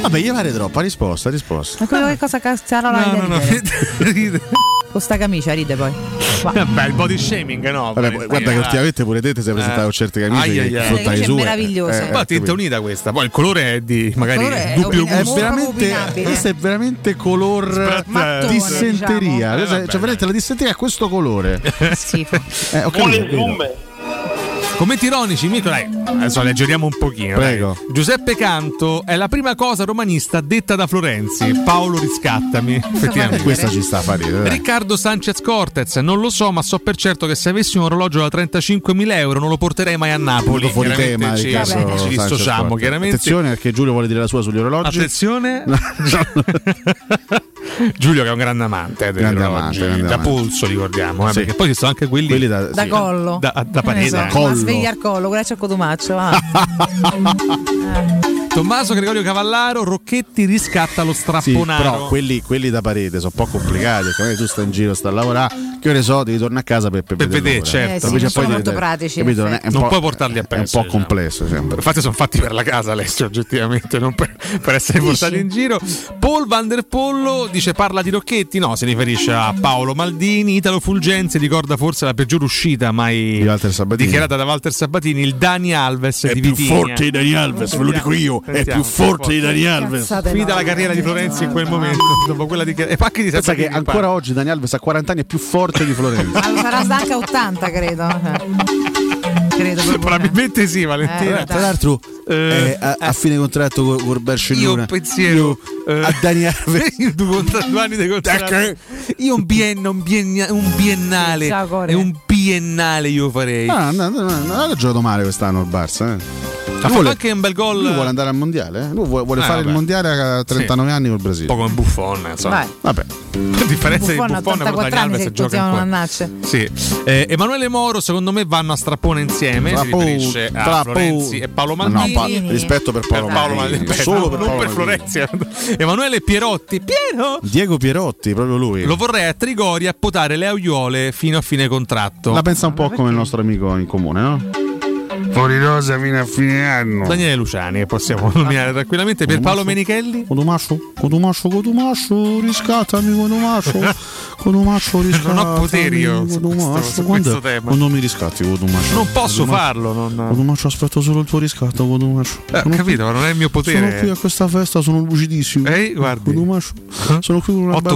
Vabbè, gli pare troppo, risposta. Ma quello che cosa cazzarola hai da ridere? Con sta camicia ride poi. Vabbè, il body shaming, no? Vabbè, guarda che ultimamente pure te ti sei presentato con certe camicie che è meravigliosa. Ma ti è unita questa. Poi il colore è di magari dubbio gusto. Questa è veramente color mattone, dissenteria. Diciamo. Cioè veramente la dissenteria ha questo colore. Schifo. Commenti ironici, Mico, dai, adesso alleggeriamo un pochino. Prego. Dai. Giuseppe Canto: è la prima cosa romanista detta da Florenzi. Paolo, riscattami. Effettivamente questa ci sta a fare. Riccardo Sanchez Cortez: non lo so, ma so per certo che se avessi un orologio da 35.000 euro non lo porterei mai a Napoli. Fuori tema, ci dissociamo chiaramente. Attenzione, perché Giulio vuole dire la sua sugli orologi. Attenzione. Giulio che è un grande amante degli orologi, da polso, ricordiamo, perché poi ci sono anche quelli da collo, da parete. Sveglia al collo, grazie a Cotumaccio. Tommaso Gregorio Cavallaro: Rocchetti riscatta lo strapponaro. Sì, però quelli da parete sono un po' complicati, perché tu stai in giro, stai a lavorare, che ore so, devi tornare a casa per vedere, certo. Sì, sono molto pratici, capito, non puoi portarli a pezzo. È un po' complesso, sempre. Infatti sono fatti per la casa, Alessio, oggettivamente, non per essere portati in giro. Paul Van der Pollo dice: parla di Rocchetti? No, si riferisce a Paolo Maldini. Italo Fulgenzi ricorda forse la peggior uscita mai dichiarata da Walter Sabatini, il Dani Alves è di più Vitigna. Forte di Dani Alves, ve lo dico io, è più forte di Dani Alves. Finita la carriera di Florenzi in quel momento, dopo quella di pensa che ancora oggi Dani Alves a 40 anni è più forte di Florenzi. Sarà anche 80, credo probabilmente sì, Valentina. Tra l'altro a fine contratto con Bercellona io a Dani Alves 2 anni di contratto, io un biennale e un biennale io farei. No, ha giocato male quest'anno il Barça, ha fatto anche un bel gol. Lui vuole andare al mondiale, lui vuole fare il mondiale a 39 anni col Brasile, un po' come Buffon, insomma. Vabbè, a differenza di Buffon, con Dani Alves si gioca. Sì. Emanuele Moro secondo me vanno a strappone insieme, si riferisce a Florenzi e Paolo Maldini. Rispetto per Paolo Maldini, solo per Paolo, non per Florenzi. Emanuele Pierotti, Diego Pierotti, proprio lui. Lo vorrei a Trigori a potare le aiuole fino a fine contratto. La pensa un po' come il nostro amico in comune, no? Fuori rosa fino a fine anno. Daniele Luciani, possiamo nominare tranquillamente. Per Paolo Menichelli: Cotumaccio, riscattami, Cotumaccio, riscattami. Non ho poteri io su questo tema. Quando mi riscatti, Cotumaccio? Non posso farlo. Cotumaccio, aspetto solo il tuo riscatto, Cotumaccio. Capito, ma non è il mio potere. Sono qui a questa festa, sono lucidissimo. Guardi, Cotumaccio, sono qui con una 8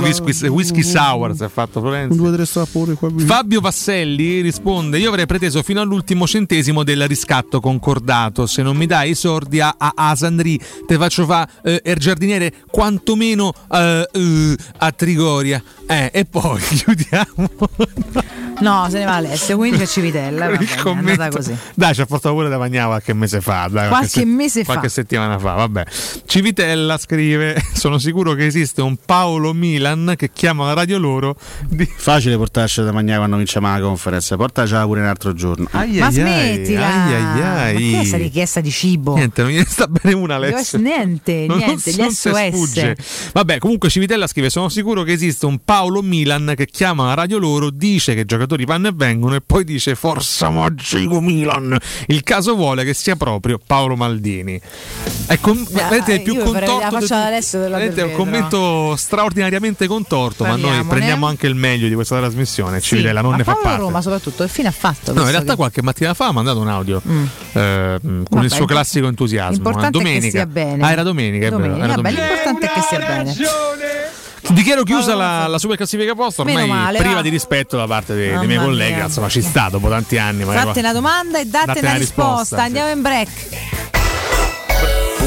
whisky sour si è fatto Florenzi. 2-3 sapore. Fabio Vasselli risponde: io avrei preteso fino all'ultimo centesimo della riscatto concordato, se non mi dai i sordi a Asandri te faccio fa il giardiniere quantomeno a Trigoria, e poi chiudiamo. No, se ne va Alessio, quindi a Civitella. Vabbè, così. Dai, ci ha portato pure da Magnà qualche mese fa. Dai, qualche settimana fa, vabbè. Civitella scrive: sono sicuro che esiste un Paolo Milan che chiama la radio loro. Facile portarci da Magnà quando vinciamo la conferenza, portacela pure un altro giorno. Ma smettila. Ma che è questa richiesta di cibo? Niente, non gli sta bene una, Alessio. Niente, gli SOS. Vabbè, comunque Civitella scrive: sono sicuro che esiste un Paolo Milan che chiama la radio loro, dice che giocatori vanno e vengono e poi dice forza magico Milan, il caso vuole che sia proprio Paolo Maldini. Vedete, più contorto è un commento straordinariamente contorto. Parliamone. Ma noi prendiamo anche il meglio di questa trasmissione. Civitella non ne fa parte. Roma soprattutto, che fine ha fatto? No, in realtà qualche mattina fa ha mandato un audio con il suo classico entusiasmo. Domenica, che sia bene. Era domenica, l'importante è che sia bene. Dichiaro chiusa la super classifica posta, ormai male, priva di rispetto da parte dei miei colleghi, insomma ci sta dopo tanti anni. Fate una domanda e date una risposta. Andiamo in break.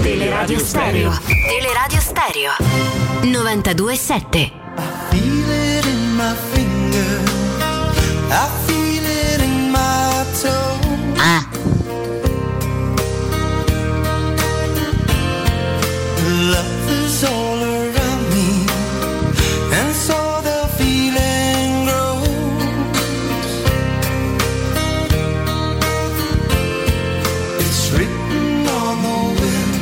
Teleradio Stereo. Teleradio Stereo 92.7. I feel it in my finger, I feel it in my toe. Love is all around me, and so the feeling grows. It's written on the wind,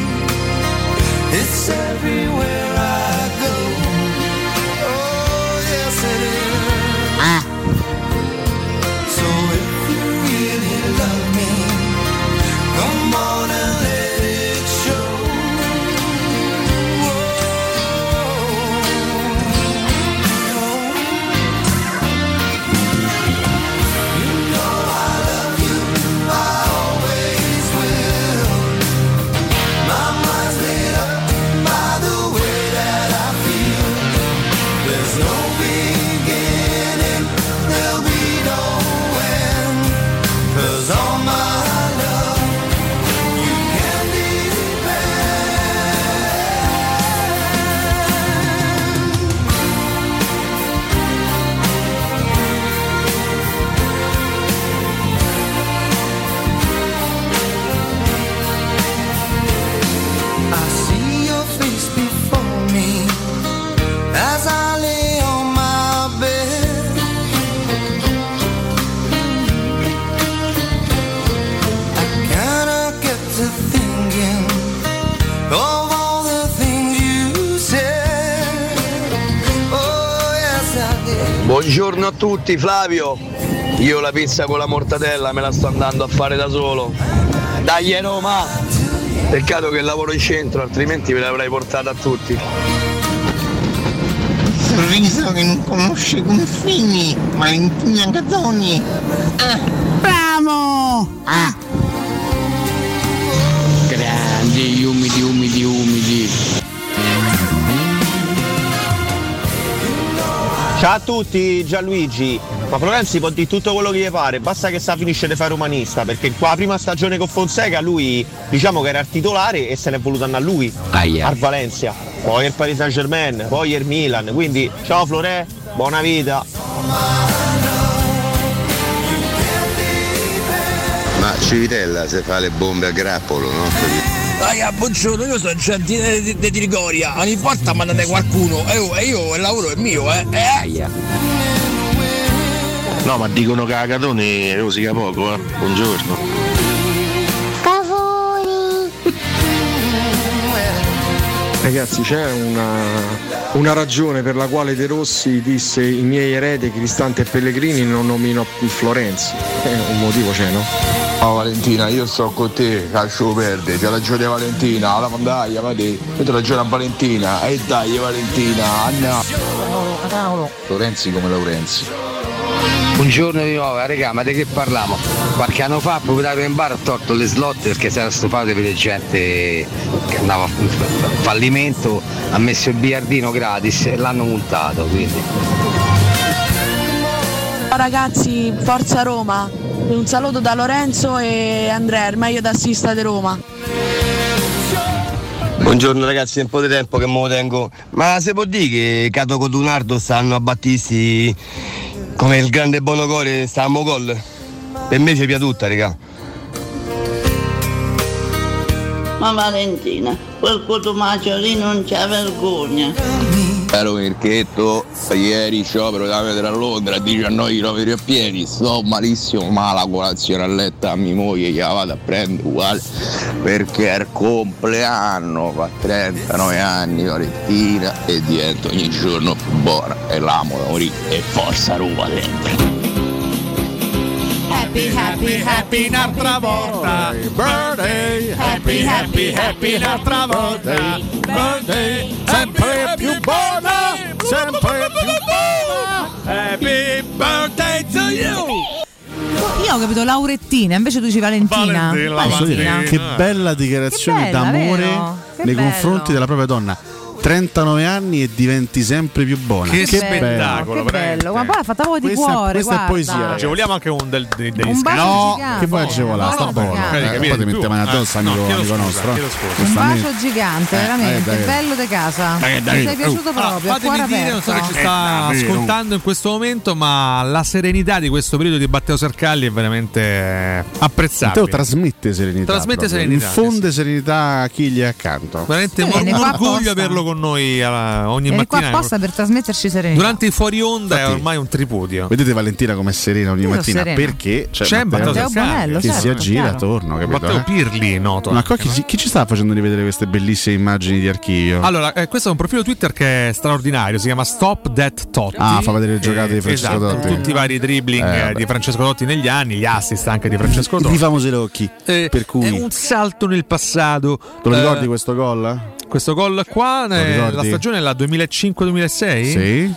it's everywhere I go. Oh, yes it is. So if you really love me, come on and let it show. Oh. You know I love you, I always will. My mind's made up by the way that I feel. There's no beginning, there'll be no end. 'Cause all my love, you can depend. I see your face before me as I lay on my bed. I cannot get to thinking of all the things you said. Oh yes I did. Buongiorno a tutti, Flavio. Io la pizza con la mortadella me la sto andando a fare da solo. Dai Roma! Peccato che lavoro in centro, altrimenti ve l'avrei portata a tutti. Sorriso che non conosce confini, Valentina Gazzoni. Bravo! Grandi, umidi. Ciao a tutti, Gianluigi. Ma Florenzi può dire tutto quello che gli pare, basta che sta finisce di fare umanista, perché qua la prima stagione con Fonseca lui diciamo che era il titolare e se n'è voluto andare a lui, al Valencia, poi al Paris Saint Germain, poi al Milan, quindi ciao Florè, buona vita. Ma Civitella se fa le bombe a grappolo, no? Raga, buongiorno, io sono giardiniere di Trigoria, ogni volta mandate qualcuno e io il lavoro è mio, No, ma dicono che a Catone rosica poco, Buongiorno. Cavoli. Ragazzi, c'è una ragione per la quale De Rossi disse i miei eredi Cristante e Pellegrini non nomino più Florenzi. Un motivo c'è, no? Oh Valentina, io sto con te, calcio perde, c'è ragione Valentina, alla mandaia, vedi, te ragione a Valentina, e dai Valentina, andiamo. Florenzi come Laurenzi. Buongiorno di nuovo, raga, ma di che parliamo? Qualche anno fa il proprietario in bar ha tolto le slot perché si era stufato di vedere gente che andava a fallimento, ha messo il biliardino gratis e l'hanno multato, quindi. Ciao ragazzi, forza Roma, un saluto da Lorenzo e Andrea, il meglio d'assista di Roma. Buongiorno ragazzi, è un po' di tempo che me lo tengo, ma se può dire che Cato Codunardo stanno a Battisti come il grande Bonocore stavamo gol? Per me ci piace tutta, raga. Ma Valentina, quel cotumaccio lì non c'è vergogna. Caro Merchetto, ieri sciopero da mettere a Londra, dice a noi i roveri a piedi, sto malissimo, ma la colazione a letta a mia moglie che la vado a prendere uguale, perché è il compleanno, fa 39 anni Valentina e divento ogni giorno buona e l'amo da morire e forza Roma sempre. happy, happy, happy un'altra volta. Birthday, happy, happy, happy un'altra volta. Birthday, sempre più buona, sempre più buona. Happy birthday to you. Io ho capito Laurettina, invece tu dici Valentina. Valentina. Che bella dichiarazione, che bella, d'amore nei bello. Confronti della propria donna. 39 anni e diventi sempre più buona. Che spettacolo, che bello. Ma poi l'ha fatta proprio di cuore. Questa è poesia. Agevoliamo anche un del disco. No, che poi agevolare, sta buona. Poi ti mettiamo addosso, amico nostro. Un bacio gigante, veramente. Bello di casa. Mi sei piaciuto proprio. Fatemi dire, non so che ci sta ascoltando in questo momento, ma la serenità di questo periodo di Matteo Sercalli è veramente apprezzabile. Matteo trasmette serenità. Trasmette serenità. Infonde serenità a chi gli è accanto. Veramente un orgoglio averlo con noi ogni mattina. Qua apposta per trasmetterci serenità. Durante i fuori onda infatti, è ormai un tripudio. Vedete Valentina com'è serena ogni mattina serena. Perché c'è Matteo Bonello che certo, si aggira attorno, capito? Matteo Pirli noto. Ma qua chi ci sta facendo rivedere queste bellissime immagini di archivio? Allora questo è un profilo Twitter che è straordinario, si chiama Stop That Totti. Ah, fa vedere le giocate di Francesco Totti. Tutti i vari dribbling di Francesco Totti negli anni, gli assist anche di Francesco Totti. I famosi occhi per cui è un salto nel passato. Te lo ricordi questo gol? Questo gol qua la stagione è la 2005-2006? Sì.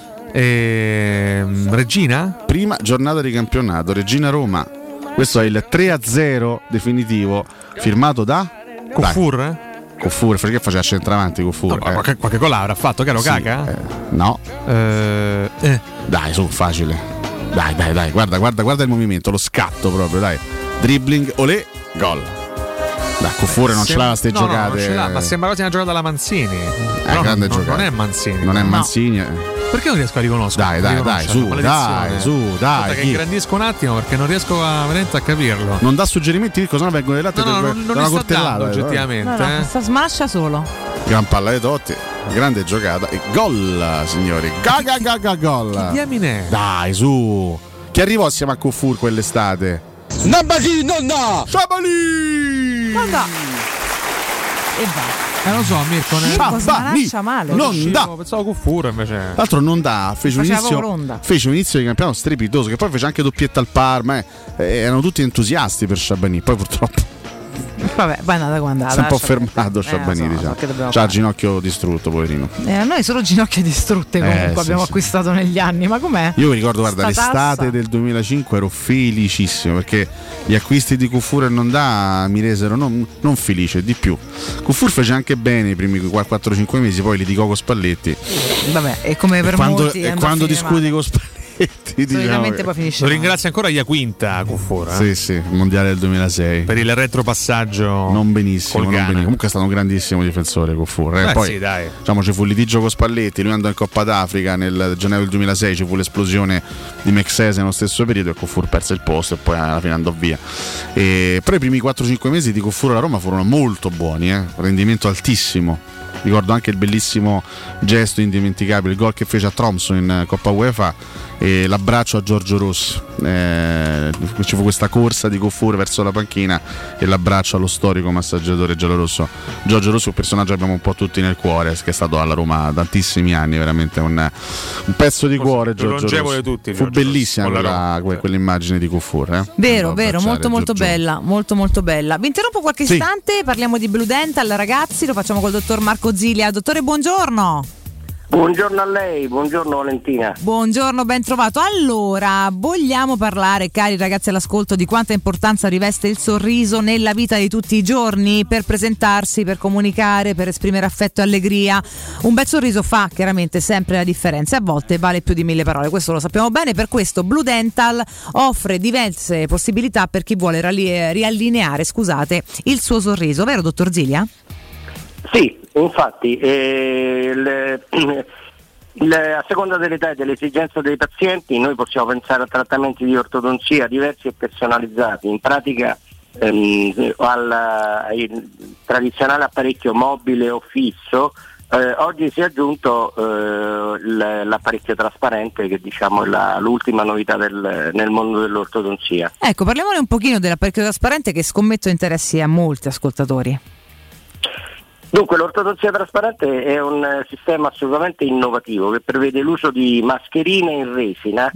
Regina? Prima giornata di campionato, Regina Roma. Questo è il 3-0 definitivo firmato da Cofur, perché faceva centravanti Cofur? No, qualche gol avrà fatto, caro Caca? Sì, no. Dai, su, facile. Dai, guarda il movimento, lo scatto proprio, dai. Dribbling, olè, gol. Da Cofure non ce l'ha ste giocate. Non ce l'ha, ma sembra quasi una giocata alla Manzini. Grande giocata. Non è Manzini. Perché non riesco a riconoscere? Dai, su. Che ingrandisco un attimo perché non riesco veramente a capirlo. Non dà suggerimenti, cosa non vengono dell'altro da una coltellata oggettivamente. No, sta smascia solo. Gran palla dei Totti, grande giocata e gol, signori. Gol. Dai, su. Chi arrivò assieme a Cofur quell'estate? Nambasi nonna! Sciabali! Nonna! E va. Lo so, Mirko lascia male. Non da. Pensavo con Fura invece. L'altro non da, fece un inizio di campionato strepitoso, che poi fece anche doppietta al Parma. Erano tutti entusiasti per Sciabani, poi purtroppo. Vabbè, poi è andata quando andava. Si è un po' fermato Sciabani, diciamo. C'ha il ginocchio distrutto, poverino. A noi solo ginocchia distrutte comunque abbiamo acquistato negli anni, ma com'è? Io mi ricordo, guarda, l'estate del 2005 ero felicissimo perché gli acquisti di Cufur e Nondà mi resero non felice, di più. Cufur fece anche bene i primi 4-5 mesi, poi litigò con Spalletti. Vabbè, è come per molti. E quando discuti con Spalletti solitamente poi finisce. Lo ringrazio ancora Iaquinta Cufora. Sì, mondiale del 2006. Per il retropassaggio non benissimo. Comunque è stato un grandissimo difensore Cufora. Poi sì, dai. Diciamo ci fu il litigio con Spalletti, lui andò in Coppa d'Africa nel gennaio del 2006, ci fu l'esplosione di Mexese nello stesso periodo e Cufora perse il posto e poi alla fine andò via. Però i primi 4-5 mesi di Cufora alla Roma furono molto buoni, rendimento altissimo. Ricordo anche il bellissimo gesto indimenticabile, il gol che fece a Tromsø in Coppa UEFA e l'abbraccio a Giorgio Rossi. Ci fu questa corsa di Cofur verso la panchina e l'abbraccio allo storico massaggiatore giallorosso Giorgio Rossi, un personaggio che abbiamo un po' tutti nel cuore, che è stato alla Roma tantissimi anni, veramente un pezzo di cuore Giorgio Rossi. Tutti, fu Giorgio bellissima quell'immagine di Cofur. Vero, molto bella, molto bella. Vi interrompo qualche istante, parliamo di Blue Dental, ragazzi, lo facciamo col dottor Marco Zilia. Dottore, buongiorno. Buongiorno a lei, buongiorno Valentina. Buongiorno, ben trovato. Allora, vogliamo parlare, cari ragazzi all'ascolto, di quanta importanza riveste il sorriso nella vita di tutti i giorni, per presentarsi, per comunicare, per esprimere affetto e allegria. Un bel sorriso fa chiaramente sempre la differenza, a volte vale più di 1000 parole, questo lo sappiamo bene. Per questo Blue Dental offre diverse possibilità per chi vuole riallineare, il suo sorriso, vero dottor Zilia? Sì, infatti a seconda dell'età e dell'esigenza dei pazienti noi possiamo pensare a trattamenti di ortodonzia diversi e personalizzati, in pratica al tradizionale apparecchio mobile o fisso oggi si è aggiunto l'apparecchio trasparente, che diciamo è l'ultima novità nel mondo dell'ortodonzia. Ecco, parliamone un pochino dell'apparecchio trasparente che scommetto interessi a molti ascoltatori. Dunque, l'ortodossia trasparente è un sistema assolutamente innovativo che prevede l'uso di mascherine in resina,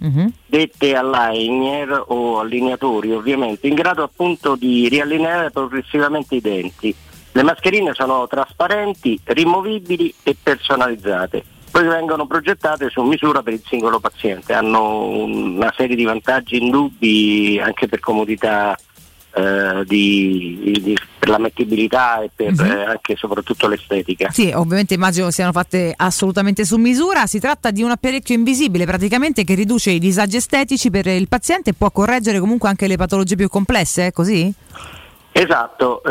dette aligner o allineatori ovviamente, in grado appunto di riallineare progressivamente i denti. Le mascherine sono trasparenti, rimovibili e personalizzate. Poi vengono progettate su misura per il singolo paziente, hanno una serie di vantaggi indubbi anche per comodità, per la mettibilità e per anche soprattutto l'estetica. Sì, ovviamente immagino siano fatte assolutamente su misura. Si tratta di un apparecchio invisibile praticamente che riduce i disagi estetici per il paziente e può correggere comunque anche le patologie più complesse, così? Esatto,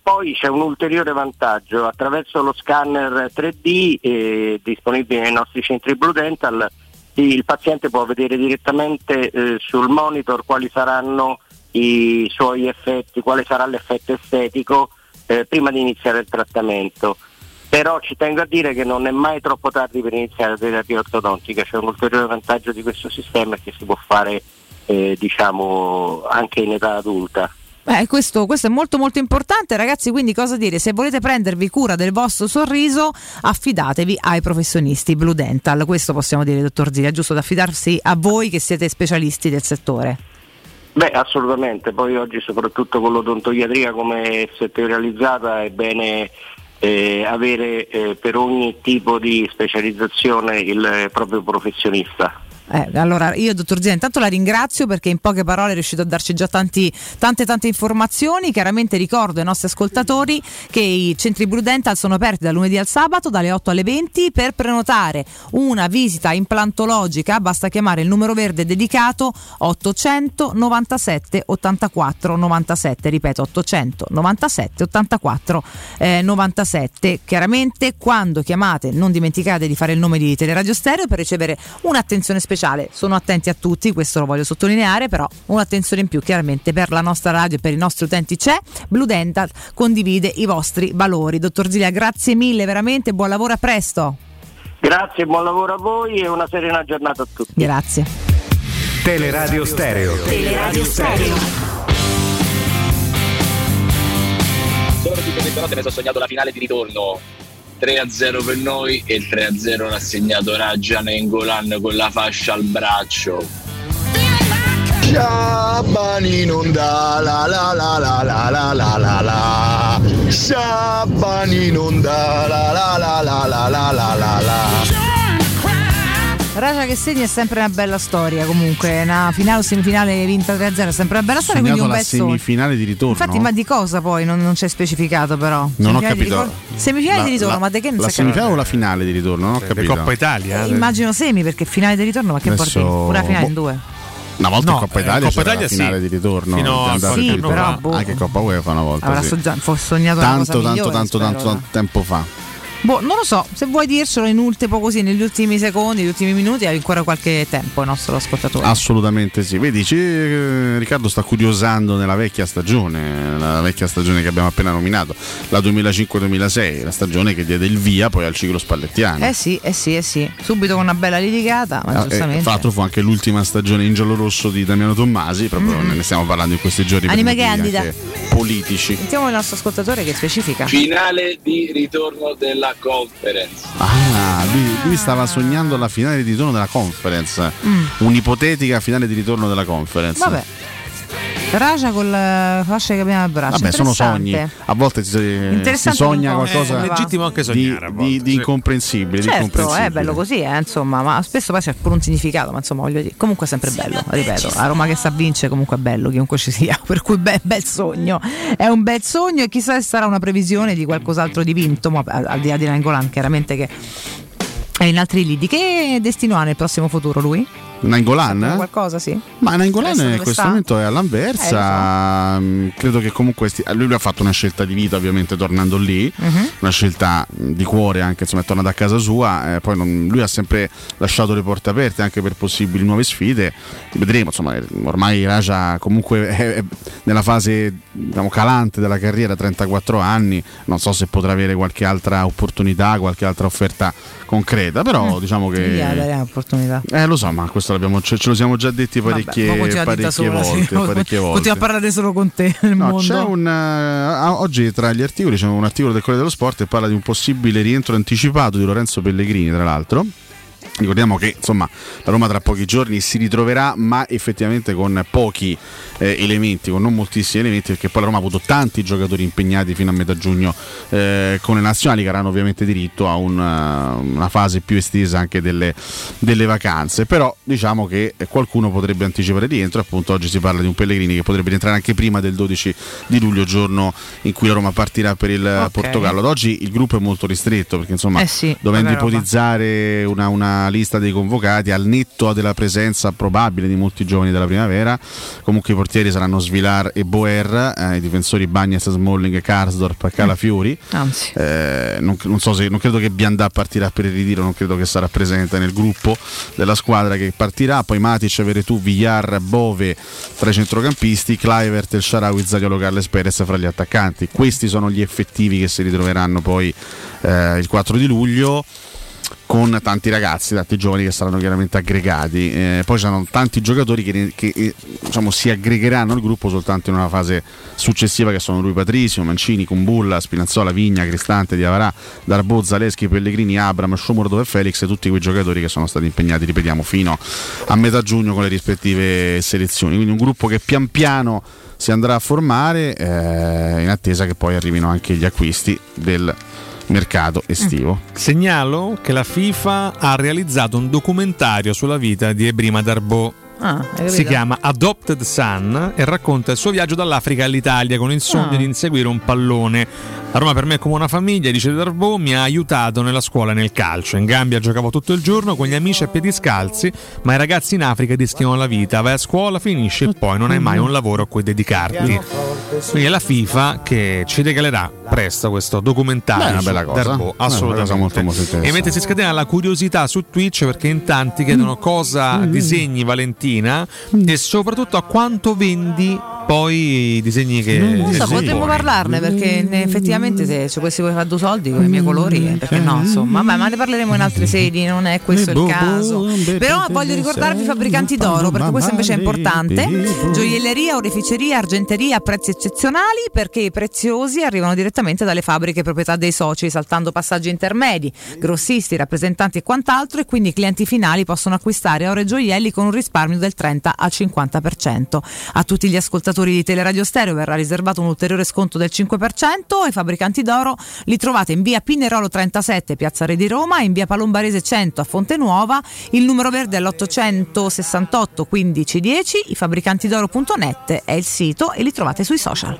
poi c'è un ulteriore vantaggio: attraverso lo scanner 3D disponibile nei nostri centri Blue Dental, il paziente può vedere direttamente sul monitor quali saranno i suoi effetti, quale sarà l'effetto estetico prima di iniziare il trattamento. Però ci tengo a dire che non è mai troppo tardi per iniziare la terapia ortodontica. C'è un ulteriore vantaggio di questo sistema che si può fare diciamo anche in età adulta. Questo è molto molto importante, ragazzi, quindi cosa dire? Se volete prendervi cura del vostro sorriso, affidatevi ai professionisti Blue Dental. Questo possiamo dire, dottor Zilli, è giusto da affidarsi a voi che siete specialisti del settore? Beh, assolutamente, poi oggi soprattutto con l'odontoiatria come settorializzata è bene avere per ogni tipo di specializzazione il proprio professionista. Allora io, dottor Zia, intanto la ringrazio perché in poche parole è riuscito a darci già tante informazioni. Chiaramente ricordo ai nostri ascoltatori che i centri Blue Dental sono aperti dal lunedì al sabato dalle 8 alle 20. Per prenotare una visita implantologica basta chiamare il numero verde dedicato 897 84 97, ripeto 897 84 97. Chiaramente quando chiamate non dimenticate di fare il nome di Teleradio Stereo per ricevere un'attenzione speciale. Sono attenti a tutti, questo lo voglio sottolineare, però un'attenzione in più chiaramente per la nostra radio e per i nostri utenti c'è. Blue Dental condivide i vostri valori. Dottor Zilli, grazie mille veramente, buon lavoro, a presto. Grazie, buon lavoro a voi e una serena giornata a tutti. Grazie. Teleradio Stereo. Teleradio Stereo. Sono tutte queste notte, mi sono sognato la finale di ritorno. 3-0 per noi e il 3-0 l'ha segnato Rajan Engolan con la fascia al braccio. Sciabani non da la la la la la la la la la. Sciabani non da la la la la la la la la la. Raja che segna è sempre una bella storia, comunque una finale o semifinale vinta 3-0 è sempre una bella storia, quindi un la pezzo semifinale di ritorno. Infatti, ma di cosa poi non c'è specificato, però non semifinale ho capito di semifinale di ritorno, ma di che non la semifinale o la finale di ritorno, non ho capito. Coppa Italia immagino semi, perché finale di ritorno, ma che porti una finale in due. Una volta no, Coppa Italia, Coppa c'era Italia, la finale sì. Di ritorno fino sì, però, anche Coppa UEFA una volta avrà sognato tanto tempo fa. Non lo so, se vuoi dircelo in ultimo così, negli ultimi secondi, negli ultimi minuti, hai ancora qualche tempo il nostro ascoltatore. Assolutamente sì, vedi, Riccardo sta curiosando nella vecchia stagione, la vecchia stagione che abbiamo appena nominato, la 2005-2006, la stagione che diede il via poi al ciclo spallettiano. Eh sì, subito con una bella litigata, ma giustamente. Tra l'altro fu anche l'ultima stagione in giallorosso di Damiano Tommasi, proprio ne stiamo parlando in questi giorni. Anima candida. Politici. Sentiamo il nostro ascoltatore che specifica. Finale di ritorno della Conference. Lui stava sognando la finale di ritorno della Conference. Un'ipotetica finale di ritorno della Conference. Vabbè. Raja con la fascia che abbiamo al braccio. Vabbè, sono sogni. A volte si sogna qualcosa. È legittimo anche sognare di incomprensibile. Certo, incomprensibile. È bello così, insomma, ma spesso poi c'è pure un significato, ma insomma, voglio dire, comunque è sempre bello, ripeto, a Roma che sa vince comunque è bello, chiunque ci sia, per cui bel sogno. È un bel sogno e chissà se sarà una previsione di qualcos'altro di vinto, ma al di là di Nainggolan, chiaramente che è in altri lidi. Che destino ha nel prossimo futuro lui? Nainggolan? Qualcosa, sì. Ma Nainggolan in questo momento è all'Anversa. Credo che comunque lui ha fatto una scelta di vita, ovviamente tornando lì, una scelta di cuore anche, insomma, è tornato a casa sua. Poi lui ha sempre lasciato le porte aperte anche per possibili nuove sfide. Vedremo, insomma, ormai Raja comunque è nella fase, diciamo, calante della carriera, 34 anni, non so se potrà avere qualche altra opportunità, qualche altra offerta concreta, però diciamo che... Dare opportunità. Lo so, ma questo questo ce lo siamo già detti parecchie volte. Poteva parlare solo con te nel mondo. C'è oggi tra gli articoli c'è un articolo del Corriere dello Sport che parla di un possibile rientro anticipato di Lorenzo Pellegrini, tra l'altro. Ricordiamo che insomma la Roma tra pochi giorni si ritroverà, ma effettivamente con pochi elementi, con non moltissimi elementi, perché poi la Roma ha avuto tanti giocatori impegnati fino a metà giugno con le nazionali, che avranno ovviamente diritto a una fase più estesa anche delle vacanze. Però diciamo che qualcuno potrebbe anticipare rientro, appunto oggi si parla di un Pellegrini che potrebbe rientrare anche prima del 12 di luglio, giorno in cui la Roma partirà per il Portogallo. Ad oggi il gruppo è molto ristretto, perché insomma dovendo ipotizzare una lista dei convocati, al netto della presenza probabile di molti giovani della primavera, comunque i portieri saranno Svilar e Boer, i difensori Bagnas, Smalling, Karsdorp, Calafiori. Non credo che Biandà partirà per il ritiro, non credo che sarà presente nel gruppo della squadra che partirà. Poi Matic, Veretù, Villar, Bove tra i centrocampisti, Kluivert, El Shaarawy, Zaniolo, Carles Perez fra gli attaccanti. Questi sono gli effettivi che si ritroveranno poi il 4 di luglio, con tanti ragazzi, tanti giovani che saranno chiaramente aggregati. Poi ci saranno tanti giocatori che si aggregheranno al gruppo soltanto in una fase successiva, che sono Rui Patricio, Mancini, Kumbulla, Spinazzola, Vigna, Cristante, Diavarà, Darbo, Zaleschi, Pellegrini, Abraham, Shomurdov e Felix, e tutti quei giocatori che sono stati impegnati, ripetiamo, fino a metà giugno con le rispettive selezioni. Quindi un gruppo che pian piano si andrà a formare in attesa che poi arrivino anche gli acquisti del mercato estivo. Segnalo che la FIFA ha realizzato un documentario sulla vita di Ebrima Darbo. Si chiama Adopted Son e racconta il suo viaggio dall'Africa all'Italia con il sogno di inseguire un pallone. La Roma per me è come una famiglia, dice Darbo, mi ha aiutato nella scuola e nel calcio. In Gambia giocavo tutto il giorno con gli amici a piedi scalzi, ma i ragazzi in Africa rischiano la vita, vai a scuola, finisci e poi non hai mai un lavoro a cui dedicarti. Quindi è la FIFA che ci regalerà presto questo documentario. Beh, è una bella cosa. Darbo, assolutamente. Molto e mentre si scatena la curiosità su Twitch, perché in tanti chiedono cosa disegni Valentino e soprattutto a quanto vendi poi i disegni che non so, potremmo parlarne, perché effettivamente se questi vuoi fare due soldi con i miei colori, perché no, insomma, ma ne parleremo in altre sedi, non è questo il caso. Però voglio ricordarvi fabbricanti d'oro, perché questo invece è importante: gioielleria, oreficeria, argenteria a prezzi eccezionali, perché i preziosi arrivano direttamente dalle fabbriche proprietà dei soci, saltando passaggi intermedi, grossisti, rappresentanti e quant'altro, e quindi i clienti finali possono acquistare oro e gioielli con un risparmio del 30 al 50%. A tutti gli ascoltatori di Teleradio Stereo verrà riservato un ulteriore sconto del 5%. I fabbricanti d'oro li trovate in via Pinerolo 37, piazza Re di Roma, e in via Palombarese 100 a Fontenuova. Il numero verde è l'868 15 10. ifabbricantidoro.net è il sito e li trovate sui social.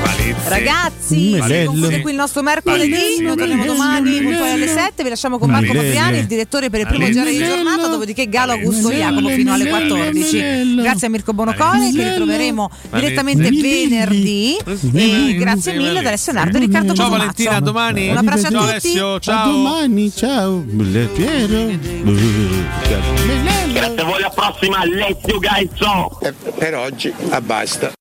Palizzi. Ragazzi, si conclude qui il nostro mercoledì. Noi torniamo domani puntuali alle 7. Vi lasciamo con Marco Papiani, il direttore, per il primo giorno di giornata, dopodiché Galo Augusto Jacopo fino alle 14. Grazie a Mirko Bonocore, che ritroveremo direttamente venerdì. E grazie mille ad Alessio Nardo e Riccardo Cosumaccio. Ciao Valentina, a domani. Un abbraccio a tutti. Alessio, ciao. A domani, ciao. Grazie a voi, alla prossima. Alessio Gaizzo. Per oggi, basta.